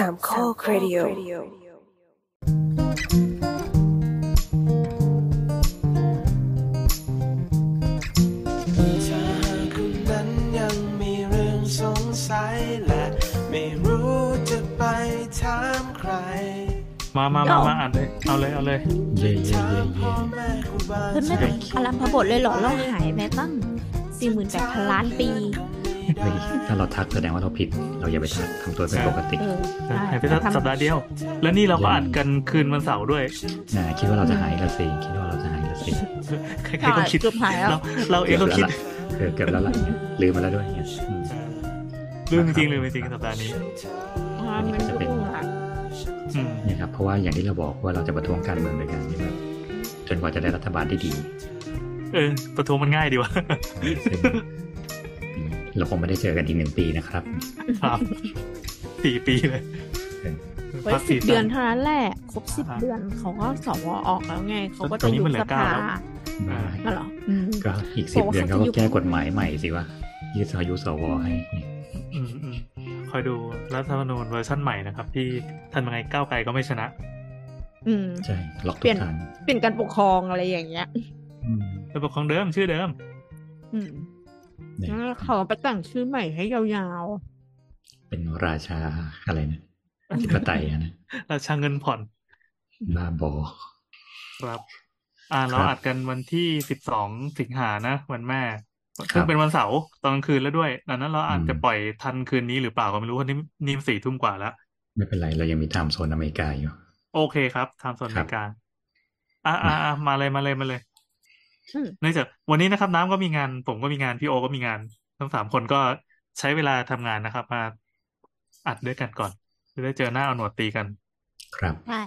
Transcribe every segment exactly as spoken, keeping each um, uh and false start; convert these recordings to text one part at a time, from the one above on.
สามข้อเรดิโอถ้าหากคุณนั้นยังมีเรื่องสงสัยและไม่รู้จะไปถามใครมามามามาอ่านเลยเอาเลยเอาเลยเย่เย่เย่เย่คุณไม่เป็นอลัมพบทเลยเหรอเราหายไปตั้งสี่หมื่นแปดพันล้านปีถ้าเราทักแสดงว่าเราผิดเราอย่าไปทักทำตัวเป็นปกติหายไปสัปดาห์เดียวและนี่เราก็อัดกันคืนวันเสาร์ด้วยนะคิดว่าเราจะหายละสิคิดว่าเราจะหายละสิใครๆก็คิดเราเราเองก็คิดเกือบแล้วล่ะลืมมาแล้วด้วยเนี่ยลืมจริงลืมจริงสัปดาห์นี้มันจะเป็นเนี่ยครับเพราะว่าอย่างที่เราบอกว่าเราจะประท้วงการเมืองด้วยกันนี่แบบจนกว่าจะได้รัฐบาลที่ดีเออประท้วงมันง่ายดีวะเราคงไม่ได้เจอกันอีกหนึ่งปีนะครับครับสี่ปีเลยไว้สิบเดือนเท่านั้นแหละครบสิบเดือนเขาก็สวออกแล้วไงเขาก็จะยุบสภาก็หรอก็อีกสิบเดือนเขาก็แก้กฎหมายใหม่สิวะยืดอายุสวให้คอยดูรัฐธรรมนูญเวอร์ชันใหม่นะครับที่ท่านยังไงก้าวไกลก็ไม่ชนะอืมใช่ล็อกทุกทางเปลี่ยนการปกครองอะไรอย่างเงี้ยการปกครองเดิมชื่อเดิมอืมขอไปตั้งชื่อใหม่ให้ยาวๆเป็นราชาอะไรนะธิปไตยนะราชาเงินผ่อนบ้าบอครับอ่าเราอัดกันวันที่สิบสองสิงหานะวันแม่ซึ่งเป็นวันเสาร์ตอนกลางคืนแล้วด้วยดังนั้นเราอาจจะปล่อยทันคืนนี้หรือเปล่าก็ไม่รู้เพราะนี่นี่สี่ทุ่มกว่าแล้วไม่เป็นไรเรายังมีไทม์โซนอเมริกาอยู่โอเคครับไทม์โซนอเมริกาอ่ะอ่ะอ่ะมาเลยมาเลยมาเลยเนื่องจากวันนี้นะครับน้ำก็มีงานผมก็มีงานพี่โอก็มีงานทั้งสามคนก็ใช้เวลาทำงานนะครับมาอัดด้วยกันก่อนจะได้เจอหน้าเอาหนวดตีกันครับใช่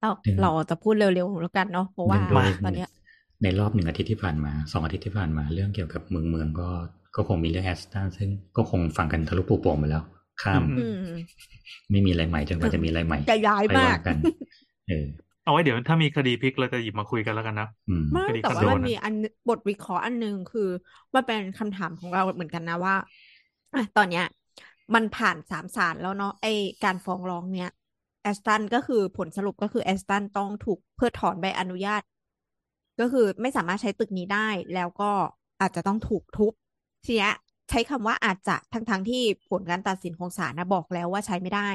เราเราจะพูดเร็วๆแล้วกันเนาะเพราะว่าตอนเนี้ยในรอบหนึ่งอาทิตย์ที่ผ่านมาสองอาทิตย์ที่ผ่านมาเรื่องเกี่ยวกับเมืองเมืองก็ก็คงมีเรื่องแอสตันซึ่งก็คงฟังกันทะลุปูโป่งไปแล้วข้ามไม่มีอะไรใหม่จนกว่าจะมีอะไรใหม่จะย้ายมากกันเออเอาไว้เดี๋ยวถ้ามีคดีพลิกเราจะหยิบมาคุยกันแล้วกันนะไม่แต่ว่ามันมีอันบทวิเคราะห์อันนึงคือว่าเป็นคำถามของเราเหมือนกันนะว่าตอนเนี้ยมันผ่านสามศาลแล้วเนาะไอการฟ้องร้องเนี้ยแอสตันก็คือผลสรุปก็คือแอสตันต้องถูกเพิกถอนใบอนุญาตก็คือไม่สามารถใช้ตึกนี้ได้แล้วก็อาจจะต้องถูกทุบทีนี้ใช้คำว่าอาจจะทั้งทั้งที่ผลการตัดสินของศาลนะบอกแล้วว่าใช้ไม่ได้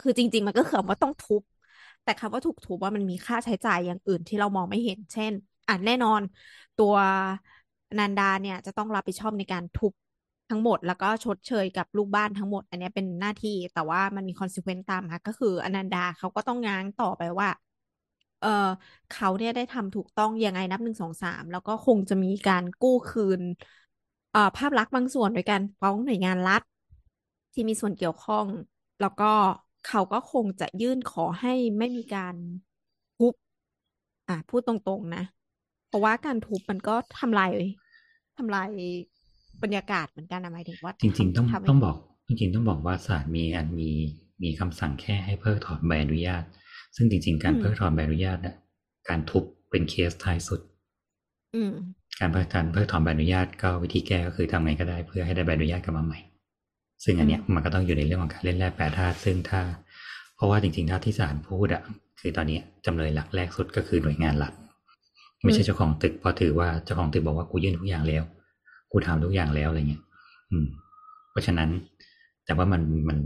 คือจริงๆมันก็คือว่าต้องทุบแต่คำว่าถูกทุบว่ามันมีค่าใช้จ่ายอย่างอื่นที่เรามองไม่เห็นเช่นอ่ะแน่นอนตัวนันดาเนี่ยจะต้องรับผิดชอบในการทุบทั้งหมดแล้วก็ชดเชยกับลูกบ้านทั้งหมดอันนี้เป็นหน้าที่แต่ว่ามันมีคอนซิเควนซ์ตามมาก็คืออนันดาเขาก็ต้องง้างต่อไปว่าเออเขาเนี่ยได้ทำถูกต้องยังไงนับหนึ่งสองสามแล้วก็คงจะมีการกู้คืนเอ่อภาพลักษณ์บางส่วนโดยการฟ้องหน่วยงานรัฐที่มีส่วนเกี่ยวข้องแล้วก็เขาก็คงจะยื่นขอให้ไม่มีการทุบอ่ะพูดตรงๆนะเพราะว่าการทุบมันก็ทำลายทำลายบรรยากาศเหมือนกันนะหมายถึงว่าจริงๆต้องต้องบอกจริงๆต้องบอกว่าศาลมีอันมีมีคำสั่งแค่ให้เพิกถอนใบอนุญาตซึ่งจริงๆการเพิกถอนใบอนุญาตนะการทุบเป็นเคสท้ายสุดการเพิกการเพิกถอนใบอนุญาตก็วิธีแก้ก็คือทำไงก็ได้เพื่อให้ได้ใบอนุญาตกลับมาใหม่ซึ่งอันเนี้ยมันก็ต้องอยู่ในเรื่องของการเล่นแร่แปรธาตุซึ่งถ้าเพราะว่าจริงๆถ้าที่ศาลพูดอะคือตอนนี้จำเลยหลักแรกสุดก็คือหน่วยงานหลักไม่ใช่เจ้าของตึกพอถือว่าเจ้าของตึกบอกว่ากูยื่นทุกอย่างแล้วกูทำทุกอย่างแล้วอะไรเงี้ยอืมเพราะฉะนั้นแต่ว่ามันมัน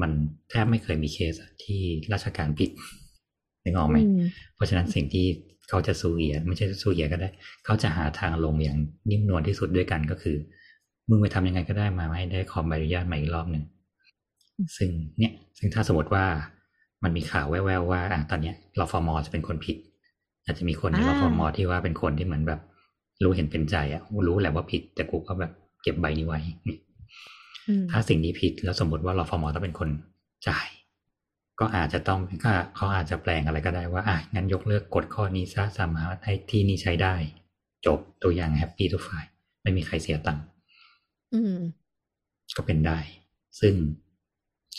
มันแทบไม่เคยมีเคสที่ราชการผิดนึกออกไหมเพราะฉะนั้นสิ่งที่เขาจะสู้เอียไม่ใช่สู้เอียก็ได้เขาจะหาทางลงอย่างนิ่มนวลที่สุดด้วยกันก็คือมึงไปทำยังไงก็ได้มาให้ได้ขอใบอนุญาตใหม่อีกรอบหนึ่งซึ่งเนี่ยซึ่งถ้าสมมติว่ามันมีข่าวแว่วๆว่าตอนเนี้ยรฟม.จะเป็นคนผิดอาจจะมีคนในรฟม.ที่ว่าเป็นคนที่เหมือนแบบรู้เห็นเป็นใจอะรู้แหละว่าผิดแต่กูก็แบบเก็บใบนี้ไว้ถ้าสิ่งนี้ผิดแล้วสมมติว่ารฟม.ต้องเป็นคนจ่ายก็อาจจะต้องก็เขาอาจจะแปลงอะไรก็ได้ว่าอ่ะงั้นยกเลิกกฎข้อนี้ซะสามารถให้ที่นี้ใช้ได้จบตัวอย่างแฮปปี้ทุกฝ่ายไม่มีใครเสียตังค์อืมก็เป็นได้ซึ่ง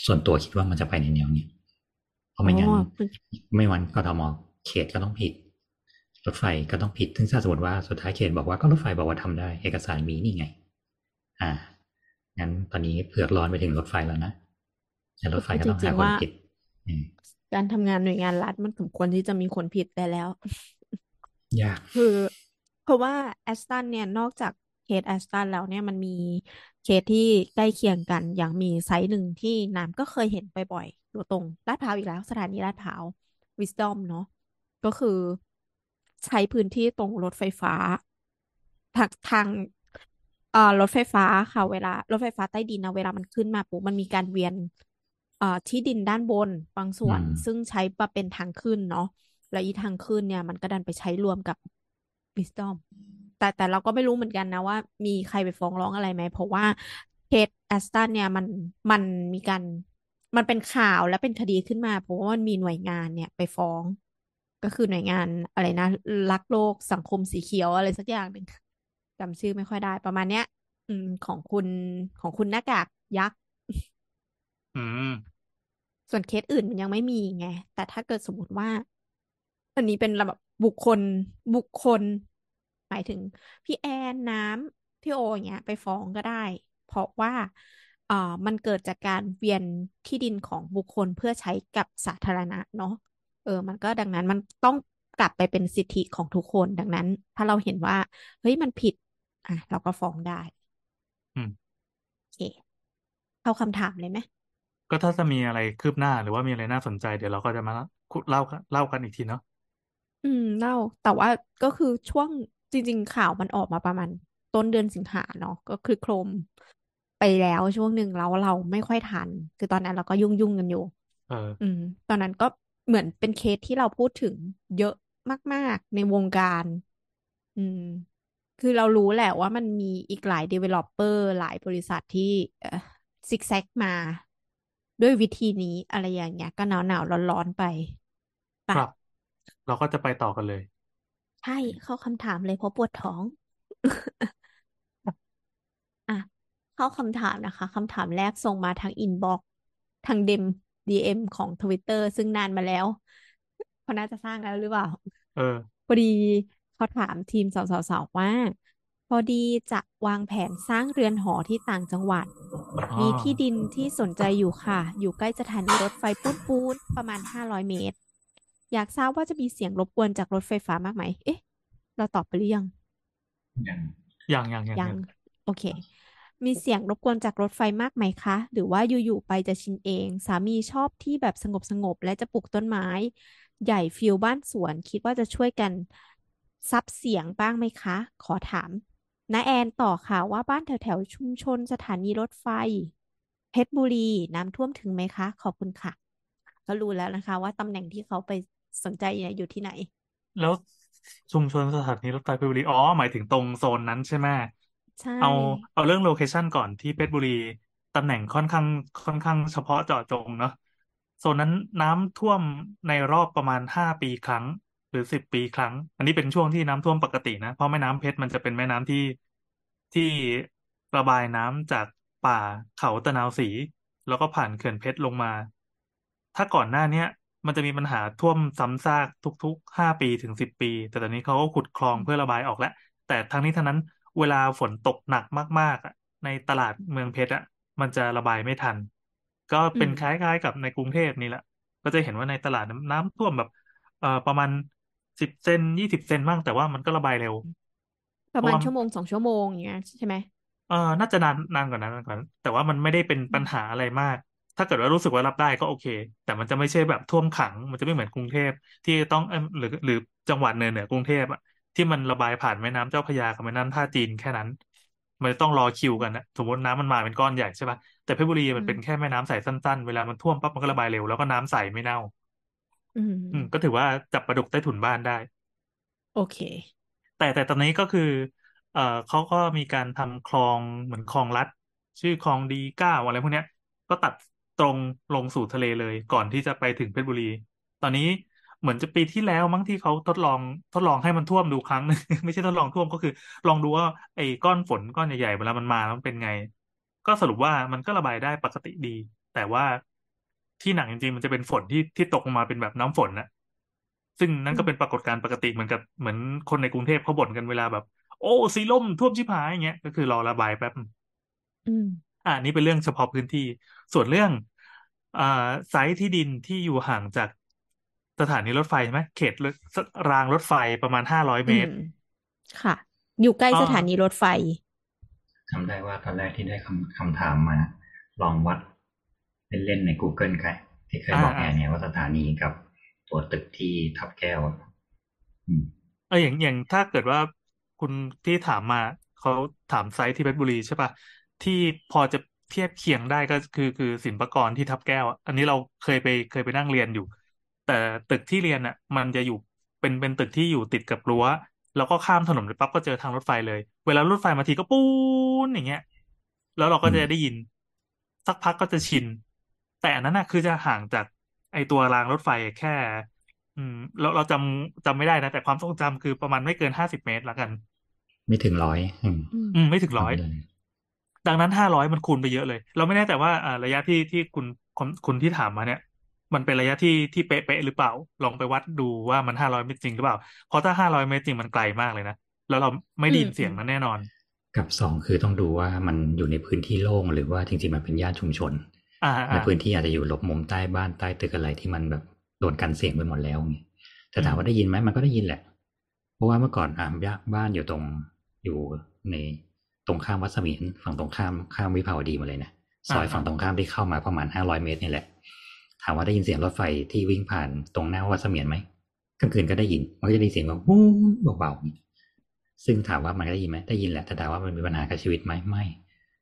ส่วนตัวคิดว่ามันจะไปในแนวนี้เพราะไม่งั้นไม่วันกทม.เขตก็ต้องผิดรถไฟก็ต้องผิดถึงถ้าสมมติว่าสุดท้ายเขตบอกว่าก็รถไฟบอกว่าทำได้เอกสารมีนี่ไงอ่างั้นตอนนี้เผือกร้อนไปถึงรถไฟแล้วนะ รถไฟก็ต้องหาคนผิดการทำงานหน่วยงานรัฐมันสมควรที่จะมีคนผิดไปแล้วยากคือเพราะว่าแอสตันเนี่ยนอกจากเคสแอสตันแล้วเนี่ยมันมีเคสที่ใกล้เคียงกันอย่างมีไซต์หนึ่งที่น้ำก็เคยเห็นบ่อยๆอยู่ตรงลาดพร้าวอีกแล้วสถานีลาดพร้าววิสดอมเนาะก็คือใช้พื้นที่ตรงรถไฟฟ้าทางทางเอ่อรถไฟฟ้าค่ะเวลารถไฟฟ้าใต้ดินนะเวลามันขึ้นมาปุ๊บมันมีการเวียนเอ่อที่ดินด้านบนบางส่วนซึ่งใช้มาเป็นทางขึ้นเนาะแล้วอีทางขึ้นเนี่ยมันก็ดันไปใช้รวมกับวิสดอมแต่แต่เราก็ไม่รู้เหมือนกันนะว่ามีใครไปฟ้องร้องอะไรไหมเพราะว่าเคสแอสตันเนี่ยมันมันมีการมันเป็นข่าวและเป็นคดีขึ้นมาเพราะว่ามันมีหน่วยงานเนี่ยไปฟ้องก็คือหน่วยงานอะไรนะรักโลกสังคมสีเขียวอะไรสักอย่างหนึ่งจำชื่อไม่ค่อยได้ประมาณเนี้ยของคุณของคุณหน้ากากยักษ์ส่วนเคสอื่นมันยังไม่มีไงแต่ถ้าเกิดสมมติว่าอันนี้เป็นแบบบุคคลบุคคลหมายถึงพี่แอนน้ำพี่โออย่างเงี้ยไปฟ้องก็ได้เพราะว่าเอ่อมันเกิดจากการเวียนที่ดินของบุคคลเพื่อใช้กับสาธารณะเนาะเออมันก็ดังนั้นมันต้องกลับไปเป็นสิทธิของทุกคนดังนั้นถ้าเราเห็นว่าเฮ้ยมันผิดอ่ะเราก็ฟ้องได้อืมโอเคเข้าคำถามเลยไหมก็ถ้าจะมีอะไรคืบหน้าหรือว่ามีอะไรน่าสนใจเดี๋ยวเราก็จะมาเล่าเล่ากันอีกทีเนาะอืมเล่าแต่ว่าก็คือช่วงจริงๆข่าวมันออกมาประมาณต้นเดือนสิงหาเนาะก็คือโครมไปแล้วช่วงหนึ่งแล้วเราไม่ค่อยทันคือตอนนั้นเราก็ยุ่งๆกันอยู่เอออืมตอนนั้นก็เหมือนเป็นเคสที่เราพูดถึงเยอะมากๆในวงการอืมคือเรารู้แหละว่ามันมีอีกหลาย developer หลายบริษัทที่ซิกแซกมาด้วยวิธีนี้อะไรอย่างเงี้ยก็หนาวๆร้อนๆไปครับเราก็จะไปต่อกันเลยใช่เข้าคำถามเลยเพราะปวดท้อง อ่ะเข้าคำถามนะคะคำถามแรกส่งมาทางอินบ็อกซ์ทางเดม ดี เอ็ม ของ Twitter ซึ่งนานมาแล้วเขาน่าจะสร้างแล้วหรือเปล่าเออพอดีเขาถามทีมสาวๆว่าพอดีจะวางแผนสร้างเรือนหอที่ต่างจังหวัดมีที่ดินที่สนใจอยู่ค่ะอยู่ใกล้สถานีรถไฟปูนๆประมาณห้าร้อยเมตรอยากทราบว่าจะมีเสียงรบกวนจากรถไฟฟ้ามากไหมเอ๊ะเราตอบไปหรือยังยังยังยังยังโอเคมีเสียงรบกวนจากรถไฟมากไหมคะหรือว่าอยู่ๆไปจะชินเองสามีชอบที่แบบสงบๆและจะปลูกต้นไม้ใหญ่ฟิลบ้านสวนคิดว่าจะช่วยกันซับเสียงบ้างไหมคะขอถามน้าแอนต่อค่ะว่าบ้านแถวๆชุมชนสถานีรถไฟเพชรบุรีน้ำท่วมถึงไหมคะขอบคุณค่ะก็รู้แล้วนะคะว่าตำแหน่งที่เขาไปสนใจอยู่ที่ไหนแล้วชุมชนสถานีรถไฟเพชรบุรีอ๋อหมายถึงตรงโซนนั้นใช่ไหมใช่เอาเอาเรื่องโลเคชั่นก่อนที่เพชรบุรีตำแหน่งค่อนข้างค่อนข้างเฉพาะเจาะจงเนาะโซนนั้นน้ำท่วมในรอบประมาณห้าปีครั้งหรือสิบปีครั้งอันนี้เป็นช่วงที่น้ำท่วมปกตินะเพราะแม่น้ำเพชรมันจะเป็นแม่น้ำที่ที่ระบายน้ำจากป่าเขาตะนาวศรีแล้วก็ผ่านเขื่อนเพชรลงมาถ้าก่อนหน้าเนี้ยมันจะมีปัญหาท่วมซ้ำซากทุกๆห้าปีถึงสิบปีแต่ตอนนี้เขาก็ขุดคลองเพื่อระบายออกแล้วแต่ทั้งนี้ทั้งนั้นเวลาฝนตกหนักมากๆอ่ะในตลาดเมืองเพชรอ่ะมันจะระบายไม่ทันก็เป็นคล้ายๆกับในกรุงเทพนี่แหละก็จะเห็นว่าในตลาดน้ำท่วมแบบเอ่อประมาณสิบเซนยี่สิบเซนบ้างแต่ว่ามันก็ระบายเร็วประมาณชั่วโมงสองชั่วโมงอย่างเงี้ยใช่ไหมเออน่าจะนานนานกว่านั้นก่อนแต่ว่ามันไม่ได้เป็นปัญหาอะไรมากถ้าเกิดว่ารู้สึกว่ารับได้ก็โอเคแต่มันจะไม่ใช่แบบท่วมขังมันจะไม่เหมือนกรุงเทพที่ต้องหรือหรือจังหวัดเหนือเหนือกรุงเทพอ่ะที่มันระบายผ่านแม่น้ำเจ้าพระยากับแม่น้ำท่าจีนแค่นั้นมันต้องรอคิวกันนะสมมติน้ำมันมาเป็นก้อนใหญ่ใช่ป่ะแต่เพชรบุรีมันเป็นแค่แม่น้ำใสสั้นๆเวลามันท่วมปั๊บมันก็ระบายเร็วแล้วก็น้ำใสไม่เน่าอืมก็ถือว่าจับปลาดุกใต้ถุนบ้านได้โอเคแต่แต่ตอนนี้ก็คือเอ่อเขาก็มีการทำคลองเหมือนคลองลัดชื่อคลองดีเก้าอะไรพวกเนี้ยก็ตัดตรงลงสู่ทะเลเลยก่อนที่จะไปถึงเพชรบุรีตอนนี้เหมือนจะปีที่แล้วมั้งที่เขาทดลองทดลองให้มันท่วมดูครั้งนึง ไม่ใช่ทดลองท่วมก็คือลองดูว่าไอ้ก้อนฝนก้อนใหญ่ๆเวลามันมามันเป็นไงก็สรุปว่ามันก็ระบายได้ปกติดีแต่ว่าที่หนักจริงๆมันจะเป็นฝนที่ที่ตกมาเป็นแบบน้ำฝนนะซึ่งนั่นก็เป็นปรากฏการณ์ปกติเหมือนกับเหมือนคนในกรุงเทพเขาบ่นกันเวลาแบบโอ้สีล่มท่วมชิบหายอย่างเงี้ยก็คือรอระบายแป๊บอืมอ่านี่เป็นเรื่องเฉพาะพื้นที่ส่วนเรื่อง อ่าไซต์ที่ดินที่อยู่ห่างจากสถานีรถไฟใช่ไหมเขตรถรางรถไฟประมาณห้าร้อยอืเมม ตรค่ะ อยู่ใกล้อ๋อสถานีรถไฟ จำได้ว่าตอนแรกที่ได้คำคำถามมา ลองวัดเล่นๆใน Google ค่ะที่เคยอ่าบอกแออ่า ร์เนี่ยว่าสถานีกับตัวตึกที่ทับแก้วอะอืมเอออย่างอย่างถ้าเกิดว่าคุณที่ถามมาเขาถามไซต์ที่เพชรบุรีใช่ปะที่พอจะเทียบเคียงได้ก็คือคือศิลปากรที่ทับแก้วอะอันนี้เราเคยไปเคยไปนั่งเรียนอยู่ แต่ตึกที่เรียนอ่ะ มันจะอยู่เป็นเป็นตึกที่อยู่ติดกับรั้วแล้วก็ข้ามถนนไปปั๊บก็เจอทางรถไฟเลย เวลารถไฟมาทีก็ปูนอย่างเงี้ย แล้วเราก็อืจะมได้ยิน สักพักก็จะชิน แต่อันนั้นน่ะคือจะห่างจากไอตัวรางรถไฟแค่ อืมเราเราจำจำไม่ได้นะ แต่ความทรงจำคือประมาณไม่เกินห้าสิบเมตรละกัน ไม่ถึงร้อยอืมอืม อืม ไม่ถึงร้อย จำได้ ดังนั้นห้าร้อยมันคูณไปเยอะเลย เราไม่แน่ใจว่าอ่าระยะที่ที่คุณคุณคุณที่ถามมาเนี่ย มันเป็นระยะที่ที่เป๊ะเป๊ะหรือเปล่า ลองไปวัดดูว่ามันห้าร้อยเมตรจริงหรือเปล่า เพราะถ้าห้าร้อยเมตรจริงมันไกลมากเลยนะ แล้วเราไม่อืได้มยินเสีอืยงม นั้นแน่นอน กับสองคือต้องดูว่ามันอยู่ในพื้นที่โล่งหรือว่าจริงๆมันเป็นย่านชุมชน อ่าและอ่า พื้นที่อาจจะอยู่หลบมุมใต้บ้านใต้ตึกอะไรที่มันแบบโดนกันเสียงไปหมดแล้วไงแต่อืถามม ว่าได้ยินไหมมันก็ได้ยินแหละ เพราะว่าเมื่อก่อนอ่ะยากบ้านอยู่ตรงอยู่ในตรงข้ามวัดเสมียนฝั่งตรงข้ามข้ามวิภาวดีมาเลยนะซอ่าอยอ่าฝั่งตรงข้ามที่เข้ามาประมาณห้าร้อยเมตรนี่แหละ ถามว่าได้ยินเสียงรถไฟที่วิ่งผ่านตรงหน้าวัดเสมียนไหมกลางคืนก็ได้ยินมันก็จะได้ยินเสียงแบบวู้วเบาๆ ซึ่งถามว่ามันได้ยินไหมได้ยินแหละแต่ถามว่ามันมีปัญหากับชีวิตไหมไม่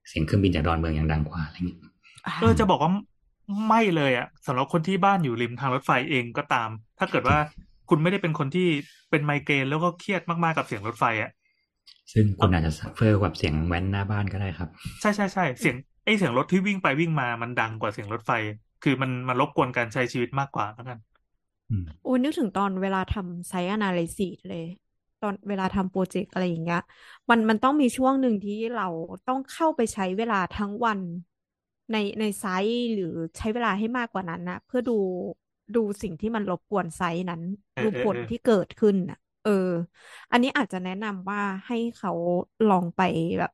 เสียงเครื่องบินจากดอนเมืองยังดังกว่าอะไรเงี้ยอ่า เอออืมจะบอกว่าไม่เลยอ่ะสำหรับคนที่บ้านอยู่ริมทางรถไฟเองก็ตาม ถ้าเกิดว่าคุณไม่ได้เป็นคนที่เป็นไมเกรนแล้วก็เครียดมากๆกับเสียงรถไฟอ่ะซึ่งคุเอา ณอาจจะซัฟเฟอร์กับเสียงแว้นหน้าบ้านก็ได้ครับ ใช่ใช่ใช่เสียงไอเสียงรถที่วิ่งไปวิ่งมามันดังกว่าเสียงรถไฟ คือมันมันรบกวนการใช้ชีวิตมากกว่าแล้วกัน อืมโอ้ยนึกถึงตอนเวลาทำไซต์ analysis เลย ตอนเวลาทำโปรเจกต์อะไรอย่างเงี้ยมันมันต้องมีช่วงหนึ่งที่เราต้องเข้าไปใช้เวลาทั้งวันในในไซต์หรือใช้เวลาให้มากกว่านั้นนะเพื่อดูดูสิ่งที่มันรบกวนไซต์นั้น เออดูเออผลเออที่เกิดขึ้นน่ะ เออ อันนี้อาจจะแนะนำว่าให้เขาลองไปแบบ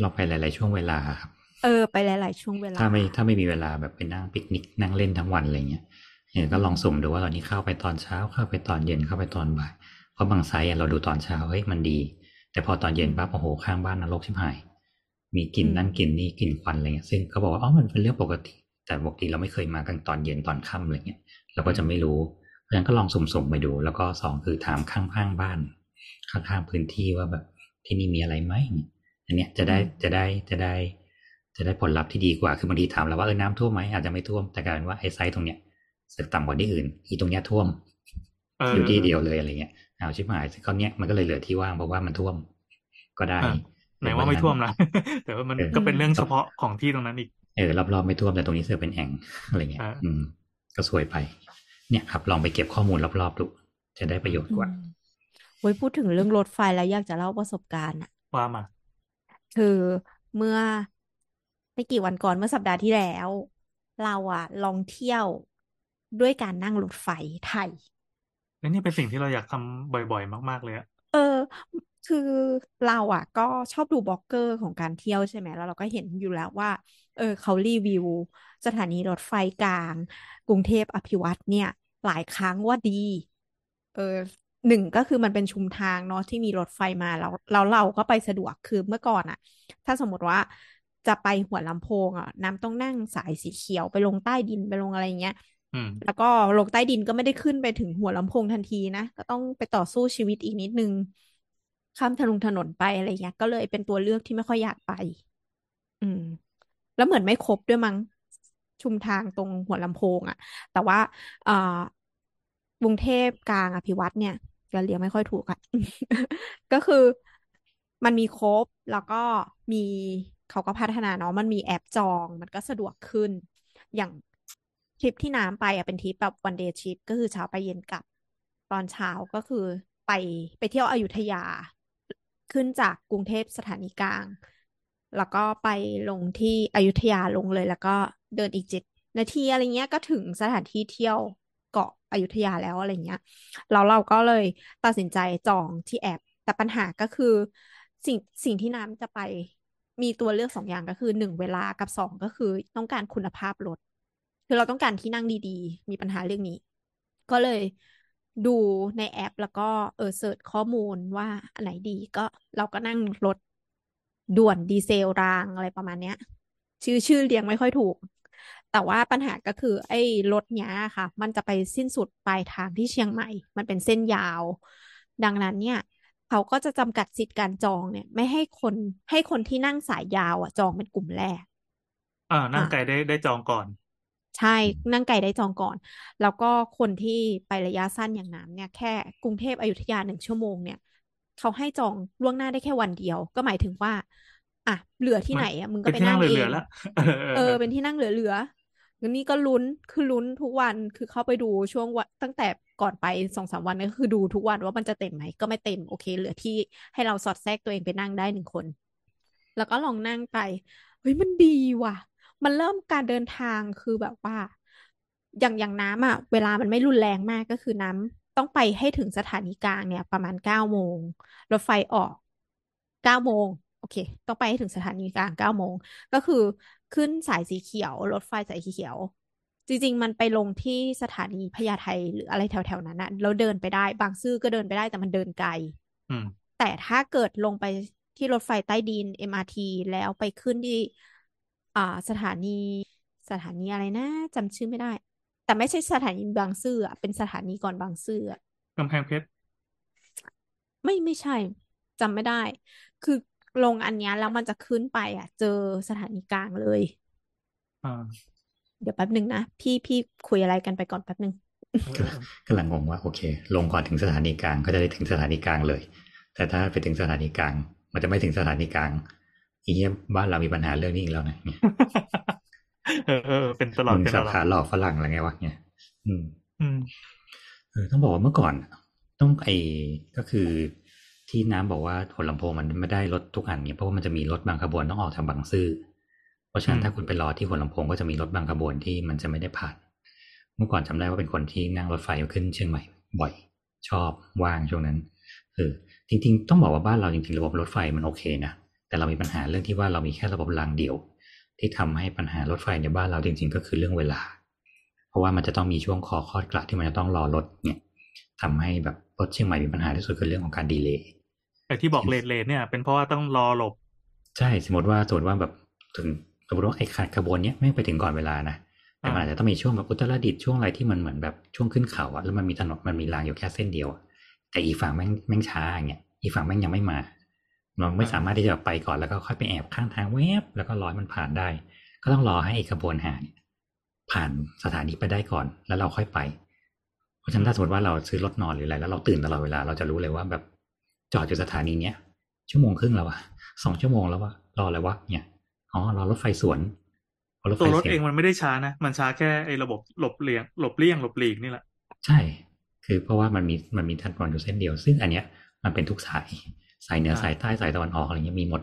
เราไปหลาย ๆ ช่วงเวลาครับ เออ ไปหลาย ๆ ช่วงเวลา ถ้าไม่ถ้าไม่มีเวลาแบบไปนั่งปิกนิกนั่งเล่นทั้งวันอะไรเงี้ยเออก็ลองสุ่มดูว่าตอนนี้เข้าไปตอนเช้าเข้าไปตอนเย็นเข้าไปตอนบ่าย เพราะบางไซต์อะเราดูตอนเช้าเฮ้ยมันดี แต่พอตอนเย็นอืม ปั๊บโอ้โหข้างบ้านนรกชิบหาย มีกลิ่นอืม นั่นกลิ่นนี่กลิ่นควันอะไรเงี้ยซึ่งเขาบอกว่าอ๋อมันเป็นเรื่องปกติ แต่ปกติเราไม่เคยมากันตอนเย็นตอนค่ำอะไรเงี้ยเราก็อืจะม ไม่รู้เพราะฉะนั้นก็ลองสุ่มๆไปดู แล้วก็สองคือถามข้างๆบ้าน ข้างๆพื้นที่ว่าแบบที่นี่มีอะไรไหม อันเนี้ยจะอืได้ม จะได้จะได้ จะได้ผลลัพธ์ที่ดีกว่า คือบางทีถามเราว่าเออน้ำท่วมไหมอาจจะไม่ท่วม แต่กลายเป็นว่าไอ้ไซต์ตรงเนี้ยเสึกต่ำกว่าที่อื่น อีตรงเนี้ยท่วม เอออยู่ที่เออเดียวเลยอะไรเงี้ยเอาชิบหายซึ่งคราวเนี้ยมันก็เลยเหลือที่ว่างเพราะว่ามันท่วมก็ได้ อ่าไหนเออเพว่าราะไม่ฉะนั้นท่วมละ แต่ว่ามันเออก็เป็นเรื่องเฉก็พาะของที่ตรงนั้นอีก เออรอบๆไม่ท่วมแต่ตรงนี้เสือเป็นแอ่ง อะไรเงี้ย อ่า อืม ก็สวยไป เนี่ยครับลองไปเก็บข้อมูลรอบๆดูจะได้ประโยชน์อืกว่า มโอ้ยพูดถึงเรื่องรถไฟแล้วอยากจะเล่าประสบการณ์อะ ว่ามา คือเมื่อไม่กี่วันก่อนเมื่อสัปดาห์ที่แล้ว เราอะลองเที่ยวด้วยการนั่งรถไฟไทย และนี่เป็นสิ่งที่เราอยากทำบ่อยๆ มากๆเลยอะเออ คือเราอะก็ชอบดูบล็อกเกอร์ของการเที่ยวใช่ไหมแล้วเราก็เห็นอยู่แล้วว่า เออเขารีวิว สถานีรถไฟกลาง กรุงเทพอภิวัตน์เนี่ย หลายครั้งว่าดี เออหนึ่งก็คือมันเป็นชุมทางเนาะที่มีรถไฟมาแล้วแล้วเราก็ไปสะดวกคือเมื่อก่อนอะถ้าสมมติว่าจะไปหัวลำโพงอะน้ำต้องนั่งสายสีเขียวไปลงใต้ดินไปลงอะไรอย่างเงี้ย อืม แล้วก็ลงใต้ดินก็ไม่ได้ขึ้นไปถึงหัวลำโพงทันทีนะ ก็ต้องไปต่อสู้ชีวิตอีกนิดนึง ข้ามทะลุงถนนไปอะไรอย่างเงี้ย ก็เลยเป็นตัวเลือกที่ไม่ค่อยอยากไป อืม แล้วเหมือนไม่ครบด้วยมั้งชุมทางตรงหัวลำโพงอะแต่ว่าเอ่อกรุงเทพกลางอภิวัตน์เนี่ยจะเรียกไม่ค่อยถูกอะ ก็คือมันมีครบแล้วก็มีเขาก็พัฒนาเนาะมันมีแอปจองมันก็สะดวกขึ้น อย่างทริปที่น้ำไปอะเป็นทริปแบบวันเดย์ทริปก็คือเช้าไปเย็นกลับ ตอนเช้าก็คือไปไปเที่ยวอยุธยา ขึ้นจากกรุงเทพสถานีกลาง แล้วก็ไปลงที่อยุธยาลงเลย แล้วก็เดินอีกเจ็ดนาทีอะไรเงี้ยก็ถึงสถานที่เที่ยวเกาะอยุธยาแล้วอะไรเงี้ยแล้วเราก็เลยตัดสินใจจองที่แอป แต่ปัญหาก็คือสิ่งสิ่งที่น้ำจะไปมีตัวเลือกสองอย่างก็คือหนึ่งเวลากับสองก็คือต้องการคุณภาพรถ คือเราต้องการที่นั่งดีๆมีปัญหาเรื่องนี้ก็เลยดูในแอปแล้วก็เออเสิร์ชข้อมูลว่าอันไหนดีก็เราก็นั่งรถด่วนดีเซลรางอะไรประมาณเนี้ยชื่อชื่อเรียงไม่ค่อยถูก แต่ว่าปัญหาก็คือไอ้รถเนี้ยค่ะ มันจะไปสิ้นสุดปลายทางที่เชียงใหม่ มันเป็นเส้นยาว ดังนั้นเนี่ย เขาก็จะจำกัดสิทธิ์การจองเนี่ย ไม่ให้คนให้คนที่นั่งสายยาวอ่ะจองเป็นกลุ่มแรก อ่า นั่อ่ะ งไกลได้ได้จองก่อน ใช่นั่งไกลได้จองก่อน แล้วก็คนที่ไประยะสั้นอย่างน้ำเนี่ยแค่กรุงเทพอยุธยาหนึ่งชั่วโมงเนี่ย เขาให้จองล่วงหน้าได้แค่วันเดียว ก็หมายถึงว่า อ่ะเหลือที่มัไหนนอ่ะมึงเป็ก็นไปที่นั่นั่งงเหเอลือง ละเออเออเออเออเป็นที่นั่งเหลือๆงั้นนี่ก็ลุ้นคือลุ้นทุกวันคือเข้าไปดูช่วงวันตั้งแต่ก่อนไปสองสามวันก็คือดูทุกวันว่ามันจะเต็มไหมก็ไม่เต็มโอเค เหลือที่ให้เราสอดแทรกตัวเองไปนั่งได้หนึ่งคน แล้วก็ลองนั่งไปเฮ้ยมันดีว่ะ มันเริ่มการเดินทางคือแบบว่า อย่างอย่างน้ำอ่ะ เวลามันไม่รุนแรงมากก็คือน้ำต้องไปให้ถึงสถานีกลางเนี่ย ประมาณเก้าโมงรถไฟออกเก้าโมงโอเค ต้องไปให้ถึงสถานีกลางเก้าโมง ก็คือขึ้นสายสีเขียว รถไฟสายสีเขียว จริง ๆ มันไปลงที่สถานีพญาไทหรืออะไรแถวๆนั้นนะเราเดินไปได้ บางซื่อก็เดินไปได้แต่มันเดินไกล อืม แต่ถ้าเกิดลงไปที่รถไฟใต้ดิน เอ็ม อาร์ ที แล้วไปขึ้นที่อ่าสถานีสถานีอะไรนะจำชื่อไม่ได้ แต่ไม่ใช่สถานีบางซื่ออะเป็นสถานีก่อนบางซื่ออะ กำแพงเพชร ไม่ไม่ใช่จำไม่ได้ คือลงอันเนี้ยแล้วมันจะขึ้นไปอ่ะ เจอสถานีกลางเลย อ่า เดี๋ยวแป๊บหนึ่งนะ พี่พี่คุยอะไรกันไปก่อนแป๊บหนึ่ง เออเออเออกำลังงงว่าโอเค ลงก่อนถึงสถานีกลางก็จะได้ถึงสถานีกลางเลย แต่ถ้าไปถึงสถานีกลาง มันจะไม่ถึงสถานีกลางอีเนี้ยบ้านเรามีปัญหาเรื่องนี้อีกแล้วนะเนี่ยเออเออ เป็นตลอด มึงเป็นสัตตบลอด ขาหลอกฝรั่งอะไรไงวะเนี่ยอืม อืม เออต้องบอกว่าเมื่อก่อนต้องไอ้ก็คือที่น้ำบอกว่าหัวลำโพงมันไม่ได้รถทุกอันเนี่ยเพราะว่ามันจะมีรถบางขบวนต้องออกทางบางซื่อเพราะฉะอืนั้นม ถ้าคุณไปรอที่หัวลำโพงก็จะมีรถบางขบวนที่มันจะไม่ได้ผ่าน เมื่อก่อนจำได้ว่าเป็นคนที่นั่งรถไฟขึ้นเชียงใหม่ บ่อย ชอบว่างช่วงนั้นเออจริง ๆ ต้องบอกว่าบ้านเราจริงๆระบบรถไฟมันโอเคนะแต่เรามีปัญหาเรื่องที่ว่าเรามีแค่ระบบรางเดี่ยว ที่ทำให้ปัญหารถไฟในบ้านเราจริง ๆ ก็คือเรื่องเวลา เพราะว่ามันจะต้องมีช่วงคอคอดกลับที่มันจะต้องรอรถเนี่ยทำให้แบบรถเชียงใหม่มีปัญหาที่สุดคือเรื่องของการดีเลย์ ไอ้ที่บอกเลทเลทเนี่ย เป็นเพราะว่าต้องรอหลบ ใช่สมมติว่าสมมติว่าแบบถึงสมมติว่าไอ้ขาขบวนเนี้ยไม่งไปถึงก่อนเวลานะแต่อ่า มันอาจจะต้องมีช่วงแบบอุตรดิตถ์ช่วงอะไรที่มันเหมือนแบบช่วงขึ้นเขาอะแล้วมันมีถนนมันมีรางอยู่แค่เส้นเดียวอะแต่อีกฝั่งแม่งแม่งช้าอย่างเงี้ยอีกฝั่งแม่งยังไม่มาเราไม่อ่า สามารถที่จะไปก่อนแล้วก็ค่อยไปแอบข้างทางแวบแล้วก็รอให้มันผ่านได้ ก็ต้องรอให้ไอ้ขบวนหาเนี่ยผ่านสถานีไปได้ก่อนแล้วเราค่อยไป เพราะฉะนั้นถ้าสมมติว่าเราซื้อรถนอนหรืออะไรแล้วเราตื่นตลอดเวลาเราจะรู้เลยว่าแบบจอดอยู่สถานีเนี้ยชั่วโมงครึ่งแล้วอะ สองชั่วโมงแล้ววะรออะไรวะเนี่ยอ๋อรอรถไฟสวนพอรถตัไฟวรถเสร็เอจงมันไม่ได้ช้านะ มันช้าแค่ไอ้ระบบหลบเลี่ยง หลบเลี่ยงหลบหลีกนี่แหละ ใช่ คือเพราะว่ามันมีมันมีถนนอยู่เส้นเดียว ซึ่งอันเนี้ยมันเป็นทุกสายสายเหนืออ่า สายใต้สายตะวันออกอะไรเงี้ยมีหมด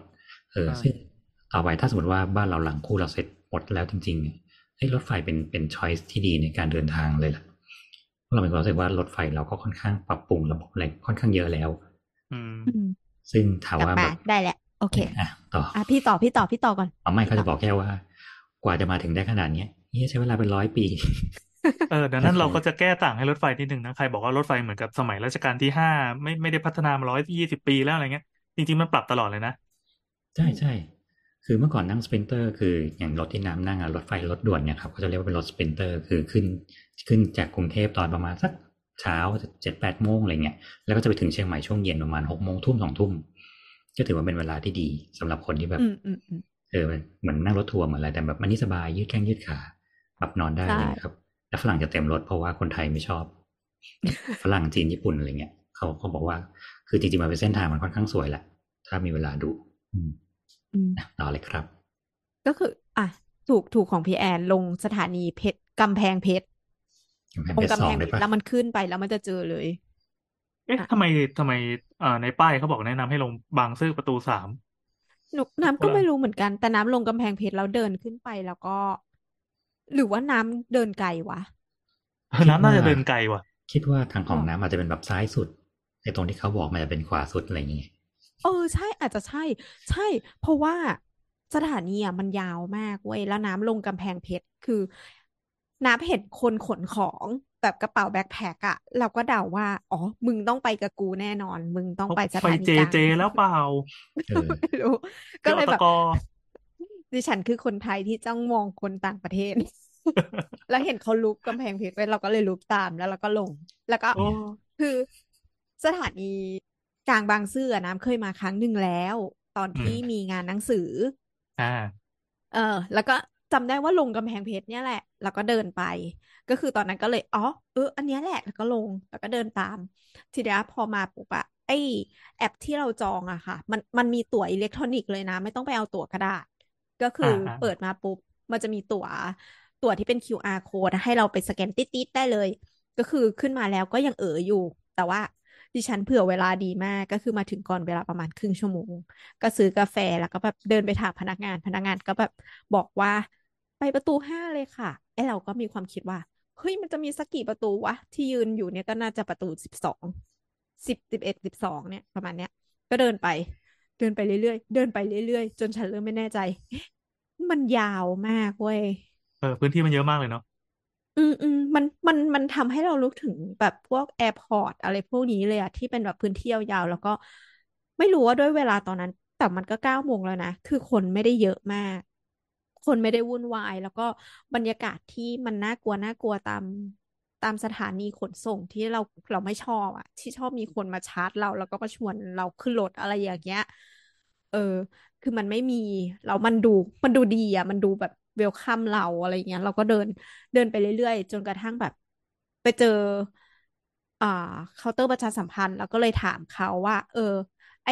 เอออ่า ซึ่งต่อไปถ้าสมมติว่าบ้านเราหลังคู่เราเสร็จหมดแล้วจริงๆเนี่ยเฮ้ยรถไฟเป็นเป็นช้อยส์ที่ดีในการเดินทางเลยล่ะเพราะเราเป็นความรู้สึกว่ารถไฟเราก็ค่อนข้างปรับปรุงระบบอะไรค่อนข้างเยอะแล้ว อืม อืมซึ่งถามกลับว่ามาแบบได้แหละ โอเค อ่ะต่อ อ่ะพี่ต่อพี่ต่อพี่ต่อก่อนเอาไม่พี่เขาต่อ จะบอกแค่ว่า กว่าจะมาถึงได้ขนาดเนี้ยเนี่ยใช้เวลาเป็นร้อยปี เออดังถ้านั้นใครเราก็จะแก้ต่างให้รถไฟนิดนึงนะ ใครบอกว่ารถไฟเหมือนกับสมัยรัชกาลที่ห้าไม่ไม่ได้พัฒนามาร้อยยี่สิบปีแล้วอะไรเงี้ย จริง ๆ มันปรับตลอดเลยนะ ใช่ใช่คือเมื่อก่อนนั่งสปรินเตอร์คืออย่างรถที่น้ำนั่งอะรถไฟรถด่วนเนี่ยครับเขาจะเรียกว่าเป็นรถสปรินเตอร์คือขึ้นขึ้นจากกรุงเทพตอนประมาณสักเช้าเจ็ดแปดโมงอะไรเงี้ยแล้วก็จะไปถึงเชียงใหม่ช่วงเย็นประมาณหกโมงทุ่มสองทุ่มก็ถือว่าเป็นเวลาที่ดีสำหรับคนที่แบอืบมอืมอืมเออเหมือนนั่งรถทัวร์เหมือนอะไรแต่แบบมันนี่สบายยืดแข้งยืดขาปรับนอนได้ใช่ อะไรเงี้ยครับแต่ฝรั่งจะเต็มรถเพราะว่าคนไทยไม่ชอบ ฝรั่งจีนญี่ปุ่นอะไรเงี้ยเขาเขาบอกว่าคือจริงๆมันเป็นเส้นทางมันค่อนข้างสวยแหละถ้ามีเวลาดูอืม อืม ต่อเลยครับ ก็คือ อ่ะ ถูกถูกของพี่แอนลงสถานีเพชรกำแพงเพชรกำแพงตรเพงชรสกำแพองงได้เพชรปะแล้วมันขึ้นไปแล้วมันจะเจอเลย เอ๊ะอ่ะ ทำไมทำไมเอ่อในป้ายเขาบอกแนะนำให้ลงบางซื่อประตูสามหนูเพน้ำก็ราะไม่รู้เหมือนกัน แต่น้ำลงกำแพงเพชรแล้วเดินขึ้นไปแล้วก็ หรือว่าน้ำเดินไกลวะเออคิดน้ำน่าว่า จะเดินไกลว่ะ คิดว่าทางขอ๋อองน้ำอาจจะเป็นแบบซ้ายสุดไอ้ตรงที่เขาบอกมันจะเป็นขวาสุดอะไรอย่างงี้เออใช่อาจจะใช่ ใช่ เพราะว่าสถานีอ่ะมันยาวมากเว้ยแล้วน้ำลงกำแพงเพชรคือ นับเห็นคนขนของแบบกระเป๋าแบ็คแพ็คอะเราก็เดาว่าอ๋อมึงต้องไปกับกูแน่นอนมึงต้องไปสถานีกลางไปเจเจแล้วเปล่าก็เลยแบบดิฉันคือคนไทยที่จ้องมองคนต่างประเทศแล้วเห็นเขาลุกกำแพงเพชรไว้เราก็เลยลุกตามแล้วเราก็ลงแล้วก็คือสถานีกลางบางซื่อน้ำเคยมาครั้งหนึ่งแล้วตอนที่มีงานหนังสืออ่าเออแล้วก็จำได้ว่าลงกำแพงเพชรเนี่ยแหละแล้วก็เดินไปก็คือตอนนั้นก็เลยอ๋อเอออันนี้แหละแล้วก็ลงแล้วก็เดินตามทีเดียวพอมาปุ๊บอะไอแอปที่เราจองอะค่ะมันมันมีตั๋วอิเล็กทรอนิกส์เลยนะไม่ต้องไปเอาตั๋วกระดาษก็คือเปิดมาปุ๊บมันจะมีตั๋วตั๋วที่เป็น คิว อาร์ code ให้เราไปสแกนติ๊ดๆได้เลยก็คือขึ้นมาแล้วก็ยังเอ๋ออยู่แต่ว่าดิฉันเผื่อเวลาดีมากก็คือมาถึงก่อนเวลาประมาณครึ่งชั่วโมงก็ซื้อกาแฟแล้วก็แบบเดินไปถามพนักงานพนักงานก็แบบบอกว่าไปประตูห้าเลยค่ะไอ้เราก็มีความคิดว่าเฮ้ยมันจะมีสักกี่ประตูวะที่ยืนอยู่เนี่ยก็น่าจะประตูสิบสอง สิบ สิบเอ็ด สิบสองเนี่ยประมาณเนี้ยก็เดินไปเดินไปเรื่อยๆเดินไปเรื่อยๆจนฉันเริ่มไม่แน่ใจมันยาวมากเว้ยเออพื้นที่มันเยอะมากเลยเนาะอืมอืมมันมันมันทำให้เราลุกถึงแบบพวกแอร์พอร์ตอะไรพวกนี้เลยอะที่เป็นแบบพื้นที่ยาวๆแล้วก็ไม่รู้ว่าด้วยเวลาตอนนั้นแต่มันก็เก้าโมงแล้วนะคือคนไม่ได้เยอะมากคนไม่ได้วุ่นวายแล้วก็บรรยากาศที่มันน่ากลัวน่ากลัวตามตามสถานีขนส่งที่เราเราไม่ชอบอะที่ชอบมีคนมาชาร์จเราแล้วก็มาชวนเราขึ้นรถอะไรอย่างเงี้ยเออคือมันไม่มีแล้วมันดูมันดูดีอะมันดูแบบเวลคัมเราอะไรเงี้ยเราก็เดินเดินไปเรื่อยๆจนกระทั่งแบบไปเจออ่าเคาน์เตอร์ประชาสัมพันธ์แล้วก็เลยถามเขาว่าเออไอ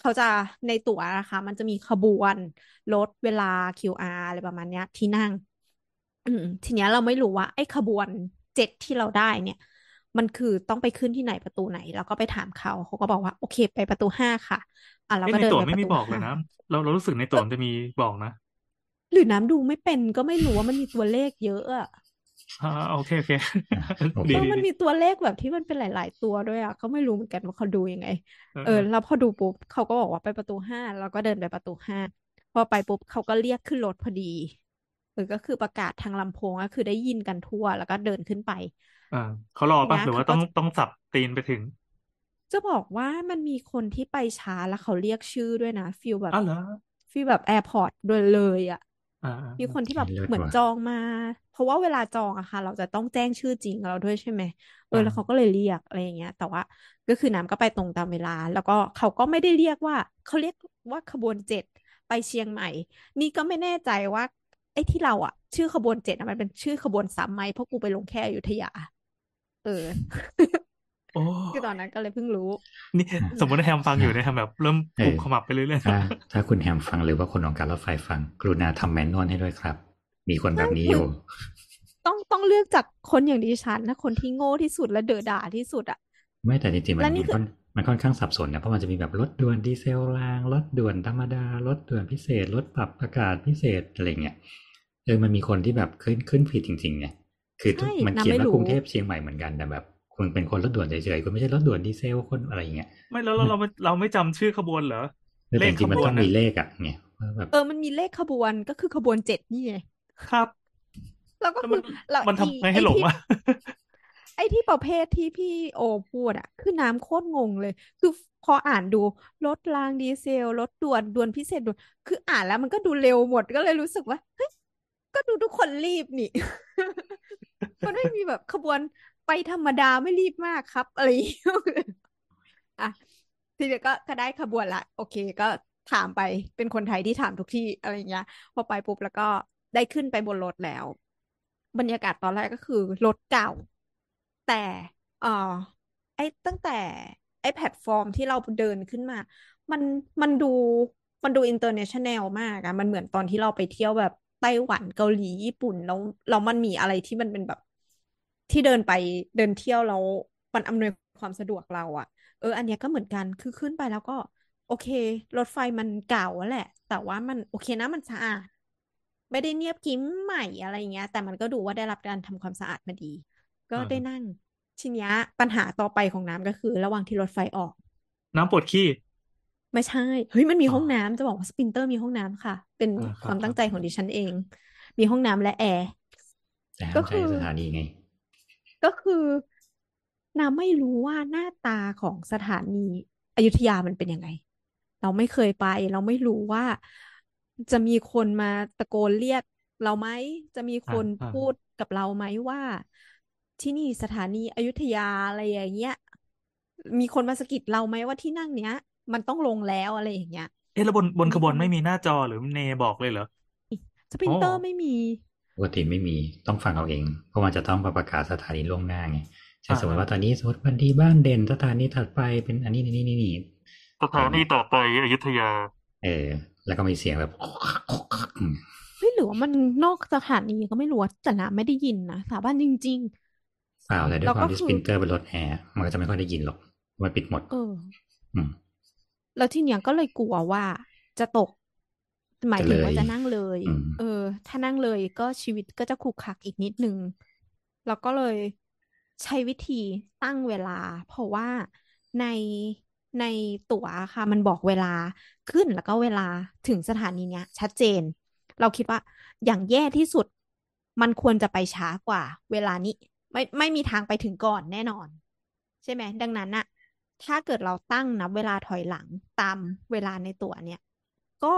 เขาจะในตั๋วนะคะมันจะมีขบวนรถเวลา คิว อาร์ อะไรประมาณเนี้ยที่นั่งอืมทีเนี้ยเราไม่รู้ว่าไอขบวนเจ็ดที่เราได้เนี่ยมันคือต้องไปขึ้นที่ไหนประตูไหนแล้วก็ไปถามเขาเขาก็บอกว่าโอเคไปประตูห้าค่ะอ่ะเราก็เดินไปประตูห้าในตั๋วไม่มีบอกเลยนะเราเรารู้สึกในตั๋วจะมีบอกนะหรือน้ำดูไม่เป็นก็ไม่รู้ว่ามันมีตัวเลขเยอะอ่ะอ่าโอเคโอเคดีๆมันมีตัวเลขแบบที่มันเป็นหลายๆตัวด้วยอ่ะเขาไม่รู้เหมือนกันว่าเขาดูยังไงเออแล้วพอดูปุ๊บเขาก็บอกว่าไปประตูห้าแล้วก็เดินไปประตูห้าพอไปปุ๊บเขาก็เรียกขึ้นรถพอดีเออก็คือประกาศทางลำโพงก็คือได้ยินกันทั่วแล้วก็เดินขึ้นไปอ่าเขารอป่ะหรือว่าต้องต้องสับตีนไปถึงจะบอกว่ามันมีคนที่ไปช้าแล้วเขาเรียกชื่อด้วยนะฟีลแบบอ้าวเหรอฟีลแบบแอร์พอร์ตด้วยเลยอ่ะมีคนที่แบบเหมือนจองมาเพราะว่าเวลาจองอะค่ะเราจะต้องแจ้งชื่อจริงเราด้วยใช่ไหมเออแล้วเขาก็เลยเรียกอะไรอย่างเงี้ยแต่ว่าก็คือน้ำก็ไปตรงตามเวลาแล้วก็เขาก็ไม่ได้เรียกว่าเขาเรียกว่าขบวนเจ็ดไปเชียงใหม่นี่ก็ไม่แน่ใจว่าไอ้ที่เราอะชื่อขบวนเจ็ดมันเป็นชื่อขบวนซ้ำไหมเพราะกูไปลงแค่อยุธยาเออคือตอนนั้นก็เลยเพิ่งรู้นี่สมมติแฮมฟังอยู่เนี่ยทำแบบเริ่มปุบขมับไปเรื่อยๆถ้าคุณแฮมฟังหรือว่าคนของการรถไฟฟังกรุณาทำแมนนวลให้ด้วยครับมีคนแบบนี้อยู่ต้องต้องเลือกจากคนอย่างดิฉันนะคนที่โง่ที่สุดและเดือดด่าที่สุดอ่ะไม่แต่จริงๆมันมันค่อนข้างสับสนนะเพราะมันจะมีแบบรถด่วนดีเซลรางรถด่วนธรรมดารถด่วนพิเศษรถปรับอากาศพิเศษอะไรเงี้ยเออมันมีคนที่แบบขึ้นขึ้นผิดจริงๆไงคือมันเขียนว่ากรุงเทพเชียงใหม่เหมือนกันแต่แบบคุณเป็นคนรถด่วนเฉยๆคุณไม่ใช่รถด่วนดีเซลคนอะไรอย่างเงี้ยไม่แล้วเราเราเราไม่จำชื่อขบวนเหรอเลขขบวนมันต้องมีเลขอ่ะเนี่ยเออมันมีเลขขบวนก็คือขบวนเจ็ดนี่ไงครับแล้วก็คือเรามันทำไงให้หลงวะไอ้ที่ประเภทที่พี่โอพูดอ่ะคือน้ำโคตรงงเลยคือพออ่านดูรถรางดีเซลรถด่วนด่วนพิเศษด่วนคืออ่านแล้วมันก็ดูเร็วหมดก็เลยรู้สึกว่าเฮ้ยก็ดูทุกคนรีบนี่มันไม่มีแบบขบวนไปธรรมดาไม่รีบมากครับอะไรอย่างเงี้ยอ่ะทีเดียวก็ก็ได้ขบวนละโอเคก็ถามไปเป็นคนไทยที่ถามทุกที่อะไรอย่างเงี้ยพอไปปุ๊บแล้วก็ได้ขึ้นไปบนรถแล้วบรรยากาศตอนแรกก็คือรถเก่าแต่เอ่อไอ้ตั้งแต่ไอ้แพลตฟอร์มที่เราเดินขึ้นมามันมันดูมันดูอินเตอร์เนชั่นแนลมากอะมันเหมือนตอนที่เราไปเที่ยวแบบไต้หวันเกาหลีญี่ปุ่นแล้วแล้วมันมีอะไรที่มันเป็นแบบที่เดินไปเดินเที่ยวเรามันอำนวยความสะดวกเราอะเอออันเนี้ยก็เหมือนกันคือขึ้นไปแล้วก็โอเครถไฟมันเก่าแหละแต่ว่ามันโอเคนะมันสะอาดไม่ได้เนียบกิ้มใหม่อะไรเงี้ยแต่มันก็ดูว่าได้รับการทำความสะอาดมาดีก็ได้นั่งทีเนี้ยปัญหาต่อไปของน้ำก็คือระหว่างที่รถไฟออกน้ำปวดขี้ไม่ใช่เฮ้ยมันมีห้องน้ำจะบอกว่าสปินเตอร์มีห้องน้ำค่ะเป็นความตั้งใจของดิฉันเองมีห้องน้ำและแอร์ แต่ห้ามใช้สถานีไงก็คือน้าไม่รู้ว่าหน้าตาของสถานีอยุธยามันเป็นยังไงเราไม่เคยไปเราไม่รู้ว่าจะมีคนมาตะโกนเรียกเราไหมจะมีคนพูดกับเราไหมว่าที่นี่สถานีอยุธยาอะไรอย่างเงี้ยมีคนมาสะกิดเราไหมว่าที่นั่งเนี้ยมันต้องลงแล้วอะไรอย่างเงี้ยเอ๊ะแล้วบนบนขบวนไม่มีหน้าจอหรือเนบอกเลยเหรอสปรินเตอร์ไม่มีปกติไม่มีต้องฟังเอาเองเพราะมันจะต้องประกาศสถานีล่วงหน้าไงใช่สมมติว่าตอนนี้สมมติวันที่บ้านเด่นสถานีถัดไปเป็นอันนี้นี่นี่สถานีต่อไปอยุธยาเออแล้วก็มีเสียงแบบไม่หรือว่ามันนอกสถานีก็ไม่รู้แต่นะไม่ได้ยินนะสาบานจริงๆเปล่าแต่ด้วยความที่สปรินเตอร์เป็นรถแห่มันก็จะไม่ค่อยได้ยินหรอกมันปิดหมดเออแล้วที่เนี้ยก็เลยกลัวว่าจะตกหมายถึงว่าจะนั่งเลยเออถ้านั่งเลยก็ชีวิตก็จะขรุขระอีกนิดนึงแล้วก็เลยใช้วิธีตั้งเวลาเพราะว่าในในตั๋วค่ะมันบอกเวลาขึ้นแล้วก็เวลาถึงสถานีเนี้ยชัดเจนเราคิดว่าอย่างแย่ที่สุดมันควรจะไปช้ากว่าเวลานี้ไม่ไม่มีทางไปถึงก่อนแน่นอนใช่ไหมดังนั้นน่ะถ้าเกิดเราตั้งนับเวลาถอยหลังตามเวลาในตั๋วเนี่ยก็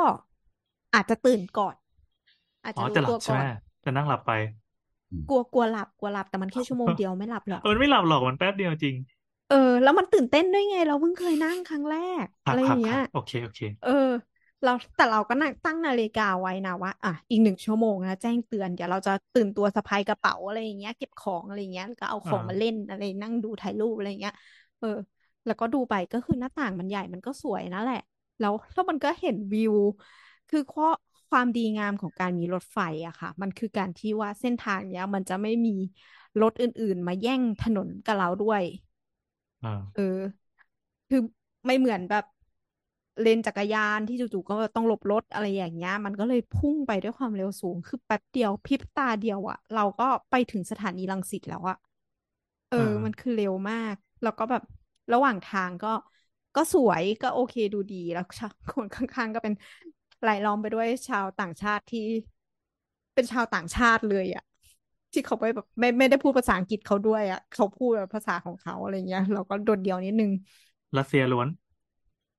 อาจจะตื่นก่อนอาจจะรู้ตัวก่อนจะนั่งหลับไปกลัวกลัวหลับกลัวหลับแต่มันแค่ชั่วโมงเดียวไม่หลับหรอกมันไม่หลับหรอกมันแป๊บเดียวจริงเออแล้วมันตื่นเต้นด้วยไงเราเพิ่งเคยนั่งครั้งแรกอะไรอย่างเงี้ยโอเคโอเคเออเราแต่เราก็ตั้งนาฬิกาไว้นะว่าอ่ะอีกหนึ่งชั่วโมงนะแจ้งเตือนเดี๋ยวเราจะตื่นตัวสะพายกระเป๋าอะไรอย่างเงี้ยเก็บของอะไรอย่างเงี้ยก็เอาของมาเล่นอะไรนั่งดูถ่ายรูปอะไรอย่างเงี้ยเออแล้วก็ดูไปก็คือหน้าต่างมันใหญ่มันก็สวยนั่นแหละแล้วแล้วมันก็เห็นวิวคือข้อความดีงามของการมีรถไฟอะค่ะมันคือการที่ว่าเส้นทางเนี้ยมันจะไม่มีรถอื่นๆมาแย่งถนนกับเราด้วยอ่าเออคือไม่เหมือนแบบเลนจักรยานที่จู่ๆก็ต้องหลบรถอะไรอย่างเงี้ยมันก็เลยพุ่งไปด้วยความเร็วสูงคือแป๊บเดียวพริบตาเดียวอะเราก็ไปถึงสถานีรังสิตแล้วอะเออมันคือเร็วมากแล้วก็แบบระหว่างทางก็ก็สวยก็โอเคดูดีแล้วคนข้างๆก็เป็นไหลล้อมไปด้วยชาวต่างชาติที่เป็นชาวต่างชาติเลยอ่ะที่เขาไปแบบไม่ไม่ได้พูดภาษาอังกฤษเขาด้วยอ่ะเขาพูดภาษาของเขาอะไรเงี้ยเราก็โดดเดี่ยวนิดนึงรัสเซียล้วน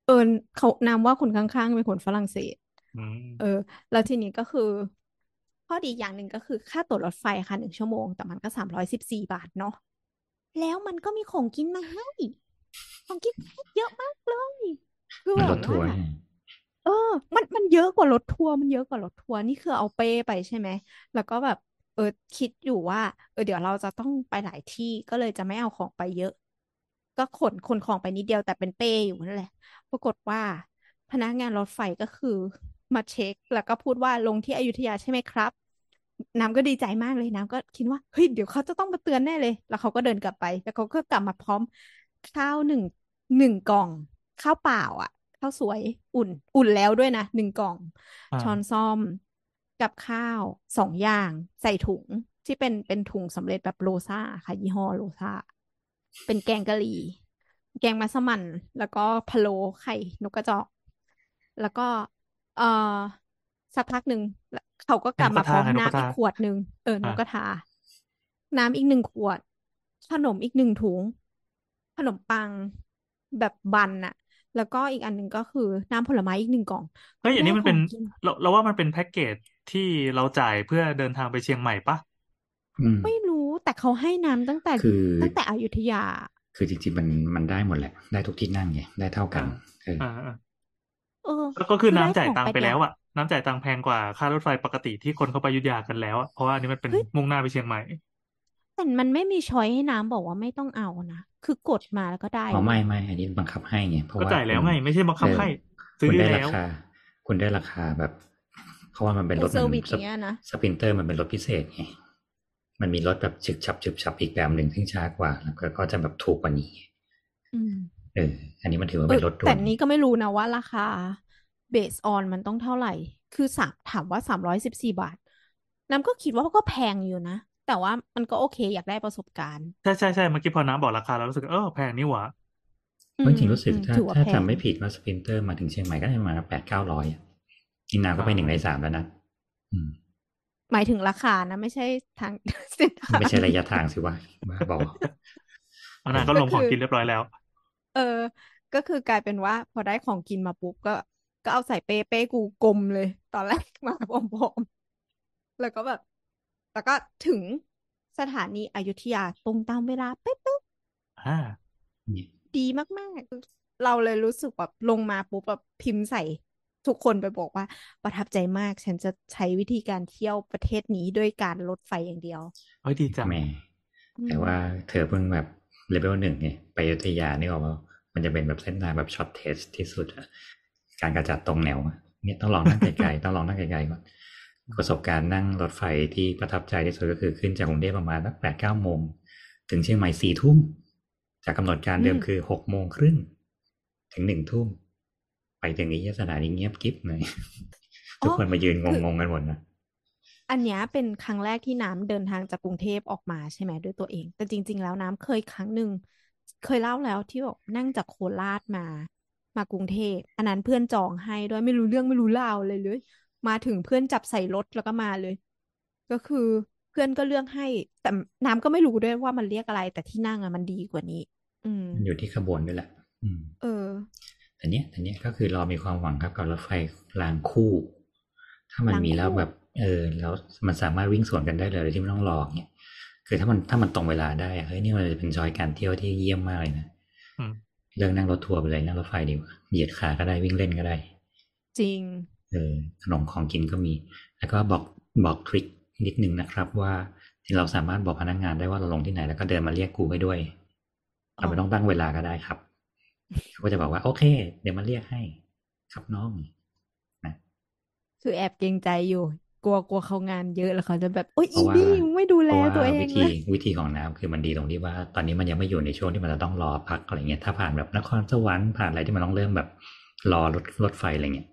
เออเขานามว่าคนข้างๆเป็นคนฝรั่งเศสเออแล้วทีนี้ก็คือข้อดีอย่างหนึ่งก็คือค่าตั๋วรถไฟค่ะหนึ่งชั่วโมงแต่มันก็สามร้อยสิบสี่บาทเนาะแล้วมันก็มีของกินมาให้ของกินเยอะมากเลยคือแบบว่าเออมันมันเยอะกว่ารถทัวร์มันเยอะกว่ารถทัวร์นี่คือเอาเป้ไปใช่ไหมแล้วก็แบบเออคิดอยู่ว่าเออเดี๋ยวเราจะต้องไปหลายที่ก็เลยจะไม่เอาของไปเยอะก็ขนคนของไปนิดเดียวแต่เป็นเป้อยู่นั่นแหละปรากฏว่าพนักงานรถไฟก็คือมาเช็คแล้วก็พูดว่าลงที่อยุธยาใช่ไหมครับน้ำก็ดีใจมากเลยน้ำก็คิดว่าเฮ้ยเดี๋ยวเขาจะต้องมาเตือนแน่เลยแล้วเขาก็เดินกลับไปแล้วเขาก็กลับมาพร้อมข้าวหนึ่งหนึ่งกล่องข้าวเปล่าอ่ะข้าวสวยอุ่นอุ่นแล้วด้วยนะหนึ่งกล่องช้อนซ่อมกับข้าวสองอย่างใส่ถุงที่เป็นเป็นถุงสำเร็จแบบโรซ่าค่ะยี่ห้อโรซ่าเป็นแกงกะหรี่แกงมัสมั่นแล้วก็พะโล้ไข่นกกระจอกแล้วก็เอ่อสักพักหนึ่งเขาก็กลับมาพร้อมน้ำอีกขวดหนึ่งเออนกกระทาน้ำอีกหนึ่งขวดขนมอีกหนึ่งถุงขนมปังแบบบันอะแล้วก็อีกอันหนึ่งก็คือน้ำผลไม้อีกหนึ่งกล่องเฮ้ยอันนี้มันเป็นเราเราว่ามันเป็นแพ็กเกจที่เราจ่ายเพื่อเดินทางไปเชียงใหม่ปะไม่รู้แต่เขาให้น้ำตั้งแต่ตั้งแต่อยุธยาคือจริงๆมันมันได้หมดแหละได้ทุกที่นั่งไงได้เท่ากันเออเออแล้วก็คือน้ำจ่ายตังค์ไปแล้วอะน้ำจ่ายตังค์แพงกว่าค่ารถไฟปกติที่คนเข้าไปอยุธยากันแล้วเพราะว่าอันนี้มันเป็นมุ่งหน้าไปเชียงใหม่แต่มันไม่มีช้อยให้น้ำบอกว่าไม่ต้องเอานะคือกดมาแล้วก็ได้อ๋อไม่ไม่อันนี้บังคับให้ไงเพราะว่าก็จ่ายแล้วไงไม่ใช่บังคับให้ซื้อได้แล้วคุณได้ราคาแบบเพราะว่ามันเป็นรถสปรินเตอร์มันเป็นรถพิเศษไงมันมีรถแบบฉึบฉับฉึบฉับอีกแบบนึงซึ่งช้ากว่าแล้วก็จะแบบถูกกว่านี้เอออันนี้มันถือว่าเป็นรถด่วนแต่นี้ก็ไม่รู้นะว่าราคาเบสออนมันต้องเท่าไหร่คือถามว่าสามร้อยสิบสี่บาทน้ำก็คิดว่าก็แพงอยู่นะแต่ว่ามันก็โอเคอยากได้ประสบการณ์ใช่ใช่ใช่เมื่อกี้พอน้ำบอกราคาแล้วรู้สึกเออแพงนี่หว่าจริงรู้สึกถ้าถ้าจำไม่ผิดว่าสปรินเตอร์มาถึงเชียงใหม่ก็ได้มาแปดเก้าร้อยกินน้ำก็ไปหนึ่งในสามแล้วนะ หมายถึงราคานะไม่ใช่ทางเส้นทางไม่ใช่ระยะทางสิวะมาบอกอันนั้นก็ลงของกินเรียบร้อยแล้วเออก็คือกลายเป็นว่าพอได้ของกินมาปุ๊บก็ก็เอาใส่เป้เป้กูกลมเลยตอนแรกมาผอมๆแล้วก็แบบแล้วก็ถึงสถานีอยุธยาตรงตามเวลาเป๊ะๆอ่าดีมากๆเราเลยรู้สึกแบบลงมาปุ๊บแบบพิมพ์ใส่ทุกคนไปบอกว่าประทับใจมากฉันจะใช้วิธีการเที่ยวประเทศนี้ด้วยการรถไฟอย่างเดียวเฮ้ยดีจังแม่แต่ว่าเธอเพิ่งแบบเลเวลหนึ่งไงไปอยุธยานี่ออกมามันจะเป็นแบบเส้นทางแบบช็อตเทสที่สุดการกระจัดตรงแนวเนี่ยต้องลองนั่งไกลๆต้องลองนั่งไกลๆก่อนประสบการณ์นั่งรถไฟที่ประทับใจที่สุดก็คือขึ้นจากกรุงเทพประมาณสักแปดเก้าโมงถึงเชียงใหม่สี่ทุ่มจากกำหนดการเดิมคือหกโมงครึ่งถึงหนึ่งทุ่มไปถึงนี้สถานีเงียบกิ๊บเลยทุกคนมายืนงงๆกันหมดนะอันนี้เป็นครั้งแรกที่น้ำเดินทางจากกรุงเทพออกมาใช่ไหมด้วยตัวเองแต่จริงๆแล้วน้ำเคยครั้งหนึ่งเคยเล่าแล้วที่บอกนั่งจากโคราชมามากรุงเทพอันนั้นเพื่อนจองให้ด้วยไม่รู้เรื่องไม่รู้ราวเลยเลยมาถึงเพื่อนจับใส่รถแล้วก็มาเลยก็คือเพื่อนก็เลือกให้แต่น้ำก็ไม่รู้ด้วยว่ามันเรียกอะไรแต่ที่นั่งอ่ะมันดีกว่านี้อืมอยู่ที่ขบวนด้วยแหละอืมเออแต่เนี้ยแต่เนี้ยก็คือเรามีความหวังครับกับรถไฟรางคู่ถ้ามันมีแล้วแบบเออแล้วมันสามารถวิ่งสวนกันได้เลยโดยที่ไม่ต้องรอเนี่ยคือถ้ามันถ้ามันตรงเวลาได้เฮ้ยนี่มันจะเป็นจอยการเที่ยวที่เยี่ยมมากเลยนะเรื่องนั่งรถทัวร์ไปเลยนั่งรถไฟดีกว่าเหยียดขาก็ได้วิ่งเล่นก็ได้จริงเออขนมของกินก็มีแล้วก็บอกบอกทริคนิดนึงนะครับว่าที่เราสามารถบอกพนักงานได้ว่าเราลงที่ไหนแล้วก็เดินมาเรียกกูไปด้วยเราไม่ต้องตั้งเวลาก็ได้ครับก็จะบอกว่าโอเคเดี๋ยวมาเรียกให้ครับน้องนะคือแอบเกรงใจอยู่กลัวกลัวเขางานเยอะแล้วเขาจะแบบโอ๊ยอีนี่ไม่ดูแลตัวเองวิธีวิธีของน้ำคือมันดีตรงที่ว่าตอนนี้มันยังไม่อยู่ในช่วงที่มันจะต้องรอพักอะไรเงี้ยถ้าผ่านแบบนครสวรรค์ผ่านอะไรที่มันต้องเริ่มแบบรอรถรถไฟอะไรเงี้ย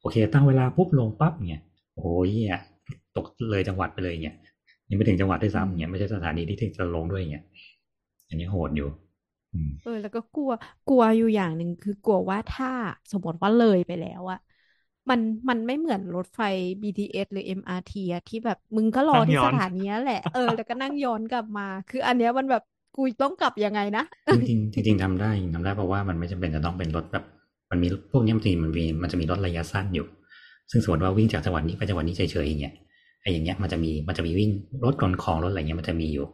โอเคตั้งเวลาปุ๊บลงปั๊บเนี่ยโอ้ยเนี่ยตกเลยจังหวัดไปเลยเนี่ยยังไม่ถึงจังหวัดด้วยซ้ำเนี่ยไม่ใช่สถานีที่ถึงจะลงด้วยเนี่ยอันนี้โหดอยู่เออแล้วก็กลัวกลัวอยู่อย่างนึงคือกลัวว่าถ้าสมมติว่าเลยไปแล้วอะมันมันไม่เหมือนรถไฟ บี ที เอส หรือ เอ็ม อาร์ ที อะที่แบบมึงก็รอที่สถานีแหละเออแล้วก็นั่งย้อนกลับมาคืออันเนี้ยมันแบบกูต้องกลับยังไงนะจริงจริงจริงทำได้ทำได้เพราะว่ามันไม่จำเป็นจะต้องเป็นรถแบบมันมีพวกนี้จริงมันมีมันจะมีรถระยะสั้นอยู่ซึ่งสมมติว่าวิ่งจากจังหวัดนี้ไปจังหวัดนี้เฉยๆอย่างเงี้ยไอ้อย่างเงี้ยมันจะมีมันจะมีวิ่งรถขนของรถอะไรเงี้ยมันจะมีอยู่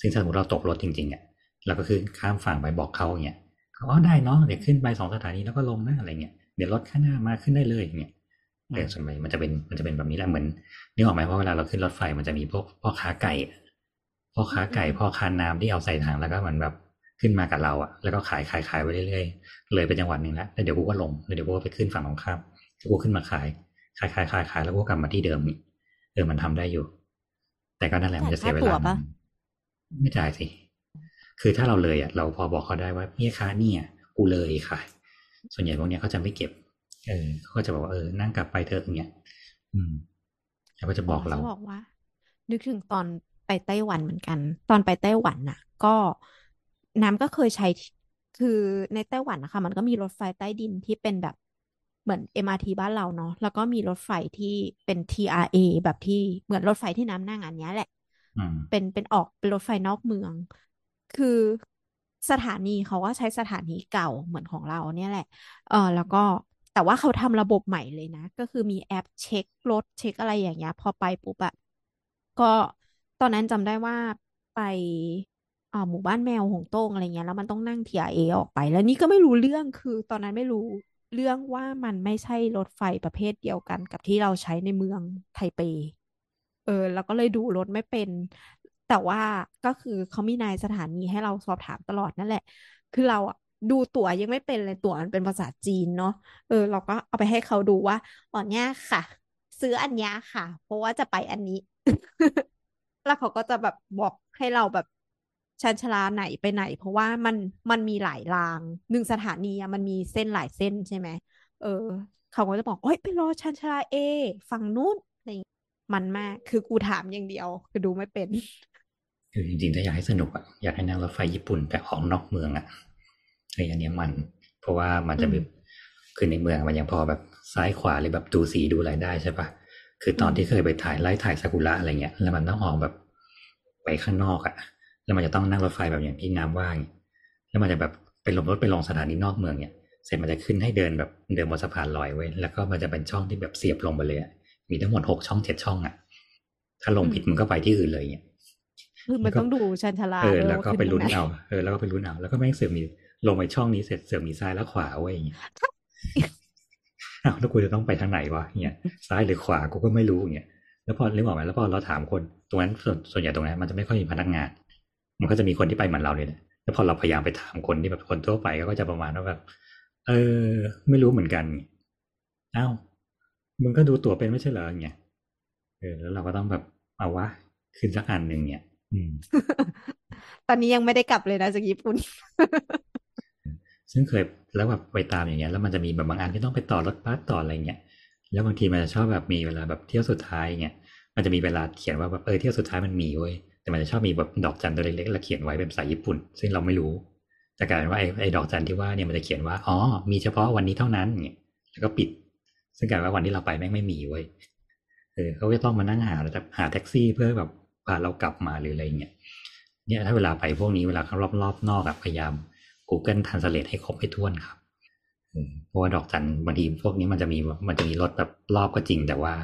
ซึ่งสมมติเราตกรถจริงๆอ่ะเราก็คือข้ามฝั่งไปบอกเขาอย่างเงี้ยเขาอ๋อได้เนาะเดี๋ยวขึ้นไปสองสถานีแล้วก็ลงนะอะไรเงี้ยเดี๋ยวรถข้างหน้ามาขึ้นได้เลยอย่างเงี้ยเรื่องส่วนใหญ่มันจะเป็นมันจะเป็นแบบนี้แหละเหมือนนึกออกไหมว่าเวลาเราขึ้นรถไฟมันจะมีพวกพ่อค้าไก่พ่อค้าไก่พ่อค้าน้ำที่เอาใส่ถังแล้วก็มันแบบขึ้นมากับเราอ่ะแล้วก็ขายขายขายไปเรื่อยๆเลยไปจังหวัดนึงแล้วแล้วเดี๋ยวกูก็ลงแล้วเดี๋ยวกูก็ไปขึ้นฝั่งของข้ามกูขึ้นมาขายขายขายขายขายแล้วกูกลับมาที่เดิมนี่เออมันทำได้อยู่แต่ก็นั่นแหละมันจะเสียเวลาไม่จ่ายสิคือถ้าเราเลยอ่ะเราพอบอกเขาได้ว่าเนี่ยค่ะเนี่ยกูเลยค่ะส่วนใหญ่พวกเนี้ยเขาจะไม่เก็บเออเขาก็จะบอกว่าเออนั่งกลับไปเถอะอย่างเงี้ยอืมแล้วก็จะบอกเราบอกว่านึกถึงตอนไปไต้หวันเหมือนกันตอนไปไต้หวันน่ะก็น้ำก็เคยใช้คือในไต้หวันนะคะมันก็มีรถไฟใต้ดินที่เป็นแบบเหมือน เอ็ม อาร์ ที บ้านเราเนาะแล้วก็มีรถไฟที่เป็น ที อาร์ เอ แบบที่เหมือนรถไฟที่น้ำนั่งอันเนี้ยแหละเป็นเป็นออกเป็นรถไฟนอกเมืองคือสถานีเขาก็ใช้สถานีเก่าเหมือนของเราเนี่ยแหละเออแล้วก็แต่ว่าเขาทำระบบใหม่เลยนะก็คือมีแอปเช็ครถเช็คอะไรอย่างเงี้ยพอไปปุ๊บอะก็ตอนนั้นจำได้ว่าไปอ่าหมู่บ้านแมวหงโต้งอะไรเงี้ยแล้วมันต้องนั่ง ที อาร์ เอ ออกไปแล้วนี่ก็ไม่รู้เรื่องคือตอนนั้นไม่รู้เรื่องว่ามันไม่ใช่รถไฟประเภทเดียวกันกับที่เราใช้ในเมืองไทเปเออแล้วก็เลยดูรถไม่เป็นแต่ว่าก็คือเขามีนายสถานีให้เราสอบถามตลอดนั่นแหละคือเราอ่ะดูตั๋วยังไม่เป็นเลยตั๋วมันเป็นภาษาจีนเนาะเออเราก็เอาไปให้เขาดูว่าอ๋อเนี่ยค่ะซื้ออันนี้ค่ะเพราะว่าจะไปอันนี้ แล้วเขาก็จะแบบบอกให้เราแบบชันชลาไหนไปไหนเพราะว่ามันมันมีหลายรางหนึ่งสถานีมันมีเส้นหลายเส้นใช่ไหมเออเขาก็จะบอกเฮ้ยไปรอชันชลาเอฝั่งนู้นอะไรมันมากคือกูถามอย่างเดียวคือดูไม่เป็นคือจริงๆถ้าอยากให้สนุกอ่ะอยากให้นั่งรถไฟญี่ปุ่นแต่ของนอกเมืองอ่ะไอ้อันนี้มันเพราะว่ามันจะแบบคือในเมืองมันยังพอแบบซ้ายขวาเลยแบบดูสีดูอะไรได้ใช่ปะ คือตอนที่เคยไปถ่ายไล่ถ่ายซากุระอะไรเงี้ยแล้วมันต้องออกแบบไปข้างนอกอ่ะแล้วมันจะต้องนั่งรถไฟแบบอย่างที่งามว่างแล้วมันจะแบบไปลงรถไปลงสถานีนอกเมืองเนี่ยเสร็จมันจะขึ้นให้เดินแบบเดินบนสะพานลอยไว้แล้วก็มันจะเป็นช่องที่แบบเสียบลงไปเลยมีทั้งหมดหกช่องเจ็ดช่องอ่ะถ้าลงผิดมันก็ไปที่อื่นเลยเนี่ยคือมันต้องดูชันชลาเออแล้วก็ไปลุ้นเอาเออแล้วก็ไปลุ้นเอาแล้วก็แม่งเสือมีลงไปช่องนี้เสร็จเสือมีซ้ายและขวาไว้อย่างเงี้ยอ้าวแล้วกูจะต้องไปทางไหนวะเนี่ยซ้ายหรือขวากูก็ไม่รู้อย่างเงี้ยแล้วพอเรื่องออกมาแล้วพอเราถามคนตรงนั้นส่วนส่วนใหญ่ตรงนั้นมันจะไม่ค่อยมีพนักงานมันก็จะมีคนที่ไปเหมือนเราเลยนะแล้วพอเราพยายามไปถามคนที่แบบคนทั่วไปก็จะประมาณว่าแบบเออไม่รู้เหมือนกันอ้าวมึงก็ดูตั๋วเป็นไม่ใช่เหรออย่างเงี้ยเออแล้วเราก็ต้องแบบเอาวะขึ้นสักอันนึงเนี่ยตอนนี้ยังไม่ได้กลับเลยนะจากญี่ปุ่นซึ่งเคยแล้วแบบไปตามอย่างเงี้ยแล้วมันจะมีแบบบางอันที่ต้องไปต่อรถบัสต่ออะไรเงี้ยแล้วบางทีมันจะชอบแบบมีเวลาแบบเที่ยวสุดท้ายเงี้ยมันจะมีเวลาเขียนว่าแบบเออเที่ยวสุดท้ายมันมีเว้ยแต่มันจะชอบมีแบบดอกจันตัวเล็กๆแล้วเขียนไว้เป็นภาษาญี่ปุ่นซึ่งเราไม่รู้แต่กลายเป็นว่าไอ้ไอ้ดอกจันที่ว่าเนี่ยมันจะเขียนว่าอ๋อมีเฉพาะวันนี้เท่านั้นเงี้ยแล้วก็ปิดซึ่งกลายเป็นว่าวันที่เราไปแม่งไม่มีเว้ยเออเขาก็ต้องมานั่งหาแล้วหาแท็กซี่เพื่อแบบพาเรากลับมาหรืออะไรเงี้ยเนี่ยถ้าเวลาไปพวกนี้เวลาเขารอบรอบนอกอะพยายาม Google Translate ให้ครบให้ทั่วครับเพราะว่าดอกจันบางทีพวกนี้มันจะมีมันจะมีรถแบบรอบก็จริงแต่ว่า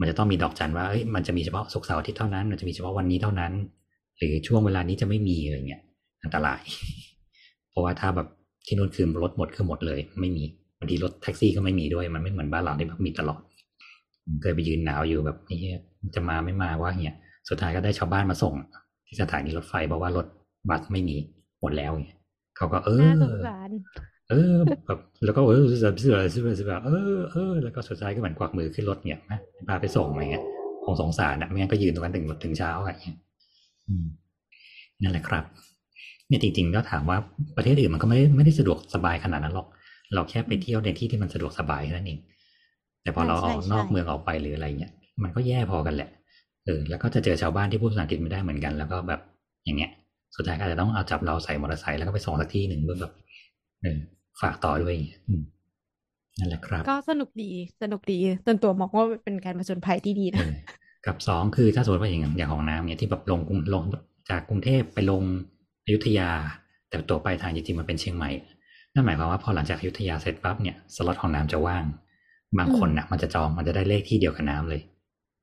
มันจะต้องมีดอกจันว่าเอ้ยมันจะมีเฉพาะศุกร์เสาร์อาทิตย์เท่านั้นมันจะมีเฉพาะวันนี้เท่านั้นหรือช่วงเวลานี้จะไม่มีอะไรเงี้ยอันตรายเพราะว่าถ้าแบบที่นู่นคือรถหมดคือหมดเลยไม่มีบางทีรถแท็กซี่ก็ไม่มีด้วยมันไม่เหมือนบ้านเราที่แบบมีตลอดเคยไปยืนหนาวอยู่แบบนี่จะมาไม่มาว่าเงี้ยสุดท้ายก็ได้ชาวบ้านมาส่งที่สถานีรถไฟบอกว่ารถบัสไม่มีหมดแล้วเนี่ยเขาก็เออเออแบบแล้วก็เออจะเสือจะแบบเออเออแล้วก็สุดท้ายก็เหมือนกวักมือขึ้นรถเนี่ยนะพาไปส่งอะไรเงี้ยคงสงสารนะไม่งั้นก็ยืนตรงนั้นถึงถึงเช้าอะไรเงี้ยนั่นแหละครับเนี่ยจริงๆก็ถามว่าประเทศอื่นมันก็ไม่ไม่ได้สะดวกสบายขนาดนั้นหรอกเราแค่ไปเที่ยวในที่ที่มันสะดวกสบายนั่นเองแต่พอเราออกนอกเมืองออกไปหรืออะไรเงี้ยมันก็แย่พอกันแหละเออแล้วก็จะเจอชาวบ้านที่พูดภาษาอังกฤษไม่ได้เหมือนกันแล้วก็แบบอย่างเงี้ยสุดท้ายก็อาจจะต้องเอาจับเราใส่มอเตอร์ไซค์แล้วก็ไปส่งสักที่หนึ่งเพื่อแบบเออฝากต่อด้วยนั่นแหละครับก็สนุกดีสนุกดีส่วนตัวมองว่าเป็นการผจญภัยที่ดีนะกับสองคือถ้าสมมติว่าอย่างอย่างของน้ำเนี่ยที่แบบลงลงจากกรุงเทพไปลงอยุธยาแต่ตัวไปทางจริงๆมันเป็นเชียงใหม่นั่นหมายความว่าพอหลังจากอยุธยาเสร็จปั๊บเนี่ยสล็อตของน้ำจะว่างบางคนนะมันจะจองมันจะได้เลขที่เดียวกับน้ำเลย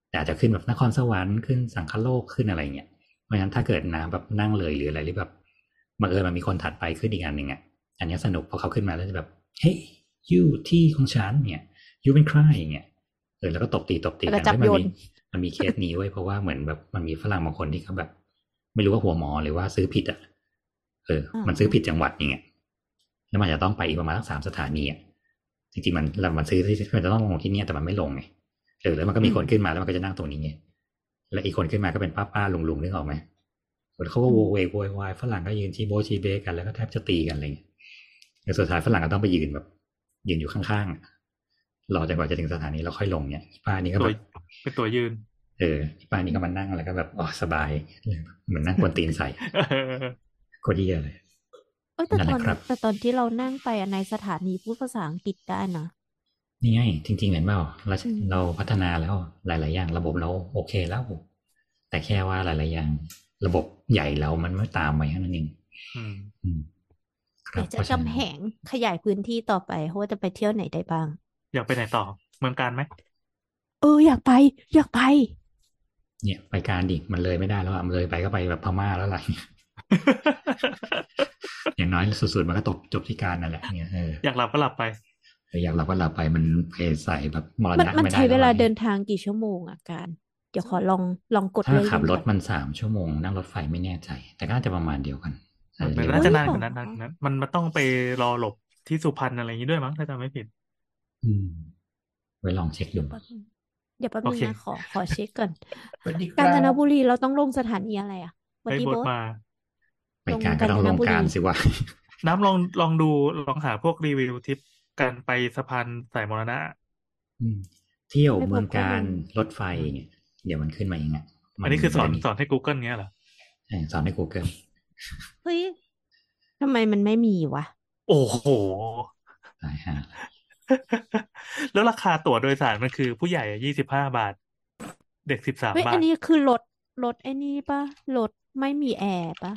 แต่อาจจะขึ้นแบบนครสวรรค์ขึ้นสังคโลกขึ้นอะไรเงี้ยเพราะฉะนั้นถ้าเกิดน้ำแบบนั่งเลยหรืออะไรหรือแบบบังเอิญมันมีคนถัดไปขึ้นอีกอันหนึ่งอ่ะอันนี้สนุกพอเขาขึ้นมาแล้วจะแบบเฮ้ยยูที่ของฉันเนี่ยยูเป็นใครอย่างเงี้ยเออแล้วก็ตบตีตบตีกันมันมีมันมีเคสนี้ไว้เพราะว่าเหมือนแบบมันมีฝรั่งบางคนที่เขาแบบไม่รู้ว่าหัวหมอหรือว่าซื้อผิดอ่ะเออมันซื้อผิดจังหวัดอย่างเงี้ยแล้วมันจะต้องไปอีกประมาณทั้งสามสถานีอ่ะจริงๆมันมันซื้อที่มันจะต้องลงที่นี่แต่มันไม่ลงไงเออแล้วมันก็มีคนขึ้นมาแล้วมันก็จะนั่งตรงนี้ไงแล้วอีกคนขึ้นมาก็เป็นป้าป้าลุงลุงนึกออกไหมเขาก็โวเวกโวยวายฝรั่งก็ยืนชี้โบชี้เบกันแล้วก็แทบจะตีกันอะไรอย่างเงี้ยแล้วสุดท้ายฝรั่งก็ต้องไปยืนแบบยืนอยู่ข้างๆรอจนกว่าจะถึงสถานีแล้วค่อยลงเนี่ยป้านี่ก็แบบเป็นตัวยืนเออป้านี่ก็มานั่งอะไรก็แบบอ๋อสบายเหมือนนั่งบนตีนใส่โคตรดีอะไรเออแต่ตอนแต่ตอนที่เรานั่งไปในสถานีพูดภาษาอังกฤษได้นะนี่ไงจริงๆเห็นเปล่าเราเราพัฒนาแล้วหลายๆอย่างระบบเราโอเคแล้วแต่แค่ว่าหลายๆอย่างระบบใหญ่เรามันไม่ตามไปแค่นั้นเองแต่จะกำแหงขยายพื้นที่ต่อไปเพราะว่าจะไปเที่ยวไหนได้บ้างอยากไปไหนต่อเมืองการไหมเอออยากไปอยากไปเนี่ยไปการดิมันเลยไม่ได้แล้วอะมันเลยไปก็ไปแบบพม่าแล้วอะไร อย่างน้อยสุดๆมันก็ตกจบที่การนั่นแหละเนี่ยอยากหลับก็หลับไปอยากหลับก็หลับไปมันเพลใส่แบบมรณะไม่ได้มันใช้เวลาเดินทางกี่ชั่วโมงอ่ะการเดี๋ยวขอลองลองกดเลยถ้าขับรถมันสามชั่วโมงนั่งรถไฟไม่แน่ใจแต่ก็จะประมาณเดียวกันมันน่าจะนานกว่านั้นนะมันมันต้องไปรอหลบที่สุพรรณอะไรอย่างงี้ด้วยมั้งถ้าจำไม่ผิดอืมไว้ลองเช็คดูเดี๋ยวแป๊บนึงนะขอขอเช็คก่อนกาญจนบุรีเราต้องลงสถานีอะไรอ่ะวันที่โบ๊ทมาไปกาญจนบุรีกันสิวะน้ำลองลองดูลองหาพวกรีวิวทริปการไปสะพานสายมรณะเที่ยวเมืองการรถไฟเนี่ยเดี๋ยวมันขึ้นมาอย่างเงี้ยอันนี้คือสอนสอนให้ Google เงี้ยเหรอใช่สอนให้ Google เฮ้ยทำไมมันไม่มีวะโอ้โหตายห่า แล้วราคาตั๋วโดยสารมันคือผู้ใหญ่ยี่สิบห้าบาทเด็กสิบสามเฮ้ยบาอันท นี้คือรถรถไอ้นี่ปะรถไม่มีแอร์ปะ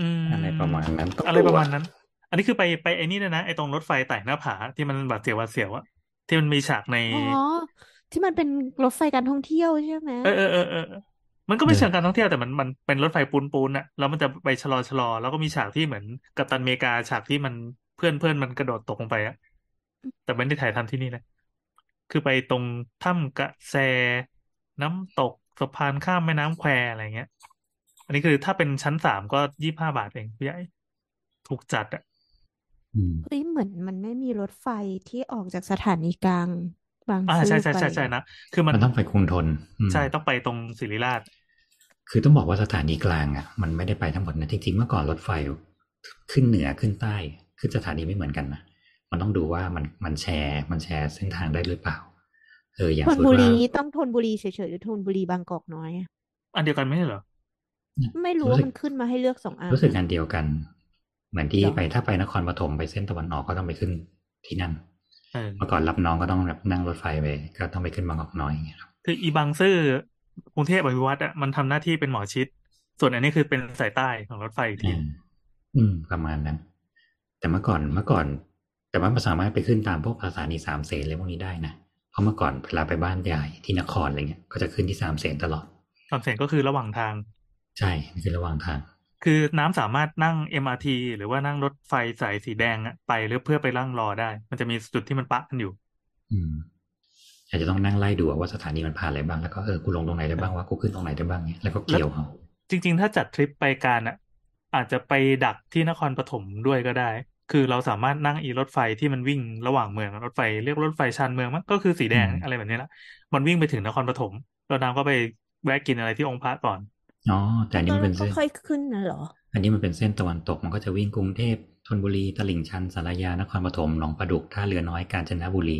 อืม อะไรประมาณนั้นต้องอะไรดูประมาอ่ะ ณนั้น อันนี้คือไปไปไอ้นี่ด้วยนะไอ้ตรงรถไฟไต่หน้าผาที่มันหวาดเสียวหวาดเสียวอะที่มันมีฉากใน อ๋อ ที่มันเป็นรถไฟการท่องเที่ยวใช่ไหมเออเออเออเออเออมันก็ไม่เอเชิงอ การท่องเที่ยวแต่มันมันเป็นรถไฟปูนปูนอะแล้วมันจะไปชะลอชะลอแล้วก็มีฉากที่เหมือนกัปตันอเมริกาฉากที่มันเพื่อนเพื่อนมันกระโดดตกลงไปอะแต่ไม่ได้ถ่ายทำที่นี่นะคือไปตรงถ้ำกระแสน้ำตกสะพานข้ามแม่น้ำแควอะไรเงี้ย อันนี้คือถ้าเป็นชั้นสามก็ยี่สิบห้าบาทเองพี่ใหญ่ถูกจัดอะอืม เฮ้ยเหมือนมันไม่มีรถไฟที่ออกจากสถานีกลางบางอ่าซื่ใช่อใช่ไปใช่ใช่นะคือมัมันนต้องไปกรุงธนอืม ใช่ต้องไปตรงศิริราช คือต้องบอกว่าสถานีกลางอ่ะมันไม่ได้ไปทั้งหมดนะจริงๆเมื่อก่อนรถไฟขึ้นเหนือขึ้นใต้ขึ้นสถานีไม่เหมือนกันนะมันต้องดูว่ามันมันแชร์ มันแชร์เส้นทางได้หรือเปล่า เอออย่าธงสนมมบุติว่ารีต้องธนบุรีเฉยๆหรือธนบุรีบางกอกน้อยอะอันเดียวกันไม่ใช่เหรอ ไม่รู้รู้ว่าสึกมันขึ้นมาให้เลือกสองอันรู้สึกงานเดียวกัน เหมือนที่เหรอ ไปถ้าไปนครปฐมไปเส้นตะวันออกก็ต้องไปขึ้นที่นั่นเออ เมื่อก่อนรับน้องก็ต้องแบบนั่งรถไฟไปก็ต้องไปขึ้นบางกอกน้อยอย่างเงี้ยครับคืออีบางซื่อกรุงเทพอภิวัตน์อะมันทำหน้าที่เป็นหมอชิด ส่วนอันนี้คือเป็นสายใต้ของรถไฟอีกทีอืหมนึ่งอืม ประมาณนั้น แต่เมื่อก่อนเมื่อก่อน แต่ว่ามันสามารถไปขึ้นตามพวกสถานีสามเสนอะไรพวกนี้ได้นะเพราะเมื่อก่อนเวลาไปบ้านยายที่นครอะไรเงี้ยก็จะขึ้นที่สามเสนตลอด คำเสนก็คือระหว่างทาง ใช่นี่คือระหว่างทาง คือน้ำสามารถนั่ง เอ็ม อาร์ ที หรือว่านั่งรถไฟสายสีแดงอะไปหรือเพื่อไปนั่งรอได้ มันจะมีจุดที่มันปะกันอยู่ อืมอาจจะต้องนั่งไล่ดูว่าสถานีมันผ่านอะไรบ้างแล้วก็เออกูลงตรงไหนได้บ้างว่ากูขึ้นตรงไหนได้บ้างเนี่ยแล้วก็แล้วเกี่ยวเอาจริง ๆ ถ้าจัดทริปไปการอ่ะ อาจจะไปดักที่นครปฐมด้วยก็ได้ คือเราสามารถนั่งอีรถไฟที่มันวิ่งระหว่างเมืองรถไฟเรียกรถไฟชานเมืองมั้งก็คือสีแดอืงมอะไรแบบนี้ละมันวิ่งไปถึงนครปฐมเรานางก็ไปแวะกินอะไรที่องค์พระก่อน อ๋อแต่อันนี้แล้วมันเป็เรานก็เส้น ค่อยขึ้นนะเหรอ อันนี้มันเป็นเส้นตะวันตกมันก็จะวิ่งกรุงเทพธนบุรีตลิ่งชันสารยานครปฐมหนองปลาดุกท่าเรือน้อยกาญจนบุรี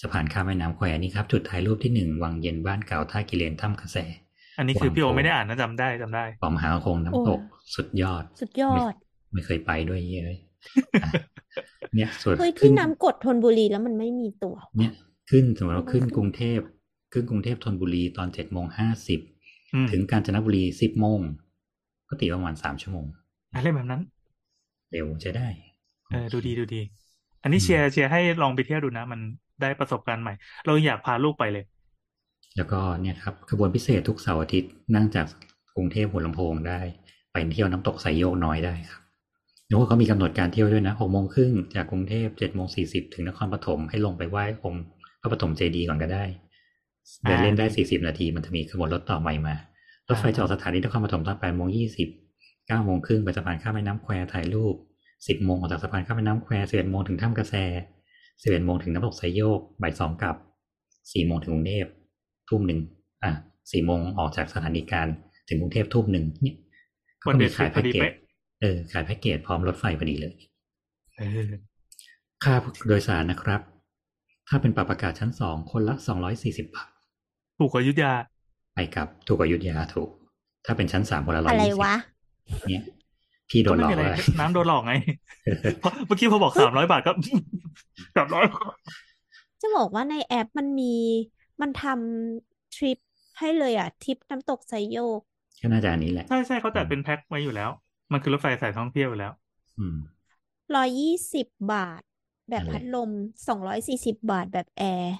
สะพานข้ามแม่น้ำแควนี่ครับจุดถ่ายรูปที่หนึ่งวังเย็นบ้านเก่าท่ากิเลนถ้ำกระแสอันนี้วัคือพี่โอโพไม่ได้อ่านนะจำได้จำได้ ปอมหาโคงโอ้น้ำตก สุดยอด สุดยอไม่ด ไม่เคยไปด้วยเย้ยอ่ะเนี่ยส่วนเฮ้ยที่ขึ้น น้ำกรดธนบุรีแล้วมันไม่มีตั๋วเนี่วะยขึ้นสมมติว่ามันขึ้นกขึ้นรุงเทพขึ้นกรุงเทพธนบุรีตอนเจ็ดโมงห้าสิบอืมถึงกาญจนบุรีสิบโมงก็ตีประมาณสามชั่วโมง อะไรแบบนั้น เร็วใช้ได้เออดูดีดูดี อันนี้อืเชียม ร์เชียร์ให้ลองไปเที่ยวดูนะ มันได้ประสบการณ์ใหม่ เราอยากพาลูกไปเลย แล้วก็เนี่ยครับขบวนพิเศษทุกเสาร์อาทิตย์นั่งจากกรุงเทพหัวลำโพงได้ ไปเที่ยวน้ำตกสายโยกน้อยได้ครับแล้วก็เขามีกำหนดการเที่ยวด้วยนะหกโมงครึ่งจากกรุงเทพเจ็ดโมงสี่สิบถึงนครปฐมให้ลงไปไหว้องค์พระปฐมเจดีย์ก่อนก็ได้ อ่าเดินเล่นได้สี่สิบนาทีมันจะมีขบวนรถต่อใหม่มา รอ่าถไฟจอดสถานีนครปฐมตอนแปดโมงยี่สิบเก้าโมงครึ่งไปสะพานข้ามแม่น้ำแควถ่ายรูปสิบโมงออกจากสะพานข้ามแม่น้ำแควสิบเอ็ดโมงถึงถ้ำกระแสสิบเอ็ดโมงถึงน้ำตกไซโยกบ่ายสองกลับสี่โมงถึงกรุงเทพทุ่มหนึ่งอ่ะสี่โมงออกจากสถานีกลางถึงกรุงเทพทุ่มหนึ่งเนี่ยเขาวันก็เดมีททริขาปยพอแพ็กดีเกจเป๊ะเออขายแพ็กเกจพร้อมรถไฟพอดีเลย เออค่าโดยสารนะครับ ถ้าเป็นปรับอากาศชั้นสองคนละสองร้อยสี่สิบบาท ถูกกว่าอยุธยา ไปกับถูกกว่าอยุธยาถูก ถ้าเป็นชั้นสามคนละร้ออะยไรยี่สิบวะ เนี่ย พี่โดก็นไม่หลอมีกอะไร แล้วแหละ น้ำโดนหลอกไงเพราะเมื่อกี้พอบอกเฮ้สาย มร้อยบาทก็ สามร้อยจะบอกว่าในแอปมันมีมันทำทริปให้เลยอ่ะทริปน้ำตกไซโยก ก็น่าจะอันนี้แหละ ใช่ใช่เขาจัอืดมเป็นแพ็คไว้อยู่แล้ว มันคือรถไฟสายท่องเที่ยวอยู่แล้ว อืมร้อยยี่สิบบาท แบบนั่นแหพัดละลมสองร้อยสี่สิบบาทแบบแอร์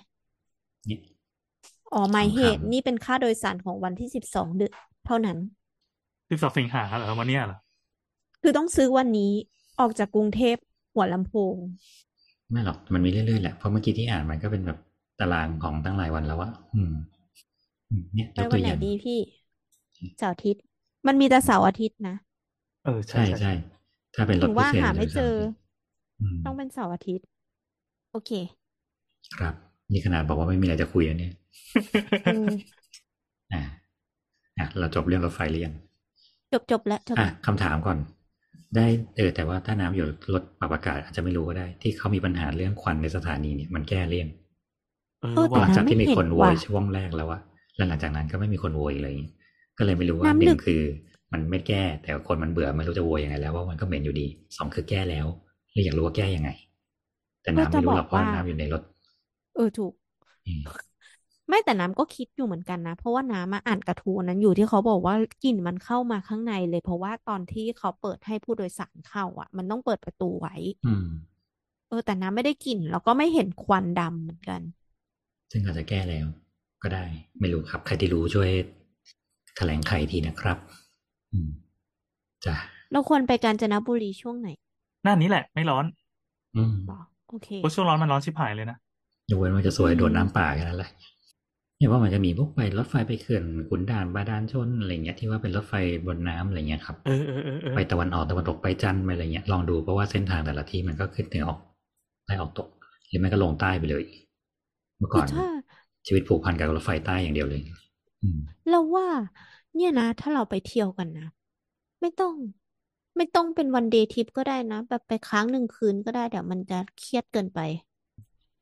เนี่ยอ๋อหมาขยเหตุ นี่ำเป็นค่าโดยสารของวันที่สิบสองเดือนเท่านั้น สิบสองสิงหาเหรอวันเนี้ยเหรอคือต้องซื้อวันนี้ออกจากกรุงเทพหัวลำโพง ๆไม่หรอกมันมีเรื่อยๆแหละเพราะเมื่อกี้ที่อ่านมันก็เป็นแบบตารางของตั้งหลายวันแล้วอะอืมอืมเนี่ย ไปยกวัตันวไหนอย่าง ดีพี่เสาร์อาทิตย์ มันมีแต่เสาร์อาทิตย์นะ เออใช่ใช่ใช่ใช่ ถ้าเป็นรถึถงพิว่าเศษหาจะไม่เป็นเจสาอ มสิบอืมต้องเป็นเสาร์อาทิตย์ โอเค ครับ นี่ขนาดบอกว่าไม่มีอะไรจะคุยแล้วเนี่ยอืม อ่าอ่ะเราจบเรื่องรถไฟหรือยัง จบจบแล้วจบอ่ะแล้ว คำถามก่อน ได้เออแต่ว่าถ้าน้ำอยู่รถปรับอากาศอาจจะไม่รู้ก็ได้ ที่เขามีปัญหาเรื่องควันในสถานีเนี่ยมันแก้เรื่องเอเอออหแต่ว่ะลังจากน้ำไม่ที่มีเห็คนนโวยว่ะ ช่วงแรกแล้วว่าแล้วหลังจากนั้นก็ไม่มีคนโวยอีกเลยก็เลยไม่รู้ว่าหน้ำนึ่งดึก คือมันไม่แก้ แต่คนมันเบื่อไม่รู้จะโวยยังไงแล้วว่ามันก็เหม็นอยู่ดีสองคือแก้แล้วเลยอยากรู้ว่าแก้ยังไง แต่น้ำไม่รู้หรอกว่าน้ำอยู่ในรถเออถูกไม่แต่น้ำก็คิดอยู่เหมือนกันนะเพราะว่าน้ำมาอ่านกระทู้นั้นอยู่ที่เขาบอกว่ากลิ่นมันเข้ามาข้างในเลยเพราะว่าตอนที่เขาเปิดให้ผู้โดยสารเข้าอ่ะมันต้องเปิดประตูไว้เออแต่น้ำไม่ได้กลิ่นแล้วก็ไม่เห็นควันดำเหมือนกันซึ่งอาจจะแก้แล้วก็ได้ไม่รู้ครับใครที่รู้ช่วยแถลงไขทีนะครับจ้ะเราควรไปกาญจนบุรีช่วงไหนหน้านี้แหละไม่ร้อนอืมโอเคเพราะช่วงร้อนมันร้อนชิบหายเลยนะยกเว้นว่าจะสวยโดนน้ำป่าแค่นั้นแหละเนี่ยว่ามันจะมีพวกไปรถไฟไปเขื่อนขุนด่านบาดาลชนอะไรเงี้ยที่ว่าเป็นรถไฟบนน้ำอะไรเงี้ยครับเออๆๆไปตะวันออกตะวันตกไปจันทร์ไปอะไรเงี้ยลองดูเพราะว่าเส้นทางแต่ละที่มันก็ขึ้นเหนือออกไปออกตกหรือไม่ก็ลงใต้ไปเลยเมื่อก่อนชีวิตผูกพันกับรถไฟใต้อย่างเดียวเลยเราว่าเนี่ยนะถ้าเราไปเที่ยวกันนะไม่ต้องไม่ต้องเป็นวันเดย์ทริปก็ได้นะแบบไปค้างหนึ่งคืนก็ได้เดี๋ยวมันจะเครียดเกินไป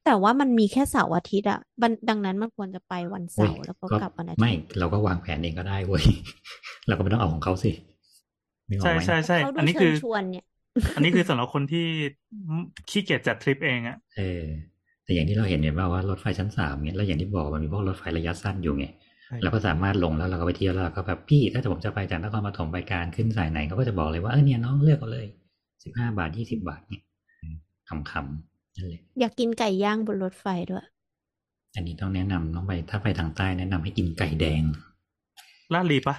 แต่ว่ามันมีแค่เสาร์อาทิตย์อ่ะดังนั้นมันควรจะไปวันเสาร์แล้วก็กลับวันอาทิตย์ไม่เราก็วางแผนเองก็ได้เว้ยเราก็ไม่ต้องเอาของเขาสิใช่ใช่ใช่อันนี้คืออันนี้คือสำหรับคนที่ขี้เกียจจัดทริปเองอ่ะเออแต่อย่างที่เราเห็นเนี่ยว่ารถไฟชั้นสามเนี่ยแล้วอย่างที่บอกมันมีพวกรถไฟระยะสั้นอยู่ไงเราก็สามารถลงแล้วเราก็ไปเที่ยวแล้วก็แบบพี่ถ้าผมจะไปจากนครปฐมไปการขึ้นสายไหนเขาก็จะบอกเลยว่าเออเนี่ยน้องเลือกเอาเลยสิบห้าบาทยี่สิบบาทเนี่ยขำๆนั่นแหละอยากกินไก่ย่างบนรถไฟด้วยอันนี้ต้องแนะนำน้องไปถ้าไปทางใต้แนะนำให้กินไก่แดงลาดลีปะ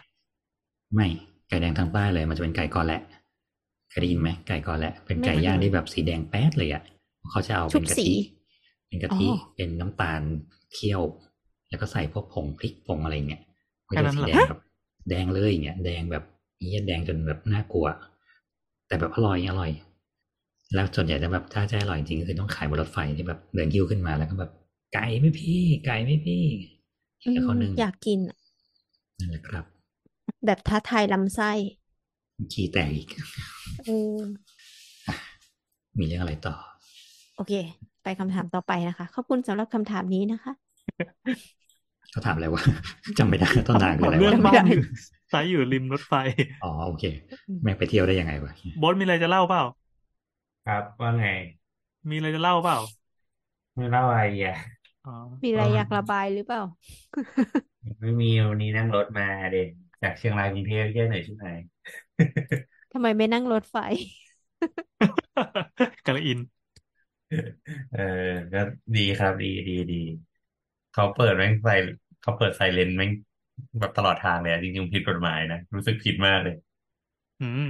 ไม่ไก่แดงทางใต้เลยมันจะเป็นไก่กอแหละเคยได้ยินไหมไก่กอแหละเป็นไก่ย่างที่แบบสีแดงแป๊ดเลยอ่ะเขาจะเอาเป็นกะทิเป็นกะทิเป็นน้ำตาลเคี่ยวแล้วก็ใส่พวกผงพริกผงอะไรเงี้ยก็จะสีแดงแบบแดงเลยเงี้ยแดงแบบนี้แดงจนแบบน่ากลัวแต่แบบอร่อยอร่อยแล้วส่วนใหญ่จะแบบถ้าจะอร่อยจริงก็คือต้องขายบนรถไฟที่แบบเดินยิ้วขึ้นมาแล้วก็แบบไก่ไม่พี่ไก่ไม่พี่แล้วเขาหนึ่งอยากกินนั่นแหละครับแบบท้าทายลำไส้ขี้แตกอีกมีเรื่องอะไรต่อโอเคไปคำถามต่อไปนะคะขอบคุณสำหรับคำถามนี้นะคะเขาถามอะไรวะจำไม่ได้ต้นทางคืออะไรวะเรื่องบ้านสายอยู่ริมรถไฟอ๋อโอเคแม่งไปเที่ยวได้ยังไงวะโบ๊ทมีอะไรจะเล่าเปล่าครับว่าไงมีอะไรจะเล่าเปล่าไม่เล่าอะไรอ่ะอ๋อมีอะไรอยากระบายหรือเปล่าไม่มีวันนี้นั่งรถมาเด็กจากเชียงรายกรุงเทพแค่ไหนใช่ไหมทำไมไม่นั่งรถไฟกาฬอินทร์เออก็ดีครับดีดีดีเขาเปิดแม่งไซเขาเปิดไซเรนแม่งแบบตลอดทางเลยจริงๆผิดกฎหมายนะรู้สึกผิดมากเลยอืม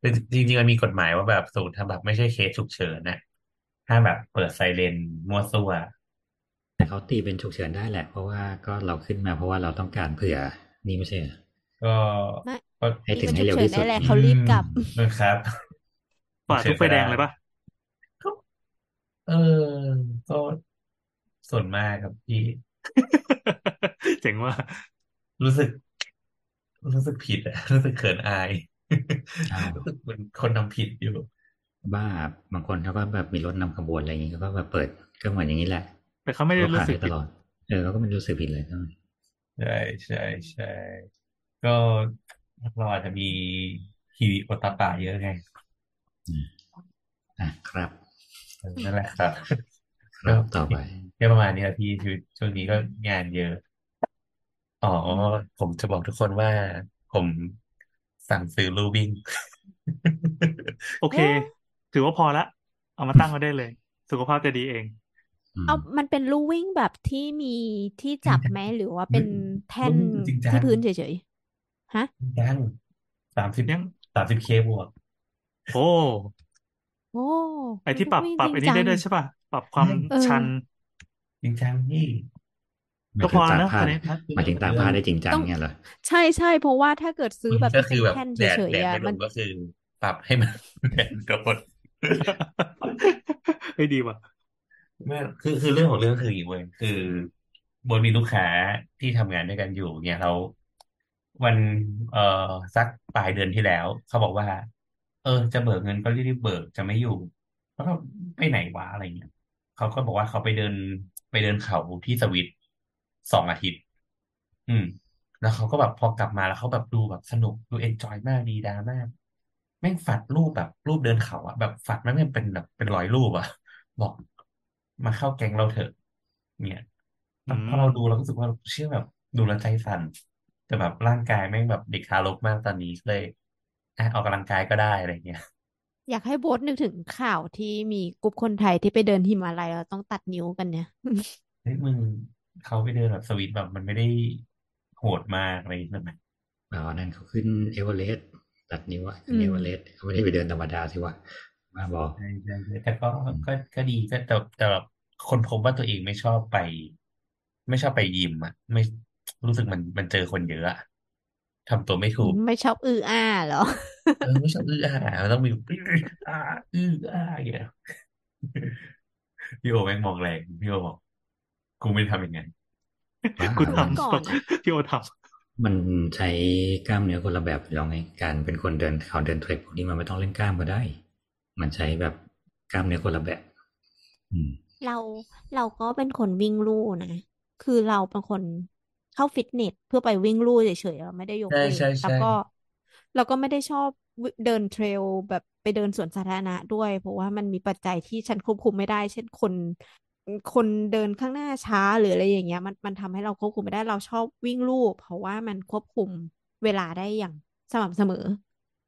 แต่จริงๆมันมีกฎหมายว่าแบบสมมุติถ้าแบบไม่ใช่เคสฉุกเฉินนะถ้าแบบเปิดไซเรนมั่วซั่วแต่เขาตีเป็นฉุกเฉินได้แหละเพราะว่าก็เราขึ้นมาเพราะว่าเราต้องการเผื่อนี่ไม่ใช่ก็ให้ถึงให้เร็วที่สุดเขารีบกลับนะครับฝ่าทุกไฟแดงเลยป่ะเออก็ส่วนมากครับพี่เจ๋งว่ารู้สึกรู้สึกผิดอะรู้สึกเขินอายรู้สึกเหมือนคนทำผิดอยู่บ้าบางคนเขาก็แบบมีรถนำขบวนอะไรอย่างนี้เขาก็แบบเปิดก็เหมือนอย่างนี้แหละแต่เขาไม่ได้รู้สึกตลอดเออเขาก็ไม่รู้สึกผิดเลยใช่ใช่ใช่ก็เราอาจจะมีฮิริโอตาปะเยอะไงอ่ะครับนั่นแหละครับก็ต่อไปก็ประมาณนี้ครับพี่ชีวิตช่วงนี้ก็งานเยอะอ๋อผมจะบอกทุกคนว่าผมสั่งซื้อรูบิงโอเคถือว่าพอละเอามาตั้งมาได้เลยสุขภาพจะดีเองเอามันเป็นรูวิ่งแบบที่มีที่จับไหมหรือว่าเป็นแท่นที่พื้นเฉยๆฮะยังสามสิบยังสามสิบเคบวกโอ้โอ้ไอที่ปรับปรับอันนี้ได้ด้วยใช่ป่ะปรับความชันจริงจังนี่ก็พอแล้วนะหมายถึงตากผ้าได้จริงจังเนี่ยเหรอใช่ใช่เพราะว่าถ้าเกิดซื้อแบบเป็นแผ่นเฉยๆมันก็คือปรับให้มันกระโดดให้ดีว่ะแม่คือคือเรื่องของเรื่องคืออีกเว้ยคือบนมีลูกค้าที่ทำงานด้วยกันอยู่เนี่ยเขาวันเอ่อสักปลายเดือนที่แล้วเขาบอกว่าเออจะเบิกเงินก็รีบเบิกจะไม่อยู่แล้วก็ไปไหนวะอะไรเงี้ยเขาก็บอกว่าเขาไปเดินไปเดินเขาที่สวิตสองอาทิตย์อืมแล้วเขาก็แบบพอกลับมาแล้วเขาแบบดูแบบสนุกดูเอนจอยมากดีดามากแม่งฝัดรูปแบบรูปเดินเขาอะแบบฝัดแม่งเป็นแบบเป็นร้อยรูปอะ บอกมาเข้าแก๊งเราเถอะเนี่ยอืพอเรามดูเราก็รู้สึกว่าเชื่อแบบดูแลวใจสั่นแต่แบบร่างกายแม่งแบบเด็กทารกมากตอนนี้ก็เลยอ่ะออกกำลังกายก็ได้อะไรเงี้ยอยากให้โบ๊ทนึกถึงข่าวที่มีกลุ่มคนไทยที่ไปเดินหิมาลัยแล้วต้องตัดนิ้วกันเนี่ย เฮ้ยมึงเขาไปเดินแบบสวิตแบบมันไม่ได้โหดมากอะไรนั่นไหมอ๋อนั่นเขาขึ้นเอเวอเรสต์ตัดนิ้วอะอืขึ้นเอม เวอเรสต์เขาไม่ได้ไปเดินธรรมดาสิวะบ้าบอใช่ใช่ใช่แต่ก็อืมก็ก็ดีก็แต่แต่แบบคนพบว่าตัวเองไม่ชอบไป ไม่ชอบไปยิมอ่ะ ไม่รู้สึกมันมันเจอคนเยอะอะทำตัวไม่ถูก ไม่ชอบอื้ออ้าเหรอ เออไม่ชอบอื้ออามันต้องมีอื้ออาอื้ออาอย่างเงี้ยพี่โอแม่งมองแรงพี่โอบอกกูไม่ทำอย่างนั้นบ้ากูมัน ทำเมื่อก่อนอะ พี่โอทมันใช้กล้ามเนื้อคนละแบบลองไงการเป็นคนเดินเขาเดินเทรคพวกนี้มันไม่ต้องเล่นกล้ามก็ได้ มันใช้แบบกล้ามเนื้อคนละแบบ อืม เราเราก็เป็นคนวิ่งลู่นะ คือเราเป็นคนเข้าฟิตเนสเพื่อไปวิ่งลู่เฉยๆเราไม่ได้ยกใช่เวท ใช่แล้วใช่ก็เราก็ไม่ได้ชอบวิเดินเทรลแบบไปเดินสวนสาธารณะด้วย เพราะว่ามันมีปัจจัยที่ฉันควบคุมไม่ได้ เช่นคน คนเดินข้างหน้าช้าหรืออะไรอย่างเงี้ย มันมันทำให้เราควบคุมไม่ได้เราชอบวิ่งลู่เพราะว่ามันควบคุมเวลาได้อย่างสม่ำเสมอ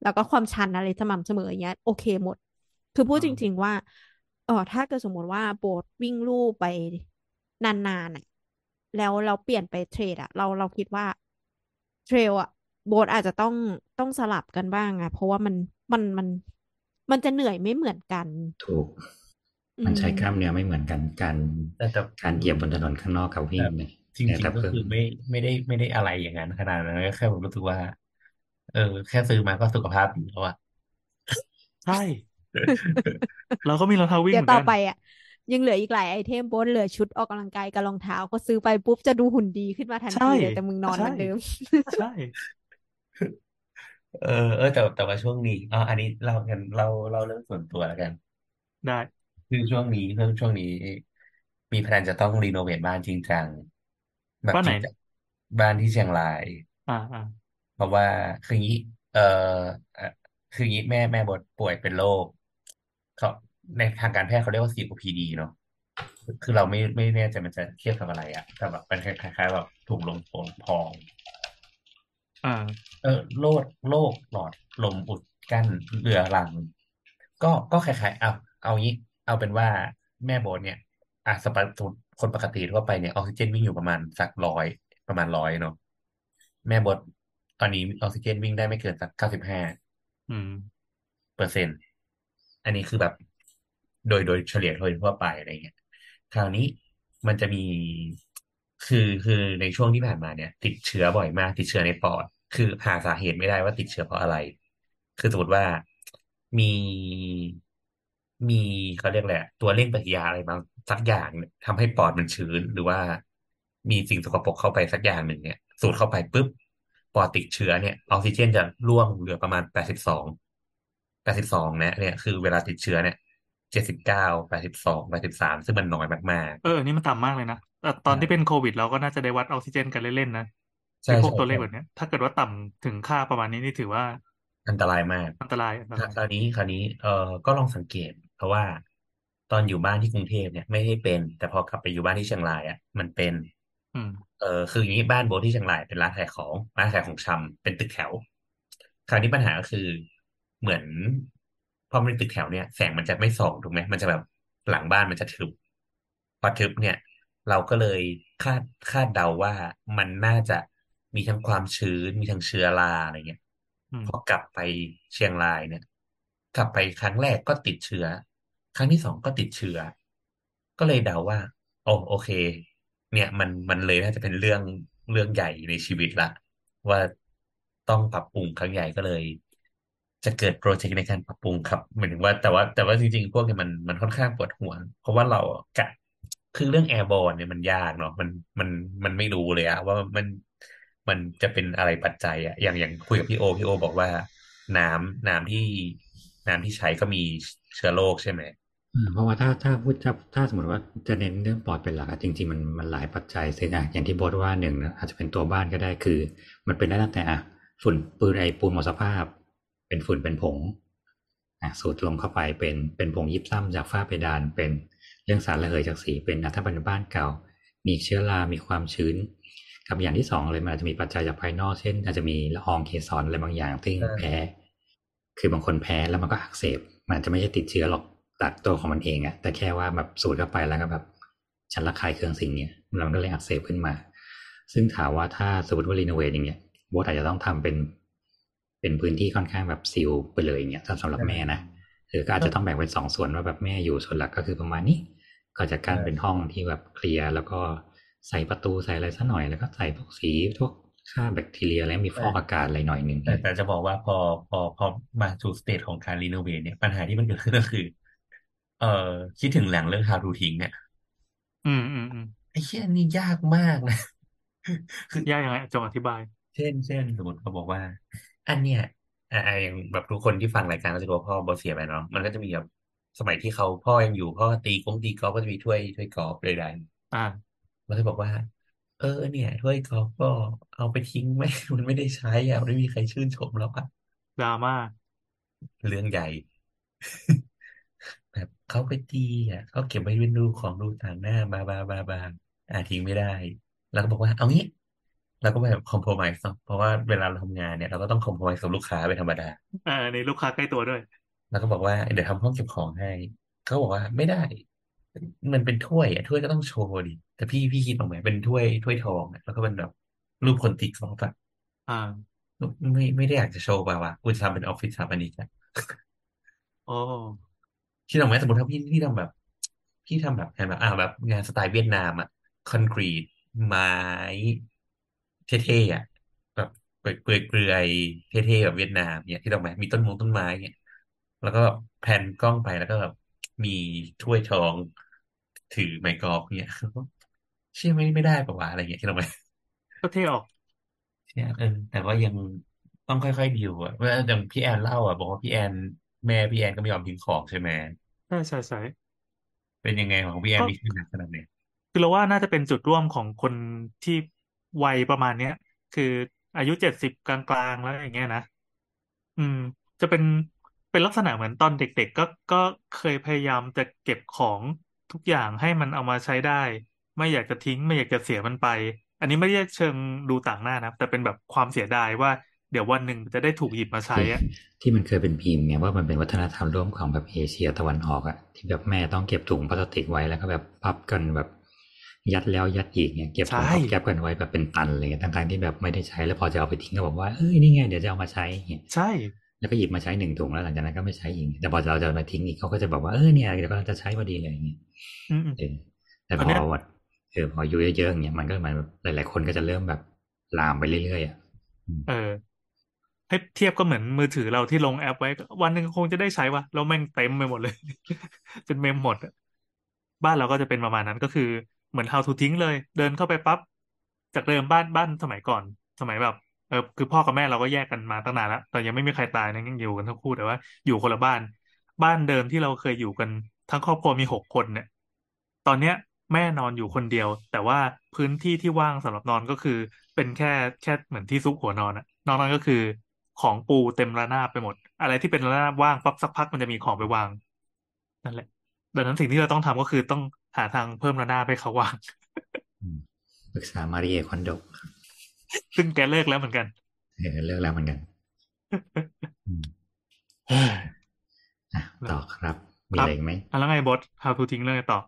แล้วก็ความชันอะไรสม่ำเสมออย่างเงี้ยโอเคหมด คือพูดจริง ๆ ว่า เออถ้าเกิดสมมติว่าโบทวิ่งลู่ไปนานๆน่ะแล้วเราเปลี่ยนไปเทรดอะเราเราคิดว่าเทรลอะโบทอาจจะต้องต้องสลับกันบ้างอะเพราะว่ามันมันมันมันจะเหนื่อยไม่เหมือนกัน ถูก อืมันม ใช้กล้ามเนื้อไม่เหมือนกัน การแต่แต่ การเหยียบบนถนนข้างนอกกับแต่วิ่งในจในริง ตับๆก็เครื่อคืงอไม่ไม่ได้ไม่ได้อะไรอย่างนั้นขนาดนั้นก็แค่ผมรู้สึกว่า เออ แค่ซื้อมาก็สุขภาพดีแล้วอะ ำใช่เราก็มีรองเท้าวิ่งเดี๋ยเหวมือนต่อกัน ไปอะยังเหลืออีกหลายไอเทมโบทเหลือชุดออกกำลังกายกับรองเท้าก็ซื้อไปปุ๊บจะดูหุ่นดีขึ้นมาทันใช่ ทีเลย แต่มึงนอนใช่ เหมือนเดิม ใช่ เออเออแต่แต่ว่าช่วงนี้อ๋ออันนี้เล่ากันเล่าเล่าเรื่องส่วนตัวแล้วกัน ได้ คือช่วงนี้เรื่องช่วงนี้ มีแพลนจะต้องรีโนเวทบ้านจริงจังแบบบ้านจไหน ริงจังบ้านที่เชียงราย อ่าอ่าเพราะว่าคืองี้ เออเอ่อคืองี้แม่แม่บดป่วยเป็นโรคเขาในทางการแพทย์เขาเรียกว่า ซี โอ พี ดี เนาะคือเราไม่ไม่แน่ใจมันจะเทียบกับอะไรอะแต่แบบมันคล้ายๆแบบถุงลมโป่งพอง อ่า เออโรคโรคหลอดลมอุดกั้นเรื้อรัง ก็ก็คล้ายๆเอาเอางี้ เอาเป็นว่าแม่โบทเนี่ยอ่ะสปะตุคนปกติทั่วไปเนี่ยออกซิเจนวิ่งอยู่ประมาณสักร้อยประมาณร้อยเนาะแม่โบทตอนนี้ออกซิเจนวิ่งได้ไม่เกินสักเก้าสิบห้าอืม เปอร์เซ็นต์อันนี้คือแบบโดยโดยเฉลี่ยโดยทั่วไปอะไรเงี้ยคราวนี้มันจะมีคือคือในช่วงที่ผ่านมาเนี่ย ติดเชื้อบ่อยมาก ติดเชื้อในปอด คือหาสาเหตุไม่ได้ว่าติดเชื้อเพราะอะไร คือสมมติว่ามีมีเขาเรียกแหละไรอะตัวเร่งปฏิกิริยาอะไรบางสักอย่างเนี่ยทำให้ปอดมันชื้น หรือว่ามีสิ่งสกปรกเข้าไปสักอย่างหนึ่งเนี่ย สูดเข้าไปปุ๊บปอดติดเชื้อเนี่ยออกซิเจนจะร่วงเหลือประมาณแปดสิบสองแปดสิบสองนะเนี่ยคือเวลาติดเชื้อเนี่ยเจ็ดสิบเก้าแปดสิบสองแปดสิบสามซึ่งมันน้อยมากเออ นี่มันต่ำมากเลยนะแต่ตๆอนใช่ที่เป็นโควิดเราก็น่าจะได้วัดออกซิเจนกันเล่นๆนะไอ้ใช่พวกใช่ตัวเลขใช่ แบบเนี้ย ถ้าเกิดว่าต่ำถึงค่าประมาณนี้นี่ถือว่าอันตรายมากอันตรายอันตคราราย คราวนี้คราวนี้ เอ่อ ก็ลองสังเกต เพราะว่าตอนอยู่บ้านที่กรุงเทพเนี่ยไม่ได้เป็น แต่พอกลับไปอยู่บ้านที่เชียงรายอ่ะ มันเป็น อืม เออคืออย่างนี้บ้านโบทที่เชียงรายเป็นร้านขายของร้านขายของชำเป็นตึกแถว คราวนี้ปัญหาก็คือเหมือนพอมันเป็นตึกแถวเนี่ยแสงมันจะไม่ส่องถูกไหมมันจะแบบหลังบ้านมันจะทึบพอทึบเนี่ย เราก็เลยคาดคาดเดาว่ามันน่าจะมีทั้งความชื้นมีทั้งเชื้อราอะไรเงี้ยอืพม อกลับไปเชียงรายเนี่ย กลับไปครั้งแรกก็ติดเชื้อ ครั้งที่สองก็ติดเชื้อ ก็เลยเดาว่าโอ้โอเค เนี่ยมันมันเลยน่าจะเป็นเรื่องเรื่องใหญ่ในชีวิตละ ว่าต้องปรับปรุงครั้งใหญ่ก็เลย จะเกิดโปรเจกต์ในการปรับปรุงครับหมายถึงว่าแต่ว่าแต่ว่าจริงๆ พวกเนี่ยมันมันค่อนข้างปวดหัว เพราะว่าเราอะกะคือเรื่องแอร์บอลเนี่ยมันยากเนาะมันมันมันไม่รู้เลยอะว่ามันมันจะเป็นอะไรปัจจัยอะอย่างอย่างคุยกับพี่โอพี่โอบอกว่า น้ำน้ำที่น้ำที่ใช้ก็มีเชื้อโรคใช่ไหมอืมเพราะว่าถ้าถ้าพูดถ้าถ้าสมมติว่าจะเน้นเรื่องปอดเป็นหลักอะจริงๆมันมันหลายปัจจัยเสียอย่างอย่างที่โบอสว่าหนึ่งนะอาจจะเป็นตัวบ้านก็ได้คือ มันเป็นได้ตั้งแต่อ่ะฝุ่นปืนไอปูนหมดสภาพ เป็นฝุ่นเป็นผงอ่ะสูดลมเข้าไปเป็นเป็นผงยิบซ้ำจากฝ้าเพดานเป็น รื่องสารระเหยจากสีเป็นนะถ้าเป็นบ้านเก่ามีเชื้อรามีความชื้นกับอย่างที่สองเลยมันอาจจะมีปัจจัยจากภายนอกเช่นอาจจะมีละอองเกสรอะไรบางอย่างที่แพ้คือบางคนแพ้แล้วมันก็อักเสบมันจะไม่ใช่ติดเชื้อหรอกจากตัวของมันเองอะแต่แค่ว่าแบบสูดเข้าไปแล้วก็แบบฉันระคายเคืองสิ่งนี้แล้วมันก็เลยอักเสบขึ้นมาซึ่งถามว่าถ้าสมมติว่ารีโนเวทอย่างเงี้ยโบสอาจจะต้องทำเป็นเป็นพื้นที่ค่อนข้างแบบซีลไปเลยอย่างเงี้ยสำหรับแม่นะคือก็อาจจะต้องแบ่งเป็นสองส่วนว่าแบบแม่อยู่ส่วนหลักก็คือประมาณนี้ก็จะกั้นเป็นห้องที่แบบเคลียร์แล้วก็ใส่ประตูใส่อะไรสักหน่อยแล้วก็ใส่พวกสีพวกค่าแบคทีเรียแล้วมีฟอกอากาศอะไรหน่อยนึงแต่จะบอกว่าพอพอพอมาสู่สเตจของการรีโนเวทเนี่ยปัญหาที่มันเกิดขึ้นก็คือเอ่อคิดถึงหลังเรื่อง how to ทิ้งเนี่ยอืมอืมไอ้เรื่องนี้ยากมากนะคือยากยังไงจงอธิบายเช่นเช่นสมมติเขาบอกว่าอันเนี้ยอ่าอย่างแบบทุกคนที่ฟังรายการก็จะรู้ว่าพ่อบ่เสียไปเนาะมันก็จะมีแบบสมัยที่เขาพ่อยังอยู่พ่อตีกงตีกอล์ฟก็จะมีถ้วยถ้วยกอล์ฟใดๆอ่ามันจะบอกว่าเออเนี่ยถ้วยกอล์ฟก็เอาไปทิ้งไหมมันไม่ได้ใช้อ่ะไม่มีใครชื่นชมแล้วอ่ะดราม่าเรื่องใหญ่ แบบเขาไปตีอ่ะเขาเก็บไว้เป็นรูของรูต่างหน้าบาบาบาบาอ่าทิ้งไม่ได้แล้วก็บอกว่าเอางี้แล้วก็แบบคอมโพรไมซ์เพราะว่าเวลาเราทำงานเนี่ยเราก็ต้องคอมโพรไมซ์กับลูกค้าเป็นธรรมดาอ่าในลูกค้าใกล้ตัวด้วยแล้วก็บอกว่าเดี๋ยวทำห้องเก็บของให้เขาบอกว่าไม่ได้มันเป็นถ้วยอ่ะถ้วยก็ต้องโชว์ดิแต่พี่พี่คิดออกไหมเป็นถ้วยถ้วยทองแล้วก็เป็นแบบรูปคนติดกอล์ฟอ่ะอ่าไม่ไม่ได้อยากจะโชว์ป่าวะคุณทำเป็นออฟฟิศสถาปนิกอ่ะอ๋อคิดออกไหมสมมติถ้าพี่พี่ทำแบบพี่ทำแบบแบบอ่าแบบงานสไตล์เวียดนามอ่ะคอนกรีตไม้เท่ๆอ่ะแบบเปลือยเปลือยเท่ๆแบบเวียดนามเนี่ยที่เราแบบมีต้นมงต้นไม้เนี่ยแล้วก็แบบแพนกล้องไปแล้วก็แบบมีถ้วยทองถือไมค์กอล์ฟเนี่ยเชื่อไม่ไม่ได้ป่ะวะอะไรเงี้ยที่เราแบบก็เท่ออกเนี่ยเออแต่ว่ายังต้องค่อยๆดิวอ่ะเพราะอย่างพี่แอนเล่าอ่ะบอกว่าพี่แอนแม่พี่แอนก็ไม่ยอมทิ้งของใช่ไหมใช่ใช่ใช่เป็นยังไงของพี่แอนมีขนาดขนาดไหนคือเราว่าน่าจะเป็นจุดร่วมของคนที่วัยประมาณเนี้ยคืออายุเจ็ดสิบกลางๆแล้วอย่างเงี้ยนะอืมจะเป็นเป็นลักษณะเหมือนตอนเด็กๆก็ก็เคยพยายามจะเก็บของทุกอย่างให้มันเอามาใช้ได้ไม่อยากจะทิ้งไม่อยากจะเสียมันไปอันนี้ไม่ได้เชิงดูต่างหน้านะแต่เป็นแบบความเสียดายว่าเดี๋ยววันหนึ่งจะได้ถูกหยิบมาใช้อะที่มันเคยเป็นพิมพ์ไงว่ามันเป็นวัฒนธรรมร่วมของแบบเอเชียตะวันออกอะที่แบบแม่ต้องเก็บถุงพลาสติกไว้แล้วก็แบบพับกันแบบยัดแล้วยัดอีกเนี่ยเก็บของเก็บกันไว้แบบเป็นตันอะไรเงี้ยทั้งๆที่แบบไม่ได้ใช้แล้วพอจะเอาไปทิ้งก็บอกว่าเอ้ยนี่ไงเดี๋ยวจะเอามาใช้เนี่ยใช่แล้วก็หยิบมาใช้หนึ่งถุงแล้วหลังจากนั้นก็ไม่ใช้อีกแต่พอเราจะมาทิ้งอีกเขาก็จะบอกว่าเออเนี่ยเดี๋ยวก็จะใช้พอดีเลยเนี่ยแต่พอวัดเออพออยู่เยอะๆเนี่ยมันก็มันหลายๆคนก็จะเริ่มแบบลามไปเรื่อยๆอ่ะเออให้เทียบก็เหมือนมือถือเราที่ลงแอปไว้วันนึงคงจะได้ใช้ว่ะเราแม่งเต็มไปหมดเลยจนเมมหมดบ้านเราก็จะเป็นประมาณนั้นก็คือเหมือน how to ทิ้งเลยเดินเข้าไปปั๊บจากเดิมบ้านบ้านสมัยก่อนสมัยแบบเออคือพ่อกับแม่เราก็แยกกันมาตั้งนานแล้วแต่ยังไม่มีใครตายนะยังอยู่กันทั้งคู่แต่ว่าอยู่คนละบ้านบ้านเดิมที่เราเคยอยู่กันทั้งครอบครัวมีหกคนเนี่ยตอนเนี้ยแม่นอนอยู่คนเดียวแต่ว่าพื้นที่ที่ว่างสำหรับนอนก็คือเป็นแค่แค่เหมือนที่ซุกหัวนอนอะนอนนั่นก็คือของปูเต็มระนาบไปหมดอะไรที่เป็นระนาบว่างปั๊บสักพักมันจะมีของไปวางนั่นแหละดังนั้นสิ่งที่เราต้องทำก็คือต้องหาทางเพิ่มระนาบให้เขาว่างปรึกษามาริเอคอนโดซึ่งแกเลิกแล้วเหมือนกันเออเลิกแล้วเหมือนกันต่อครับมีอะไรไหมแล้วไงบอส how to ทิ้งเรื่องอะไรต่อ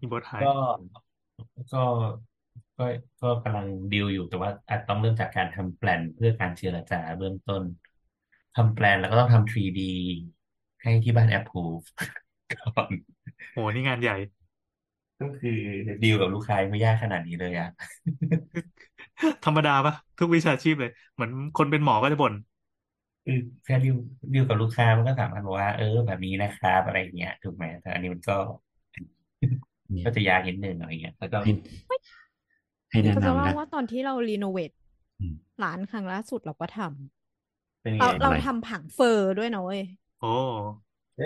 มีบอสหายก็ก็ก็กำลังดีลอยู่แต่ว่าอาจต้องเริ่มจากการทำแปลนเพื่อการเจรจาเบื้องต้นทำแปลนแล้วก็ต้องทำ ทรี ดี ให้ที่บ้าน approve ก่อนโอ้นี่งานใหญ่ก็คือดีลกับลูกค้าไม่ยากขนาดนี้เลยอ่ะธรรมดาปะทุกวิชาชีพเลยเหมือนคนเป็นหมอก็จะบ่นคือแค่ดีลดีลกับลูกค้ามันก็สามารถบอกว่าเออแบบนี้นะครับอะไรอย่างเงี้ยถูกไหมแต่อันนี้มันก็ก็จะยากนิดนึงอะไรเงี้ยแล้วก็ให้แนะนำนะว่าตอนที่เรารีโนเวทร้านครั้งล่าสุดเราก็ทำเราเราทำผังเฟอร์ด้วยนะเว้ยโอ้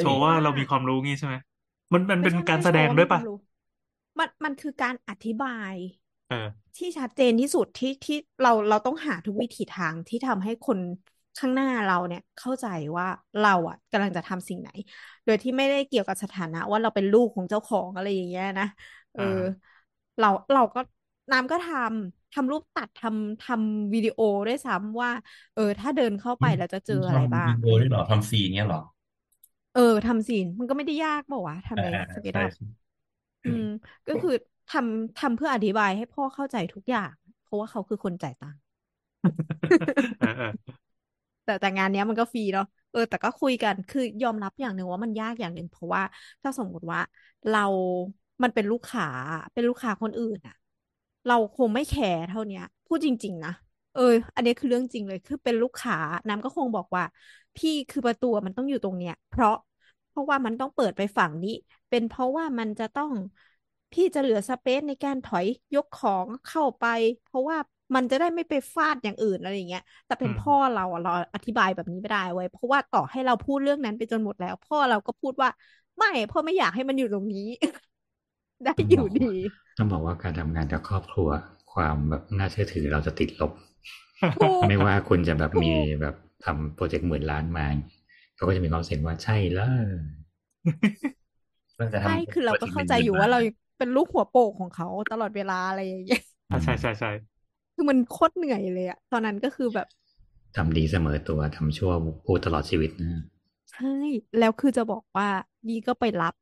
โชว์ว่าเรามีความรู้งี้ใช่ไหมมันมันเป็นการแสดงด้วยป่ะมันมันคือการอธิบายที่ชัดเจนที่สุดที่ที่เราเราต้องหาทุกวิธีทางที่ทำให้คน ข้างหน้าเราเนี่ยเข้าใจว่าเราอ่ะกำลังจะทำสิ่งไหนโดยที่ไม่ได้เกี่ยวกับสถานะว่าเราเป็นลูกของเจ้าของอะไรอย่างเงี้ยนะเอออ่า เราเราก็น้ำก็ทำทำรูปตัดทำทำวิดีโอด้วยซ้ำว่า เออ ถ้าเดินเข้าไปเราจะเจออะทำไรบ้าวิง ดีโอด้วยเหรอทำซีนเงี้ยเหรอเออทำสิมันก็ไม่ได้ยากเปล่าวะทำอ่าในอ่าสเกตใช่อัพ ใช่อืม ก็คือทำทำเพื่ออธิบายให้พ่อเข้าใจทุกอย่าง เพราะว่าเขาคือคนจ่ายตังค์ อ่าอ่าแต่แต่งานเนี้ยมันก็ฟรีเนาะเออแต่ก็คุยกันคือยอมรับอย่างหนึ่งว่ามันยากอย่างหนึ่งเพราะว่าถ้าสมมติว่าเรามันเป็นลูกค้าเป็นลูกค้าคนอื่นอะเราคงไม่แคร์เท่าเนี้ยพูดจริง ๆ นะเออ อันนี้คือเรื่องจริงเลยคือเป็นลูกค้าน้ำก็คงบอกว่า พี่คือประตูมันต้องอยู่ตรงเนี้ย เพราะเพราะว่ามันต้องเปิดไปฝั่งนี้ เป็นเพราะว่ามันจะต้องพี่จะเหลือสเปซในการถอยยกของเข้าไป เพราะว่ามันจะได้ไม่ไปฟาดอย่างอื่นอะไรอย่างเงี้ย แต่เป็อืนมพ่อเราอะเราอธิบายแบบนี้ไม่ได้เว้ยเพราะว่าต่อให้เราพูดเรื่องนั้นไปจนหมดแล้ว พ่อเราก็พูดว่าไม่พ่อไม่อยากให้มันอยู่ตรงนี้ ได้ต้องอบยู่อกว่าดี ต้องบอกว่าการทำงานกับครอบครัว ความแบบน่าเชื่อถือเราจะติดลบ ถูกไม่ว่าคุณจะแบบถูมีกแบบทำโปรเจกต์หมื่นล้านมาเขาก็จะมีความรู้สึกว่าใช่แล้วเราจะใช่คือทำโปเรารเจก็กต์หเข้านึ่งใจหมื่อนยู่ล้าว่าน เราเป็นลูกหัวโปกของเขาตลอดเวลาอะไรอย่างเงี้ยอือ่ามใช่ใช่ใช่คือมันโคตรเหนื่อยเลยอะตอนนั้นก็คือแบบ ทำดีเสมอตัวทำชั่วพูดตลอดชีวิตนะใช่แล้วคือจะบอกว่านี่ก็ไปรับ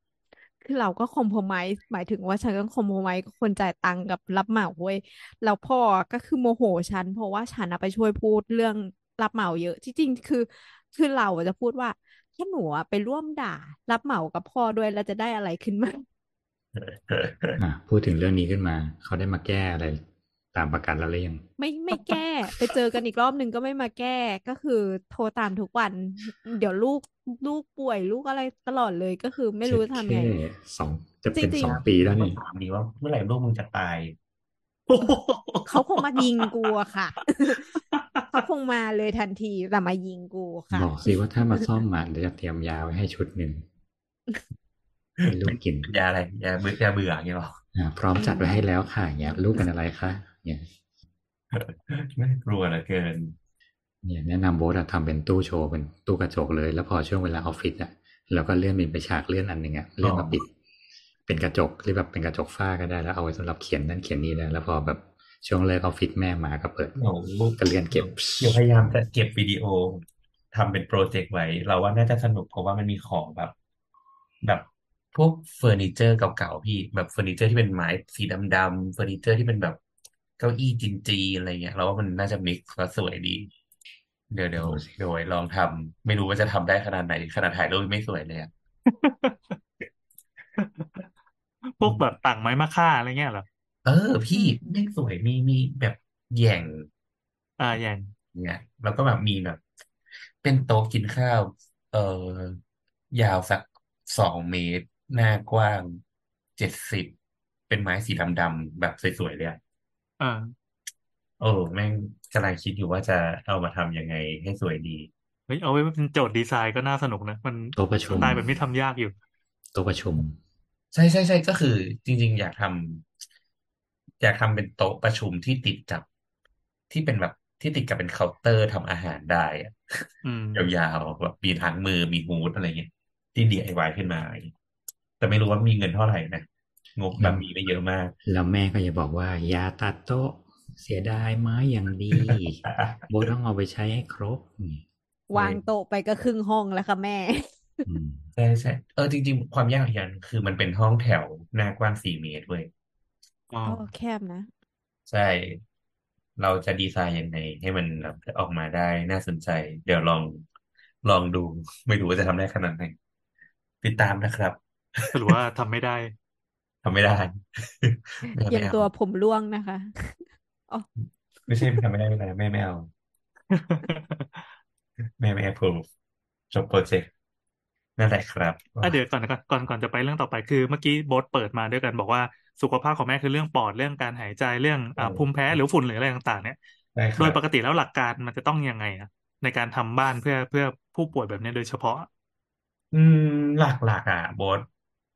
คือเราก็คอมโพรไมซ์หมายถึงว่าฉันก็คอมโพรไมซ์กับคนจ่ายตังค์กับรับเหมาเว้ยแล้วพ่อก็คือโมโหฉัน เพราะว่าฉันน่ะไปช่วยพูดเรื่องรับเหมาเยอะที่จริงคือ คือเราอะจะพูดว่าถ้าหนูอะไปร่วมด่า รับเหมากับพ่อด้วยแล้วจะได้อะไรขึ้นมา อ่ะพูดถึงเรื่องนี้ขึ้นมา เขาได้มาแก้อะไรตามประกันแล้วหรือยัง ไม่ไม่แก้ ไปเจอกันอีกรอบหนึ่งก็ไม่มาแก้ก็คือโทรตามทุกวัน เดี๋ยวลูกลูกป่วยลูกอะไรตลอดเลยก็คือไม่เจ็รู้ดจะเคทำไง สองจะจเป็นริสง องๆ ปีแล้วก็นี่ ถามดีว่าเมื่อไหร่ลูกมึงจะตาย เขาคงมายิงกูอะค่ะ เขาคงมาเลยทันทีแต่มายิงกูค่ะ บอกสิว่าถ้ามาซ่อมมาเดี๋ยวจะเตรียมยาไว้ให้ชุดหนึ่งให้ลูเป็กนกินยาอะไรยาเบื่อยาเบื่ออย่างเงี้ยหรออ่ะพร้อมอืจัดม ไว้ให้แล้วค่ะอย่างเงี้ยลูกเป็นอะไรคะเนี่ยน่ากลัวเหลือเกิน เนี่ยแนะนำโบสอะทำเป็นตู้โชว์เป็นตู้กระจกเลย แล้วพอช่วงเวลาออฟฟิศอะเราก็เลื่อนเป็นไปฉากเลื่อนอันหนึ่งอะอ๋เลื่ออนมาปิด เป็นกระจกหรือแบบเป็นกระจกฝ้าก็ได้แล้วเอาไว้สำหรับเขียนนั่นเขียนนี่ได้แล้วพอแบบช่วงเลิกออฟฟิศแม่มาก็เปิด โอ้โหก็เลื่อนเก็บ เดี๋ยวพยายามจะเก็บวิดีโอทำเป็นโปรเจกต์ไว้ เราว่าน่าจะสนุกเพราะว่ามันมีของแบบ แบบพวกเฟอร์นิเจอร์เก่าๆพี่แบบเฟอร์นิเจอร์ที่เป็นไม้สีดำๆเฟอร์นิเจอร์ที่เป็นแบบเก้าอี้จีนจีอะไรเงี้ยเราว่ามันน่าจะมิกซ์แล้วสวยดี เดี๋ยวเดี๋ยวดูสิ เดี๋ยวไว้ลองทำไม่รู้ว่าจะทำได้ขนาดไหนขนาดถ่ายรูปยังไม่สวยเลยอะพวกแบบต่างไม้มะค่าอะไรเงี้ยเหรอเออ อืพี่ม ไม่สวยมีมีแบบแหย่ง อ่าอย่างเนี่ยแล้วก็แบบมีแบบ เป็นโต๊ะกินข้าว เอ่อยาวสักสองเมตร หน้ากว้างเจ็ดสิบเป็นไม้สีดำๆแบบสวยๆเลยอะอ่าเออแม่งกำลังคิดอยู่ว่าจะเอามาทำยังไงให้สวยดี เฮ้ยเอาไว้เป็นโจทย์ดีไซน์ก็น่าสนุกนะ มันโต๊ะประสชุมไตล์แบบนี้ทำยากอยู่ โต๊ะประชุม ใช่ใช่ใช่ก็คือ จริง ๆ อยากทำอยากทำเป็นโต๊ะประชุมที่ติดกับ ที่เป็นแบบที่ติดกับเป็นเคาน์เตอร์ทำอาหารได้อะอืม ยาวๆแบบมีทั้งมือมีฮูดอะไรเงี้ยที่ ดี ไอ วาย ขึ้นมาอะไรเงี้ยแต่ไม่รู้ว่ามีเงินเท่าไหร่นะงบแบแล้บวมีไม่เยอะมาก แล้วแม่ก็จะบอกว่า อย่าตัดโต๊ะเสียดายไม้อย่างดี โบทต้องเอาไปใช้ให้ครบอืมใช่วางโต๊ะไปก็ครึ่งห้องแล้วค่ะแม่ อืมใช่ใช่เออจริง ๆ ความยากอีกอย่างคือมันเป็นห้องแถวหน้ากว้างสี่เมตรเว้ยอ๋อ โอ้แคบนะ ใช่ เราจะดีไซน์ยังไงให้มันแบบออกมาได้น่าสนใจ เดี๋ยวลองลองดู ไม่รู้ว่าจะทำได้ขนาดไหนติดตามนะครับสรุปว่าทำไม่ได้ ทำไม่ได้ แม่อไม่ย่างเอา ตัวผมร่วงนะคะอ๋อไม่ใช่ทำไม่ได้ไม่ได้แม่ไม่เอา แม่ไม่ approve จบโปรเจกต์นั่นแหละครับอ่ะเดี๋ยวก่อนก่อนก่อนก่อนจะไปเรื่องต่อไปคือเมื่อกี้โบ๊ทเปิดมาด้วยกันบอกว่าสุขภาพของแม่คือเรื่องปอดเรื่องการหายใจเรื่องเออ่าภูมิอแพ้หรือฝุ่นหรืออะไรต่างๆ เนี่ย ได้คโดยรับ ปกติแล้วหลักการมันจะต้องยังไงนะในการทำบ้านเพื่อเพื่อผู้ป่วยแบบเนี้ยโดยเฉพาะ อืมหลักๆอ่ะโบส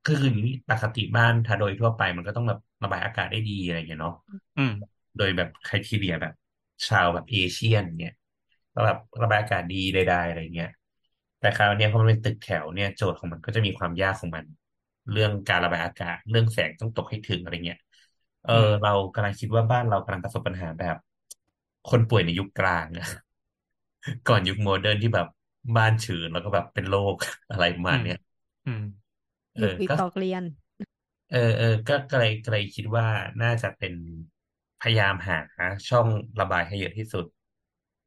คือคืออย่างนี้ปกติบ้านถ้าโดยทั่วไปมันก็ต้องแบบระบายอากาศได้ดีอะไรอย่างเงี้ยเนาะอืม โดยแบบไคทีเรียแบบ ชาวแบบเอเชียนเนี่ย ก็แบบระบายอากาศดีใดๆอะไรเงี้ย แต่คราวเนี้ยพอมันเป็นตึกแถวเนี่ยโจทย์ของมันก็จะมีความยากของมัน เรื่องการระบายอากาศ เรื่องแสงต้องตกให้ถึงอะไรเงี้ย เอออืม เรากำลังคิดว่าบ้านเรากำลังประสบปัญหาแบบ คนป่วยในยุคกลางอะ ก่อนยุคโมเดิร์นที่แบบบ้านชื้นแล้วก็แบบเป็นโรค อะไรประมาอืณม เนี้ยอืม เออยุควิก็ ตตอกเรียน เออเออก็ก็เลยก็เลยคิดว่าน่าจะเป็นพยายามหาช่องระบายให้เยอะที่สุด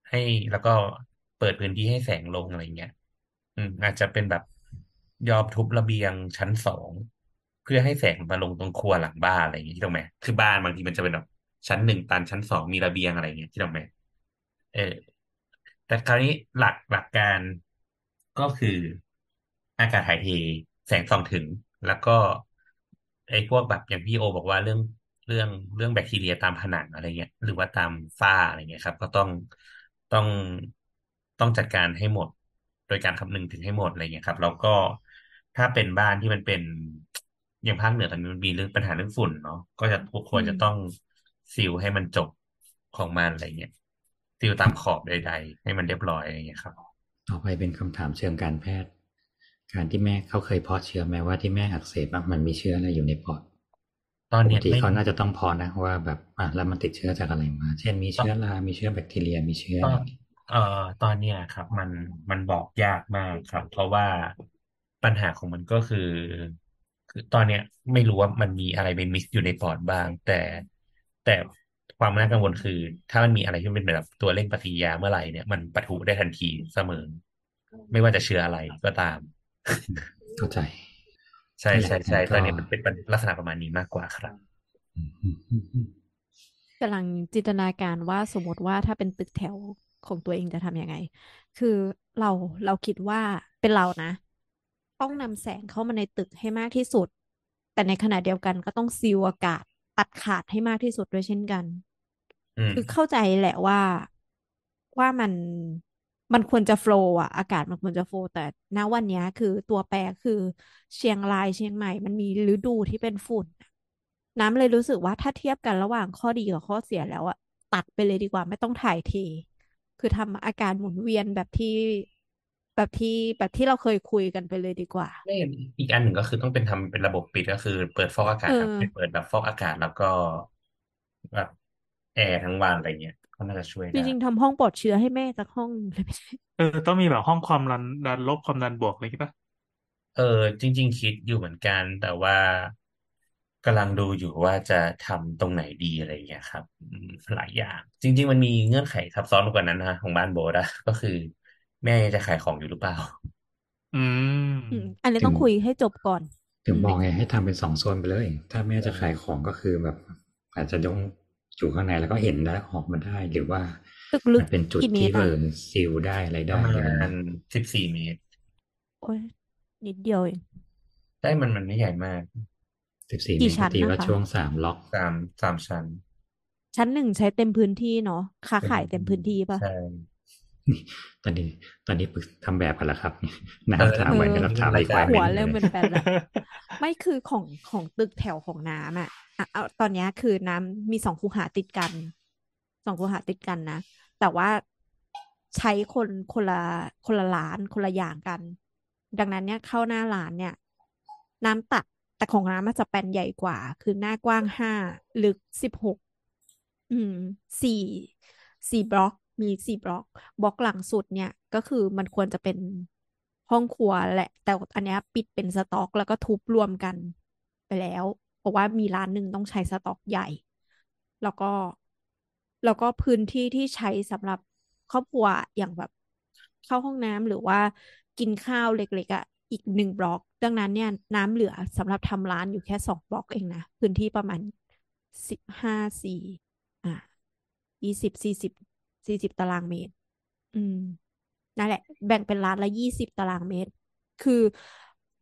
ให้แล้วก็เปิดพื้นที่ให้แสงลงอะไรเงี้ย อืม อาจจะเป็นแบบยอมทุบระเบียงชั้นสองเพื่อให้แสงมาลงตรงครัวหลังบ้านอะไรอย่างเงี้ยที่ตรงไหมคือบ้านบางทีมันจะเป็นแบบชั้นหนึ่งตันชั้นสองมีระเบียงอะไรเงี้ยที่ตรงไหมเออ แต่คราวนี้หลักหลักการก็คืออากาศถ่ายเทแสงส่องถึง แล้วก็ไอ้พวกแบบอย่างพี่โอบอกว่าเรื่องเรื่องเรื่องแบคทีเรียตามผนังอะไรเงี้ย หรือว่าตามฝ้าอะไรเงี้ยครับ ก็ต้องต้องต้องจัดการให้หมด โดยการคำนึงถึงให้หมดอะไรเงี้ยครับแล้วก็ถ้าเป็นบ้านที่มันเป็นอย่างภาคเหนือตอนนี้มันมีเรื่องปัญหาเรื่องฝุ่นเนาะก็จะทุกคอืนจะม ต้องซีลให้มันจบของมันอะไรเงี้ยซีลตามขอบใด ๆ ให้มันเรียบร้อยอะไรเงี้ยครับ ต่อไปเป็นคำถามเชิงการแพทย์ การที่แม่เขาเคยเพาะเชื้อไหมว่าที่แม่อักเสบอะมันมีเชื้ออะไรอยู่ในปอด ตอนปกเนี้ยติไม่เขาน่าจะต้องเพอนะว่าแบบอ่ะแล้วมันติดเชื้อจากอะไรมา เช่นมีตอนเชื้อรา มีเชื้อแบคทีเรีย มีเชื้อตออะไรนอย่างเงี้ยเอ่อตอนเนี้ยครับ มันมันบอกยากมากครับ เพราะว่าปัญหาของมันก็คือ คือตอนเนี้ยไม่รู้ว่ามันมีอะไรเป็นมิกซ์อยู่ในปอดบ้าง แต่แต่ความน่ากังวลคือ ถ้ามันมีอะไรที่มันเป็นแบบตัวเร่งปฏิกิริยาเมื่อไหร่เนี่ยมันปะทุได้ทันทีเสมอ ไม่ว่าจะเชื้ออะไรก็ตาม เข้าใจ ใช่นั่นแหใช่ละมัใช่นตอก็นนี้มันเป็นลักษณะประมาณนี้มากกว่าครับ อืมอืมอืมกำลังจินตนาการว่าสมมติว่าถ้าเป็นตึกแถวของตัวเองจะทำยังไง คือเราเราคิดว่าเป็นเรานะ ต้องนำแสงเข้ามาในตึกให้มากที่สุด แต่ในขณะเดียวกันก็ต้องซีลอากาศตัดขาดให้มากที่สุดด้วยเช่นกัน อืม คือเข้าใจแหละว่าว่ามันมันควรจะโฟลว์อะอากาศมันควรจะโฟลว์แต่ณวันเนี้ยคือตัวแปรคือเชียงรายเชียงใหม่มันมีฤดูที่เป็นฝุ่นอะน้ำเลยรู้สึกว่าถ้าเทียบกันระหว่างข้อดีกับข้อเสียแล้วอะตัดไปเลยดีกว่าไม่ต้องถ่ายเทคือทำอากาศหมุนเวียนแบบที่แบบที่แบบที่เราเคยคุยกันไปเลยดีกว่า ไม่อีกอันหนึ่งก็คือต้องเป็นทำเป็นระบบปิดก็คือ เปิดฟอกอากาเอศครับอ เป็นเปิดแบบฟอกอากาศแล้วก็แบบแอร์ทั้งวันอะไรเงี้ยก็น่าจะช่วยจได้ ริงๆทำห้องปลอดเชื้อให้แม่สักห้องเลยไม่ใช่เออ ต้องมีแบบห้องความดันดันลบความดันบวกอะไรอย่างงี้ป่ะเออ จริง ๆ คิดอยู่เหมือนกัน แต่ว่ากำลังดูอยู่ว่าจะทำตรงไหนดีอะไรเงี้ยครับอืมหลายอย่าง จริง ๆ มันมีเงื่อนไขซับซ้อนกว่านั้นนะของบ้านโบทอะก็คือ แม่จะขายของอยู่หรือเปล่า อืม อืม อันนี้ถึต้อง งคุยให้จบก่อน ถึอืงม มองไงให้ทำเป็นสองโซนไปเลย ถ้าแม่จะขายของก็คือแบบ อาจจะต้องอยู่ข้างในแล้วก็เห็นแล้วออกมาได้ หรือว่าตึกลึมักนเป็นจุดกี่เมที่ตรเออะอซีลได้อะไรปได้ระมาอะไรอย่างณนี้ สิบสี่เมตรโอ้ยนิดเดียวเองได้มันมันไม่ใหญ่มากสิบสี่เมกี่ตรก็ชั้นตีนะว่าคะ ช่วงสามล็อก สามสามชั้น ชั้นหนึ่งใช้เต็มพื้นที่เนาะค้าเป็นขายเต็มพื้นที่ปะใช่ ตอนนี้ตอนนี้ปรึกทำแบบกันแล้วครับ เออน้ำถามเอเหมือนอ กันแล้วถาม รายการ หัว requirement เริ่มเลย เป็นแฟนละ ไม่คือของของตึกแถวของน้ำอะอ่ะเอาตอนเนี้ยคือน้ำมีสองคูหาติดกันสองคูหาติดกันนะ แต่ว่าใช้คนคนละคนละร้านคนละอย่างกัน ดังนั้นเนี่ยเข้าหน้าร้านเนี่ย น้ำตัดแต่ของน้ำมันจะแปลนใหญ่กว่า คือหน้ากว้างห้าลึกสิบหกอืมสี่สี่บล็อกมีสี่บล็อก บล็อกหลังสุดเนี่ยก็คือมันควรจะเป็นห้องครัวแหละ แต่อันเนี้ยปิดเป็นสต็อกแล้วก็ทุบรวมกันไปแล้ว เพราะว่ามีร้านหนึ่งต้องใช้สต็อกใหญ่ แล้วก็แล้วก็พื้นที่ที่ใช้สำหรับครอบครัวอย่างแบบเข้าห้องน้ำหรือว่ากินข้าวเล็กๆอ่ะอีกหนึ่งบล็อก ดังนั้นเนี่ยน้ำเหลือสำหรับทำร้านอยู่แค่สองบล็อกเองนะ พื้นที่ประมาณสิบห้าสี่อ่ะยี่สิบสี่สิบสี่สิบตารางเมตร อืมนั่นแหละ แบ่งเป็นร้านละยี่สิบตารางเมตร คือ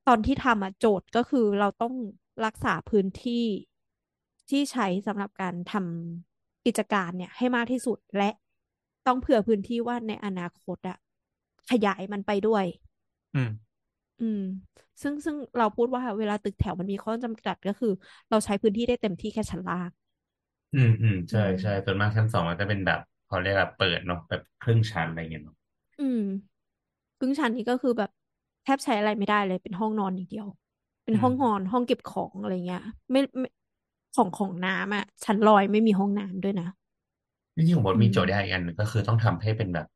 ตอนที่ทำอ่ะโจทย์ก็คือเราต้องรักษาพื้นที่ที่ใช้สำหรับการทำกิจการเนี่ย ให้มากที่สุดและต้องเผื่อพื้นที่ว่าในอนาคตอ่ะขยายมันไปด้วย อืม อืม ซึ่งซึ่งเราพูดว่าเวลาตึกแถวมันมีข้อจำกัดก็คือ เราใช้พื้นที่ได้เต็มที่แค่ชั้นล่างอืมอืมอืใช่ม ใช่ส่วนมากชั้นสองมันจะเป็นแบบพ เขาเรียกว่าเปิดเนาะแบบครึ่งชั้นอะไรเงี้ยเนาะอืมครึ่งชั้นนี้ก็คือแบบแทบใช้อะไรไม่ได้เลยเป็นห้องนอนอย่างเดียว เป็นอืห้องมนอนห้องเก็บของอะไรเงี้ยไม่ไม่ของของน้ำอ่ะชั้นลอยไม่มีห้องน้ำด้วยนะจริงๆของบทอืมีม โจทย์ยากอีกอันหนึ่งก็คือต้องทำให้เป็นแบบ